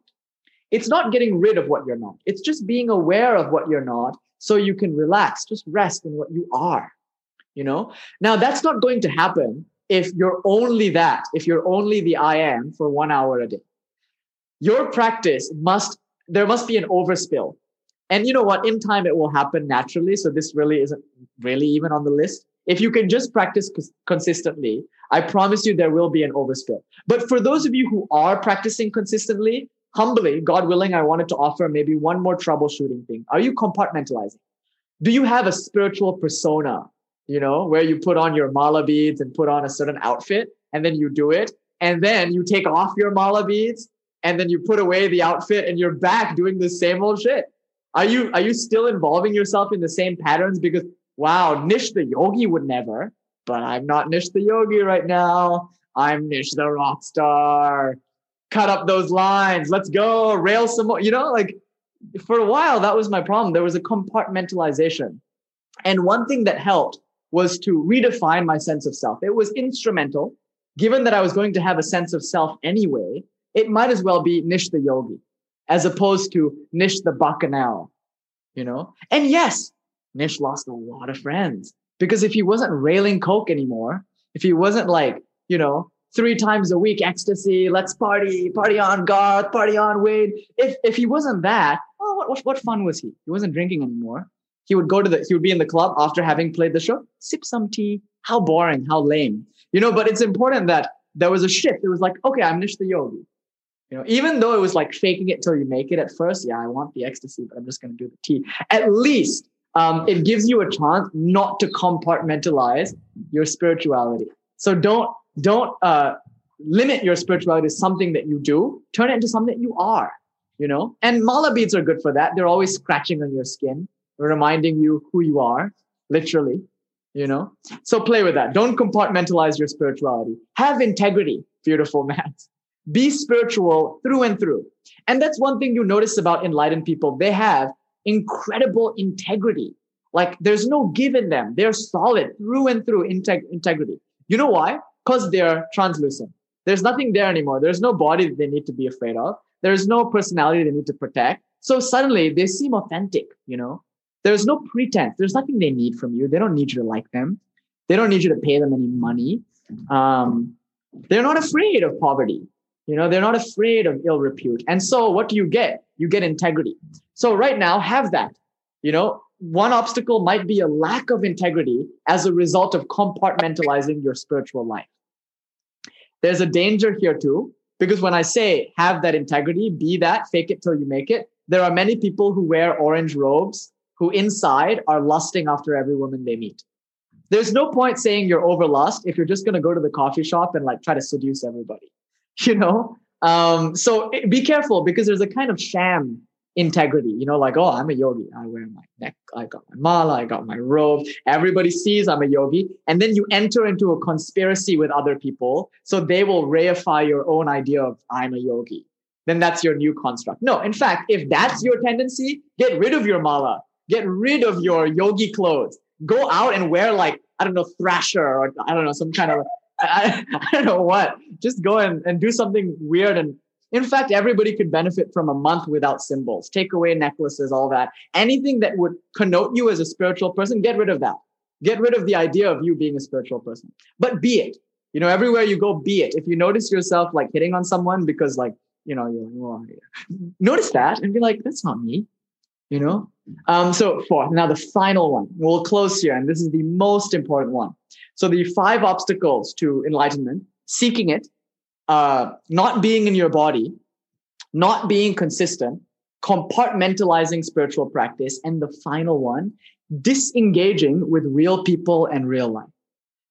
It's not getting rid of what you're not. It's just being aware of what you're not so you can relax, just rest in what you are, you know? Now, that's not going to happen if you're only that, if you're only the I am for 1 hour a day. Your practice there must be an overspill. And you know what? In time, it will happen naturally. So this really isn't really even on the list. If you can just practice consistently, I promise you there will be an overspill. But for those of you who are practicing consistently, humbly, God willing, I wanted to offer maybe one more troubleshooting thing. Are you compartmentalizing? Do you have a spiritual persona? You know, where you put on your mala beads and put on a certain outfit and then you do it. And then you take off your mala beads and then you put away the outfit and you're back doing the same old shit. Are you still involving yourself in the same patterns? Because, wow, Nish the yogi would never, but I'm not Nish the yogi right now. I'm Nish the rock star. Cut up those lines. Let's go. Rail some more. You know, like for a while, that was my problem. There was a compartmentalization. And one thing that helped was to redefine my sense of self. It was instrumental. Given that I was going to have a sense of self anyway, it might as well be Nish the yogi, as opposed to Nish the Bacchanal, you know? And yes, Nish lost a lot of friends because if he wasn't railing coke anymore, if he wasn't like, you know, 3 times a week, ecstasy, let's party, party on Garth, party on Wade. If he wasn't that, well, what fun was he? He wasn't drinking anymore. He would go to he would be in the club after having played the show, sip some tea. How boring, how lame, you know, but it's important that there was a shift. It was like, okay, I'm Nish the yogi. You know, even though it was like faking it till you make it at first. Yeah, I want the ecstasy, but I'm just going to do the tea. At least it gives you a chance not to compartmentalize your spirituality. So don't limit your spirituality to something that you do. Turn it into something that you are, you know. And mala beads are good for that. They're always scratching on your skin, reminding you who you are, literally, you know. So play with that. Don't compartmentalize your spirituality. Have integrity, beautiful man. Be spiritual through and through. And that's one thing you notice about enlightened people. They have incredible integrity. Like there's no give in them. They're solid through and through integrity. You know why? Because they're translucent. There's nothing there anymore. There's no body that they need to be afraid of. There's no personality they need to protect. So suddenly they seem authentic, you know. There's no pretense. There's nothing they need from you. They don't need you to like them. They don't need you to pay them any money. They're not afraid of poverty. You know, they're not afraid of ill repute. And so what do you get? You get integrity. So right now, have that. You know, one obstacle might be a lack of integrity as a result of compartmentalizing your spiritual life. There's a danger here too, because when I say have that integrity, be that, fake it till you make it, there are many people who wear orange robes who inside are lusting after every woman they meet. There's no point saying you're over lust if you're just going to go to the coffee shop and like try to seduce everybody. You know, so be careful because there's a kind of sham integrity, you know, like, oh, I'm a yogi. I wear my neck. I got my mala. I got my robe. Everybody sees I'm a yogi. And then you enter into a conspiracy with other people. So they will reify your own idea of I'm a yogi. Then that's your new construct. No, in fact, if that's your tendency, get rid of your mala. Get rid of your yogi clothes. Go out and wear like, I don't know, thrasher or I don't know, some kind of... I don't know what, just go and do something weird. And in fact, everybody could benefit from a month without symbols, take away necklaces, all that, anything that would connote you as a spiritual person, get rid of that. Get rid of the idea of you being a spiritual person, but be it, you know, everywhere you go, be it. If you notice yourself like hitting on someone because like, you know, you notice that and be like, that's not me, you know? So fourth, now the final one, we'll close here. And this is the most important one. So the 5 obstacles to enlightenment, seeking it, not being in your body, not being consistent, compartmentalizing spiritual practice. And the final one, disengaging with real people and real life.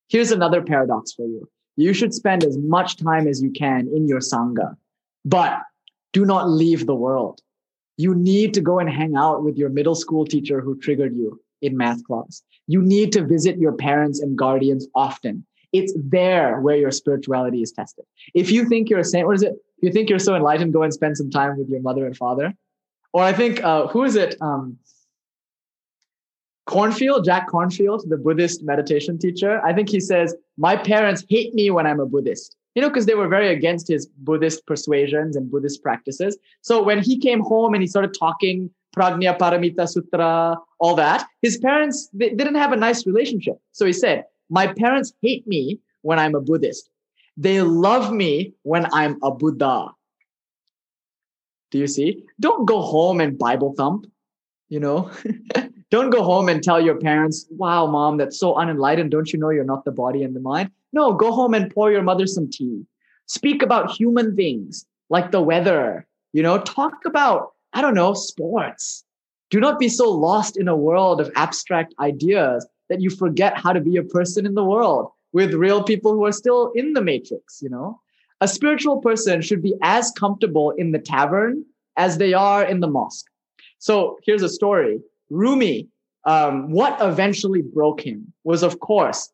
Here's another paradox for you. You should spend as much time as you can in your Sangha, but do not leave the world. You need to go and hang out with your middle school teacher who triggered you in math class. You need to visit your parents and guardians often. It's there where your spirituality is tested. If you think you're a saint, what is it? If you think you're so enlightened, go and spend some time with your mother and father. Or I think, who is it? Cornfield, Jack Cornfield, the Buddhist meditation teacher. I think he says, my parents hate me when I'm a Buddhist, you know, because they were very against his Buddhist persuasions and Buddhist practices. So when he came home and he started talking Prajna Paramita Sutra, all that. His parents, they didn't have a nice relationship. So he said, my parents hate me when I'm a Buddhist. They love me when I'm a Buddha. Do you see? Don't go home and Bible thump, you know. Don't go home and tell your parents, wow, mom, that's so unenlightened. Don't you know you're not the body and the mind? No, go home and pour your mother some tea. Speak about human things like the weather, you know, talk about I don't know, sports. Do not be so lost in a world of abstract ideas that you forget how to be a person in the world with real people who are still in the matrix, you know? a spiritual person should be as comfortable in the tavern as they are in the mosque. So here's a story. Rumi, what eventually broke him was, of course,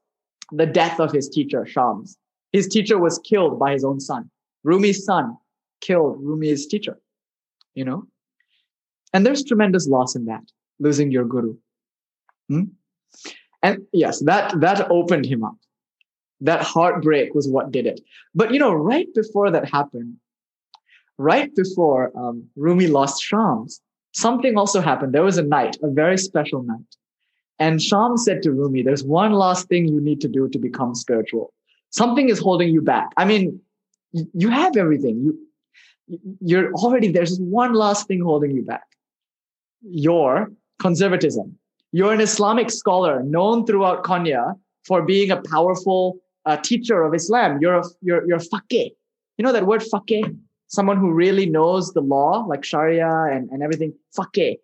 the death of his teacher, Shams. His teacher was killed by his own son. Rumi's son killed Rumi's teacher, you know? And there's tremendous loss in that, losing your guru. And yes, that opened him up. That heartbreak was what did it. But, you know, right before that happened, right before Rumi lost Shams, something also happened. There was a night, a very special night. And Shams said to Rumi, there's one last thing you need to do to become spiritual. Something is holding you back. I mean, you have everything. You're already, there's one last thing holding you back. Your conservatism. You're an Islamic scholar known throughout Konya for being a powerful teacher of Islam. You're faqih. You know that word faqih? Someone who really knows the law, like Sharia and everything, faqih.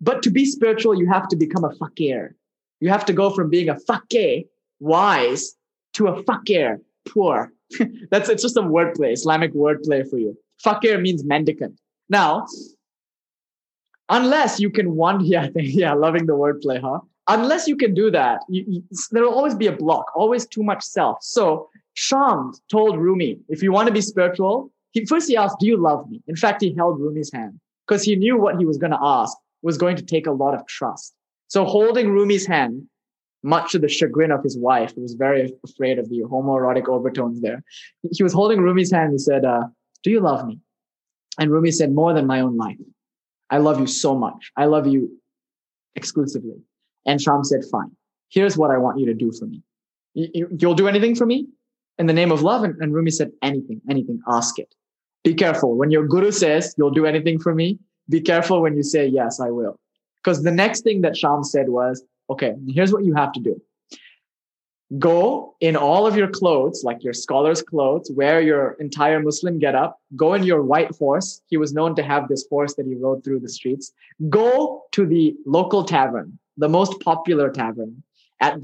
But to be spiritual, you have to become a faqir. You have to go from being a faqih, wise, to a faqir, poor. It's just a wordplay, Islamic wordplay for you. Faqir means mendicant. Now, unless you can loving the wordplay, huh? Unless you can do that, there will always be a block, always too much self. So Shams told Rumi, if you want to be spiritual, he asked, do you love me? In fact, he held Rumi's hand because he knew what he was going to ask was going to take a lot of trust. So holding Rumi's hand, much to the chagrin of his wife, who was very afraid of the homoerotic overtones there, he was holding Rumi's hand. He said, do you love me? And Rumi said, more than my own life. I love you so much. I love you exclusively. And Shams said, fine, here's what I want you to do for me. You'll do anything for me in the name of love. And Rumi said, anything, ask it. Be careful. When your guru says, you'll do anything for me, be careful when you say, yes, I will. Because the next thing that Shams said was, okay, here's what you have to do. Go in all of your clothes, like your scholar's clothes, wear your entire Muslim getup, go in your white horse. He was known to have this horse that he rode through the streets. Go to the local tavern, the most popular tavern at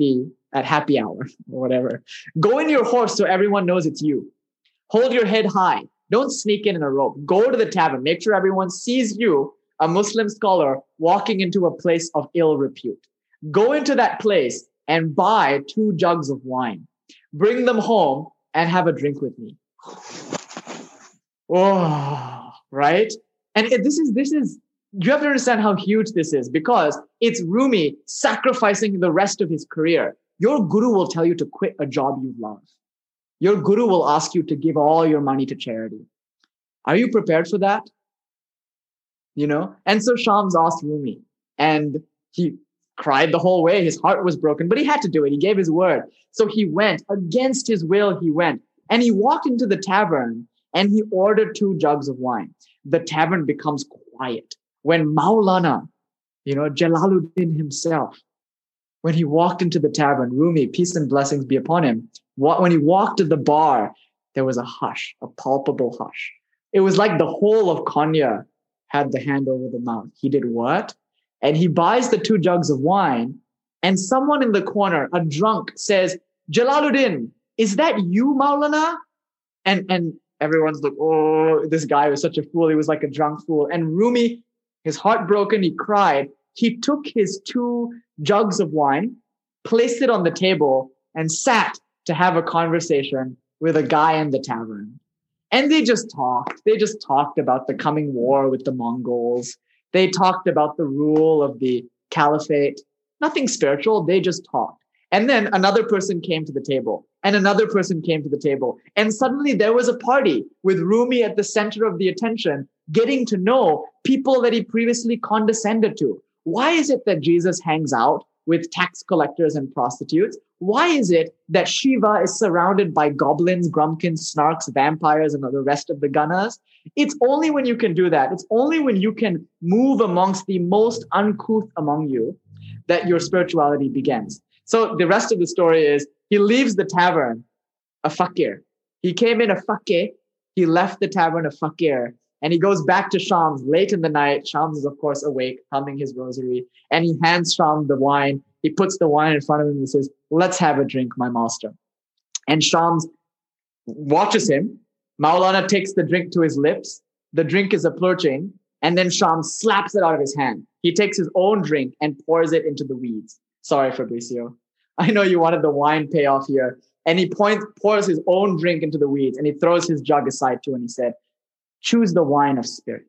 happy hour or whatever. Go in your horse so everyone knows it's you. Hold your head high. Don't sneak in a robe. Go to the tavern. Make sure everyone sees you, a Muslim scholar, walking into a place of ill repute. Go into that place and buy 2 jugs of wine. Bring them home and have a drink with me. Oh, right? And this is, you have to understand how huge this is, because it's Rumi sacrificing the rest of his career. Your guru will tell you to quit a job you love. Your guru will ask you to give all your money to charity. Are you prepared for that? You know? And so Shams asked Rumi, and he cried the whole way. His heart was broken, but he had to do it. He gave his word. So he went against his will. He went and he walked into the tavern and he ordered 2 jugs of wine. The tavern becomes quiet when Maulana, you know, Jalaluddin himself, when he walked into the tavern, Rumi, peace and blessings be upon him. When he walked to the bar, there was a hush, a palpable hush. It was like the whole of Konya had the hand over the mouth. He did what? And he buys the 2 jugs of wine, and someone in the corner, a drunk, says, Jalaluddin, is that you, Maulana? And everyone's like, oh, this guy was such a fool. He was like a drunk fool. And Rumi, his heart broken, he cried. He took his 2 jugs of wine, placed it on the table, and sat to have a conversation with a guy in the tavern. And they just talked. They just talked about the coming war with the Mongols. They talked about the rule of the caliphate, nothing spiritual. They just talked. And then another person came to the table, and another person came to the table. And suddenly there was a party with Rumi at the center of the attention, getting to know people that he previously condescended to. Why is it that Jesus hangs out with tax collectors and prostitutes? Why is it that Shiva is surrounded by goblins, grumpkins, snarks, vampires, and the rest of the gunas? It's only when you can do that. It's only when you can move amongst the most uncouth among you that your spirituality begins. So the rest of the story is he leaves the tavern a faqir. He came in a faqih. He left the tavern a faqir. And he goes back to Shams late in the night. Shams is, of course, awake, humming his rosary. And he hands Shams the wine. He puts the wine in front of him and says, let's have a drink, my master. And Shams watches him, Maulana takes the drink to his lips. The drink is approaching, and then Sham slaps it out of his hand. He takes his own drink and pours it into the weeds. Sorry, Fabricio. I know you wanted the wine payoff here. And he pours his own drink into the weeds, and he throws his jug aside too, and he said, choose the wine of spirit.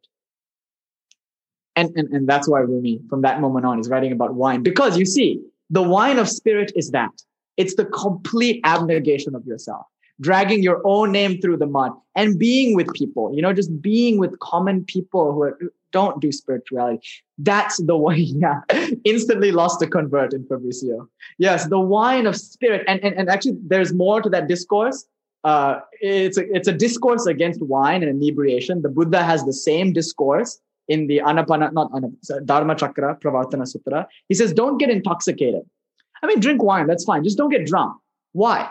And that's why Rumi, from that moment on, is writing about wine. Because you see, the wine of spirit is that. It's the complete abnegation of yourself, dragging your own name through the mud and being with people, you know, just being with common people who don't do spirituality. That's the wine. Yeah. Instantly lost a convert in Fabricio. Yes, the wine of spirit. And actually, there's more to that discourse. It's a discourse against wine and inebriation. The Buddha has the same discourse in the Dharma Chakra Pravartana Sutra. He says, don't get intoxicated. I mean, drink wine, that's fine. Just don't get drunk. Why?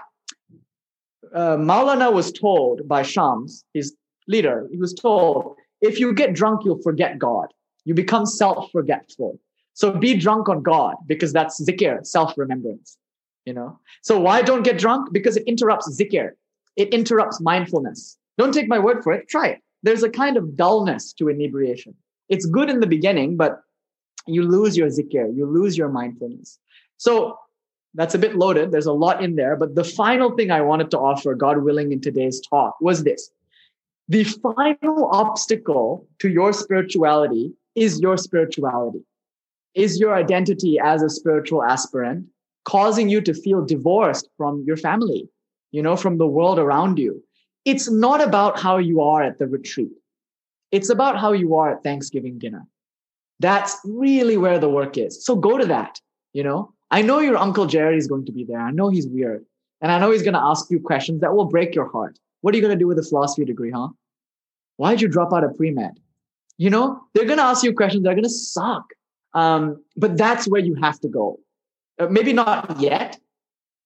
Maulana was told by Shams, his leader, he was told, if you get drunk, you'll forget God. You become self-forgetful. So be drunk on God, because that's zikr, self-remembrance, you know. So why don't get drunk? Because it interrupts zikr. It interrupts mindfulness. Don't take my word for it. Try it. There's a kind of dullness to inebriation. It's good in the beginning, but you lose your zikr. You lose your mindfulness. So that's a bit loaded. There's a lot in there. But the final thing I wanted to offer, God willing, in today's talk was this. The final obstacle to your spirituality is your spirituality, is your identity as a spiritual aspirant, causing you to feel divorced from your family, you know, from the world around you. It's not about how you are at the retreat. It's about how you are at Thanksgiving dinner. That's really where the work is. So go to that, you know. I know your Uncle Jerry is going to be there. I know he's weird. And I know he's going to ask you questions that will break your heart. What are you going to do with a philosophy degree, huh? Why'd you drop out of pre-med? You know, they're going to ask you questions that are going to suck. But that's where you have to go. Maybe not yet.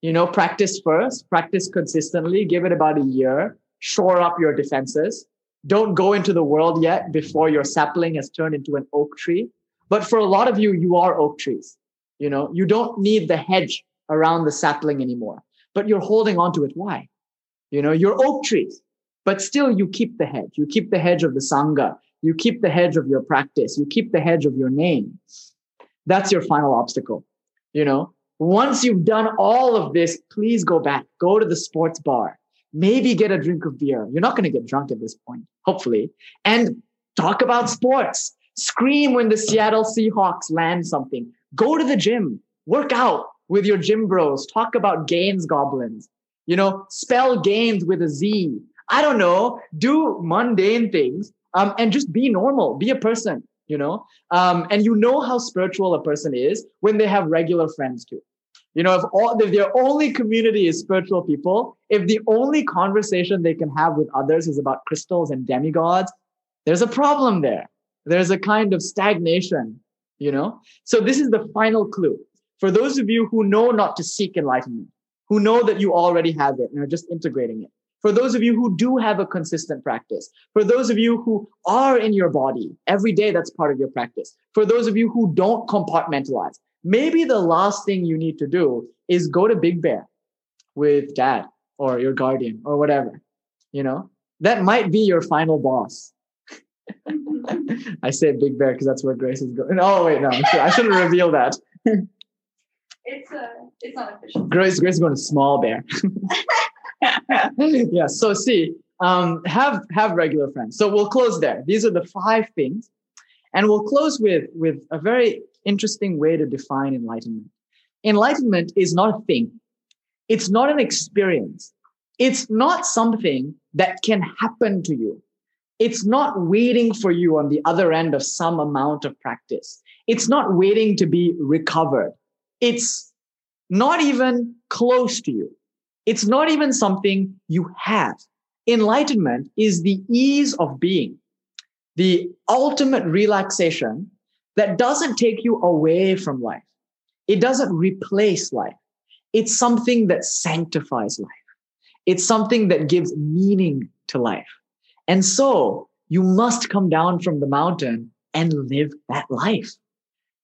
You know, practice first, practice consistently, give it about a year, shore up your defenses. Don't go into the world yet before your sapling has turned into an oak tree. But for a lot of you, you are oak trees. You know, you don't need the hedge around the sapling anymore, but you're holding on to it. Why? You know, you're oak trees, but still you keep the hedge. You keep the hedge of the Sangha. You keep the hedge of your practice. You keep the hedge of your name. That's your final obstacle. You know, once you've done all of this, please go back, go to the sports bar, maybe get a drink of beer. You're not going to get drunk at this point, hopefully, and talk about sports. Scream when the Seattle Seahawks land something. Go to the gym, work out with your gym bros, talk about Gaines goblins. You know, spell Gaines with a Z. I don't know. Do mundane things and just be normal. Be a person, you know. And you know how spiritual a person is when they have regular friends too. You know, if their only community is spiritual people, if the only conversation they can have with others is about crystals and demigods, there's a problem there. There's a kind of stagnation, you know. So this is the final clue. For those of you who know not to seek enlightenment, who know that you already have it and are just integrating it. For those of you who do have a consistent practice. For those of you who are in your body every day, that's part of your practice. For those of you who don't compartmentalize, maybe the last thing you need to do is go to Big Bear with dad or your guardian or whatever, you know. That might be your final boss. I say Big Bear because that's where Grace is going. Oh, wait, no, I shouldn't reveal that. It's not official. Grace is going to Small Bear. Yeah. So see, have regular friends. So we'll close there. These are the 5 things, and we'll close with a very interesting way to define enlightenment. Enlightenment is not a thing. It's not an experience. It's not something that can happen to you. It's not waiting for you on the other end of some amount of practice. It's not waiting to be recovered. It's not even close to you. It's not even something you have. Enlightenment is the ease of being, the ultimate relaxation that doesn't take you away from life. It doesn't replace life. It's something that sanctifies life. It's something that gives meaning to life. And so you must come down from the mountain and live that life.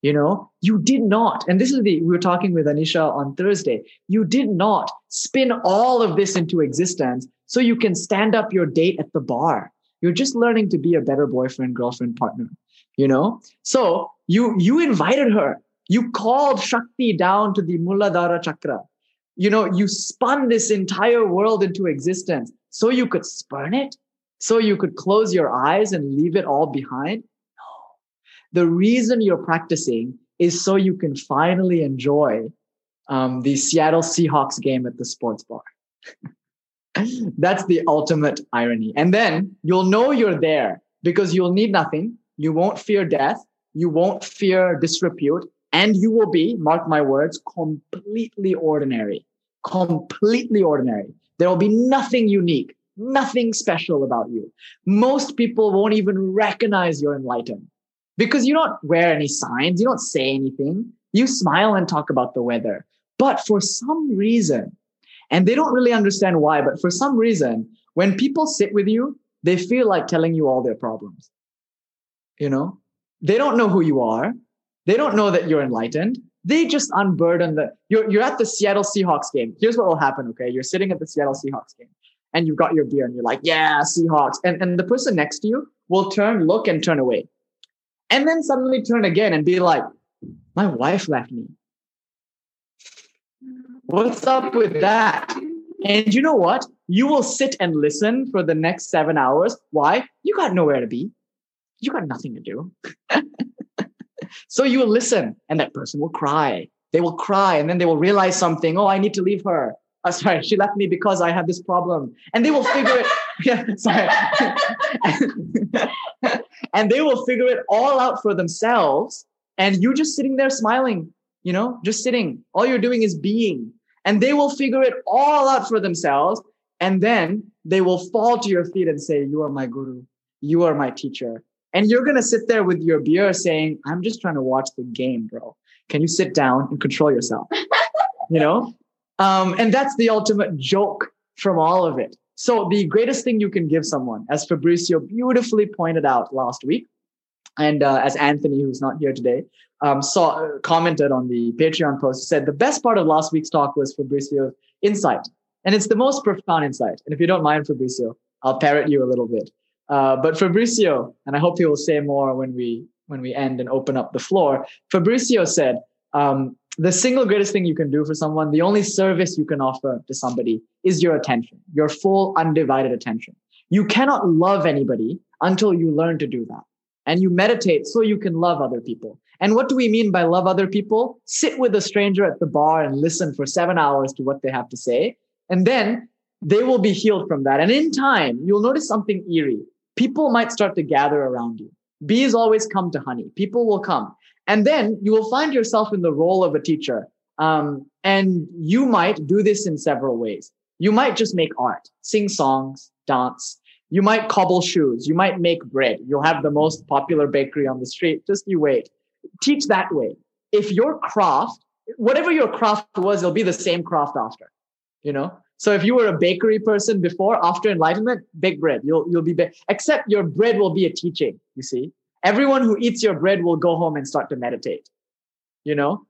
You know, you did not, and this is we were talking with Anisha on Thursday, you did not spin all of this into existence so you can stand up your date at the bar. You're just learning to be a better boyfriend, girlfriend, partner, you know? So you invited her, you called Shakti down to the Muladhara Chakra. You know, you spun this entire world into existence so you could spurn it, so you could close your eyes and leave it all behind. The reason you're practicing is so you can finally enjoy the Seattle Seahawks game at the sports bar. That's the ultimate irony. And then you'll know you're there because you'll need nothing. You won't fear death. You won't fear disrepute. And you will be, mark my words, completely ordinary. Completely ordinary. There will be nothing unique, nothing special about you. Most people won't even recognize you're enlightened. Because you don't wear any signs, you don't say anything, you smile and talk about the weather. But for some reason, and they don't really understand why, but for some reason, when people sit with you, they feel like telling you all their problems. You know, they don't know who you are. They don't know that you're enlightened. They just unburden you're at the Seattle Seahawks game. Here's what will happen, okay? You're sitting at the Seattle Seahawks game and you've got your beer and you're like, yeah, Seahawks. And the person next to you will turn, look and turn away. And then suddenly turn again and be like, my wife left me. What's up with that? And you know what? You will sit and listen for the next 7 hours. Why? You got nowhere to be. You got nothing to do. So you will listen and that person will cry. They will cry and then they will realize something. Oh, I need to leave her. Oh, sorry, she left me because I have this problem. And they will figure it. Yeah, sorry. And they will figure it all out for themselves. And you just sitting there smiling, you know, just sitting. All you're doing is being. And they will figure it all out for themselves. And then they will fall to your feet and say, you are my guru. You are my teacher. And you're going to sit there with your beer saying, I'm just trying to watch the game, bro. Can you sit down and control yourself? You know? And that's the ultimate joke from all of it. So the greatest thing you can give someone, as Fabricio beautifully pointed out last week, and as Anthony, who's not here today, commented on the Patreon post, said the best part of last week's talk was Fabricio's insight. And it's the most profound insight. And if you don't mind, Fabricio, I'll parrot you a little bit. But Fabricio, and I hope he will say more when we end and open up the floor, Fabricio said, the single greatest thing you can do for someone, the only service you can offer to somebody is your attention, your full undivided attention. You cannot love anybody until you learn to do that. And you meditate so you can love other people. And what do we mean by love other people? Sit with a stranger at the bar and listen for 7 hours to what they have to say. And then they will be healed from that. And in time, you'll notice something eerie. People might start to gather around you. Bees always come to honey. People will come. And then you will find yourself in the role of a teacher. And you might do this in several ways. You might just make art, sing songs, dance. You might cobble shoes. You might make bread. You'll have the most popular bakery on the street. Just you wait. Teach that way. If your craft, whatever your craft was, it'll be the same craft after, you know? So if you were a bakery person before, after enlightenment, bake bread. You'll be baked. Except your bread will be a teaching, you see? Everyone who eats your bread will go home and start to meditate, you know?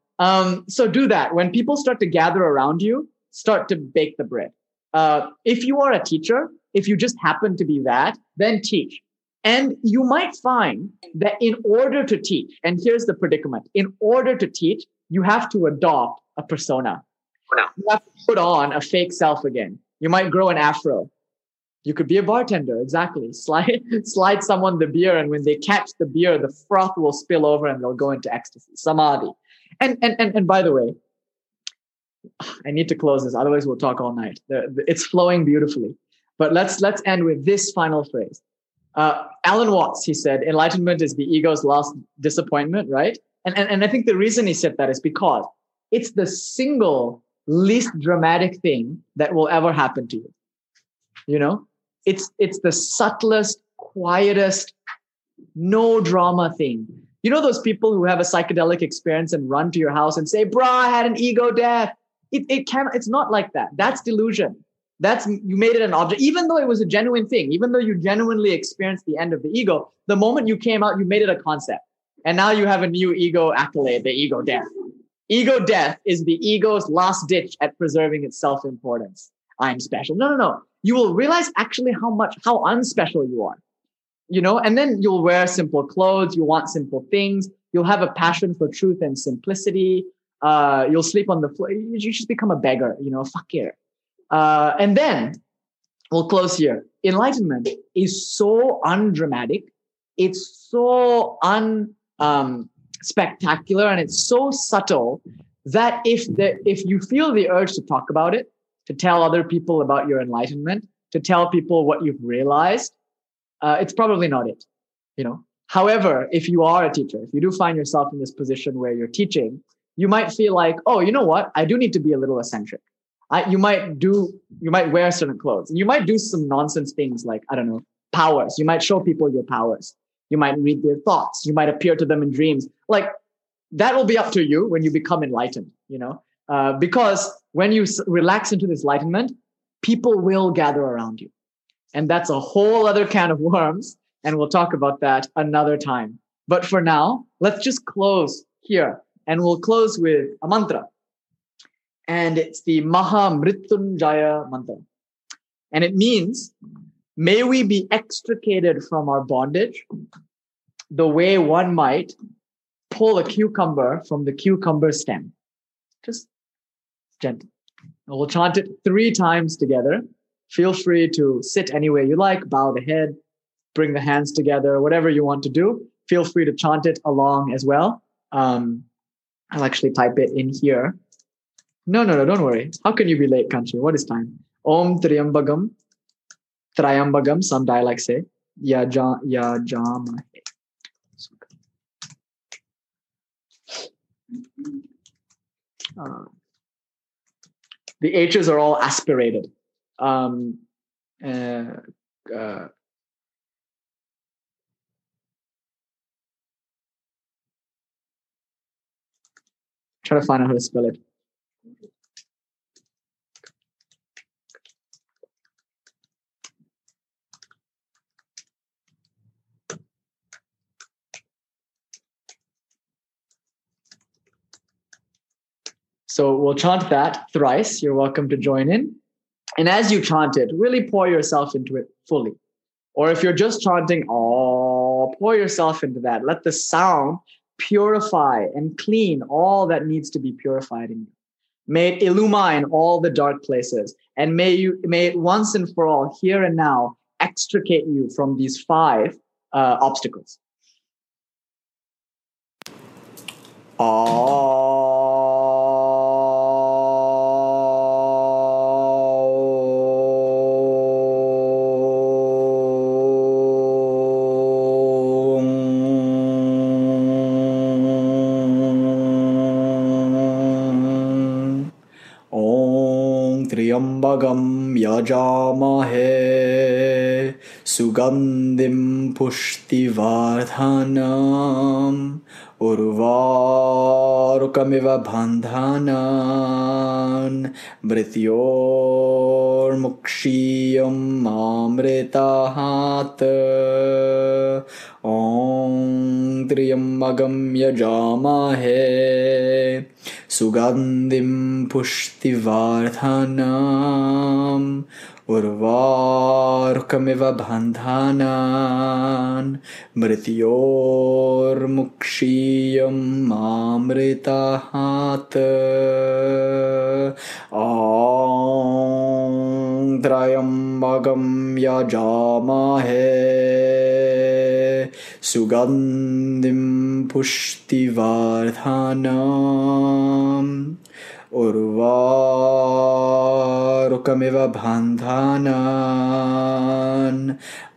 So do that. When people start to gather around you, start to bake the bread. If you are a teacher, if you just happen to be that, then teach. And you might find that in order to teach, and here's the predicament, in order to teach, you have to adopt a persona. You have to put on a fake self again. You might grow an afro. You could be a bartender, exactly. Slide someone the beer, and when they catch the beer, the froth will spill over and they'll go into ecstasy, samadhi. And by the way, I need to close this, otherwise we'll talk all night. It's flowing beautifully. But let's end with this final phrase. Alan Watts, he said, enlightenment is the ego's last disappointment, right? And I think the reason he said that is because it's the single least dramatic thing that will ever happen to you. You know? It's the subtlest, quietest, no drama thing. You know those people who have a psychedelic experience and run to your house and say, "Brah, I had an ego death." It's not like that. That's delusion. That's you made it an object, even though it was a genuine thing. Even though you genuinely experienced the end of the ego, the moment you came out, you made it a concept. And now you have a new ego accolade, the ego death. Ego death is the ego's last ditch at preserving its self-importance. I'm special. No, no, no. You will realize actually how unspecial you are. You know, and then you'll wear simple clothes. You want simple things. You'll have a passion for truth and simplicity. You'll sleep on the floor. You just become a beggar, you know, fakir. And then we'll close here. Enlightenment is so undramatic. It's so spectacular, and it's so subtle that if you feel the urge to talk about it, to tell other people about your enlightenment, to tell people what you've realized, it's probably not it, you know. However, if you are a teacher, if you do find yourself in this position where you're teaching, you might feel like, oh, you know what? I do need to be a little eccentric. You might wear certain clothes. You might do some nonsense things like, I don't know, powers. You might show people your powers. You might read their thoughts. You might appear to them in dreams. Like, that will be up to you when you become enlightened, you know, because when you relax into this enlightenment, people will gather around you. And that's a whole other can of worms. And we'll talk about that another time. But for now, let's just close here. And we'll close with a mantra. And it's the Maha Mrityunjaya mantra. And it means, may we be extricated from our bondage the way one might pull a cucumber from the cucumber stem. Just gentle. And we'll chant it 3 times together. Feel free to sit any way you like, bow the head, bring the hands together, whatever you want to do. Feel free to chant it along as well. I'll actually type it in here. No, don't worry. How can you be late, Kanchi? What is time? Om Triambagam, Triambagam, some dialects say. Yajamahe. The H's are all aspirated. Try to find out how to spell it. So we'll chant that thrice. You're welcome to join in. And as you chant it, really pour yourself into it fully. Or if you're just chanting, oh, pour yourself into that. Let the sound purify and clean all that needs to be purified in you. May it illumine all the dark places. And may it once and for all, here and now, extricate you from these 5 obstacles. Triambagam yajamahe sugandhim pushtivardhanam urvarukamiva bandhanan mrityor mukshiyam amritahat Om Triambagam yajamahe Sugandhim pushtivardhanam urvarukamiva bandhanan mrityor mukshiyam amritahat Aum Triambagam yajamahe Sugandhim pushtivardhanam urvarukamiva bandhanan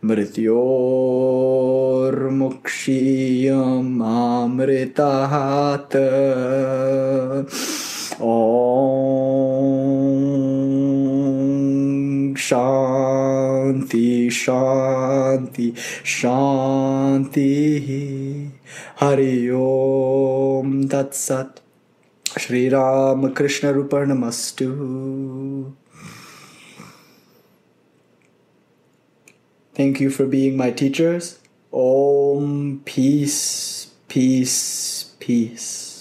mrityor mukshiyam amritahat Om Shanti Shanti Shanti Hari Om Tat Sat Shri Ram Krishna Ruparnamastu. Thank you for being my teachers. Om Peace Peace.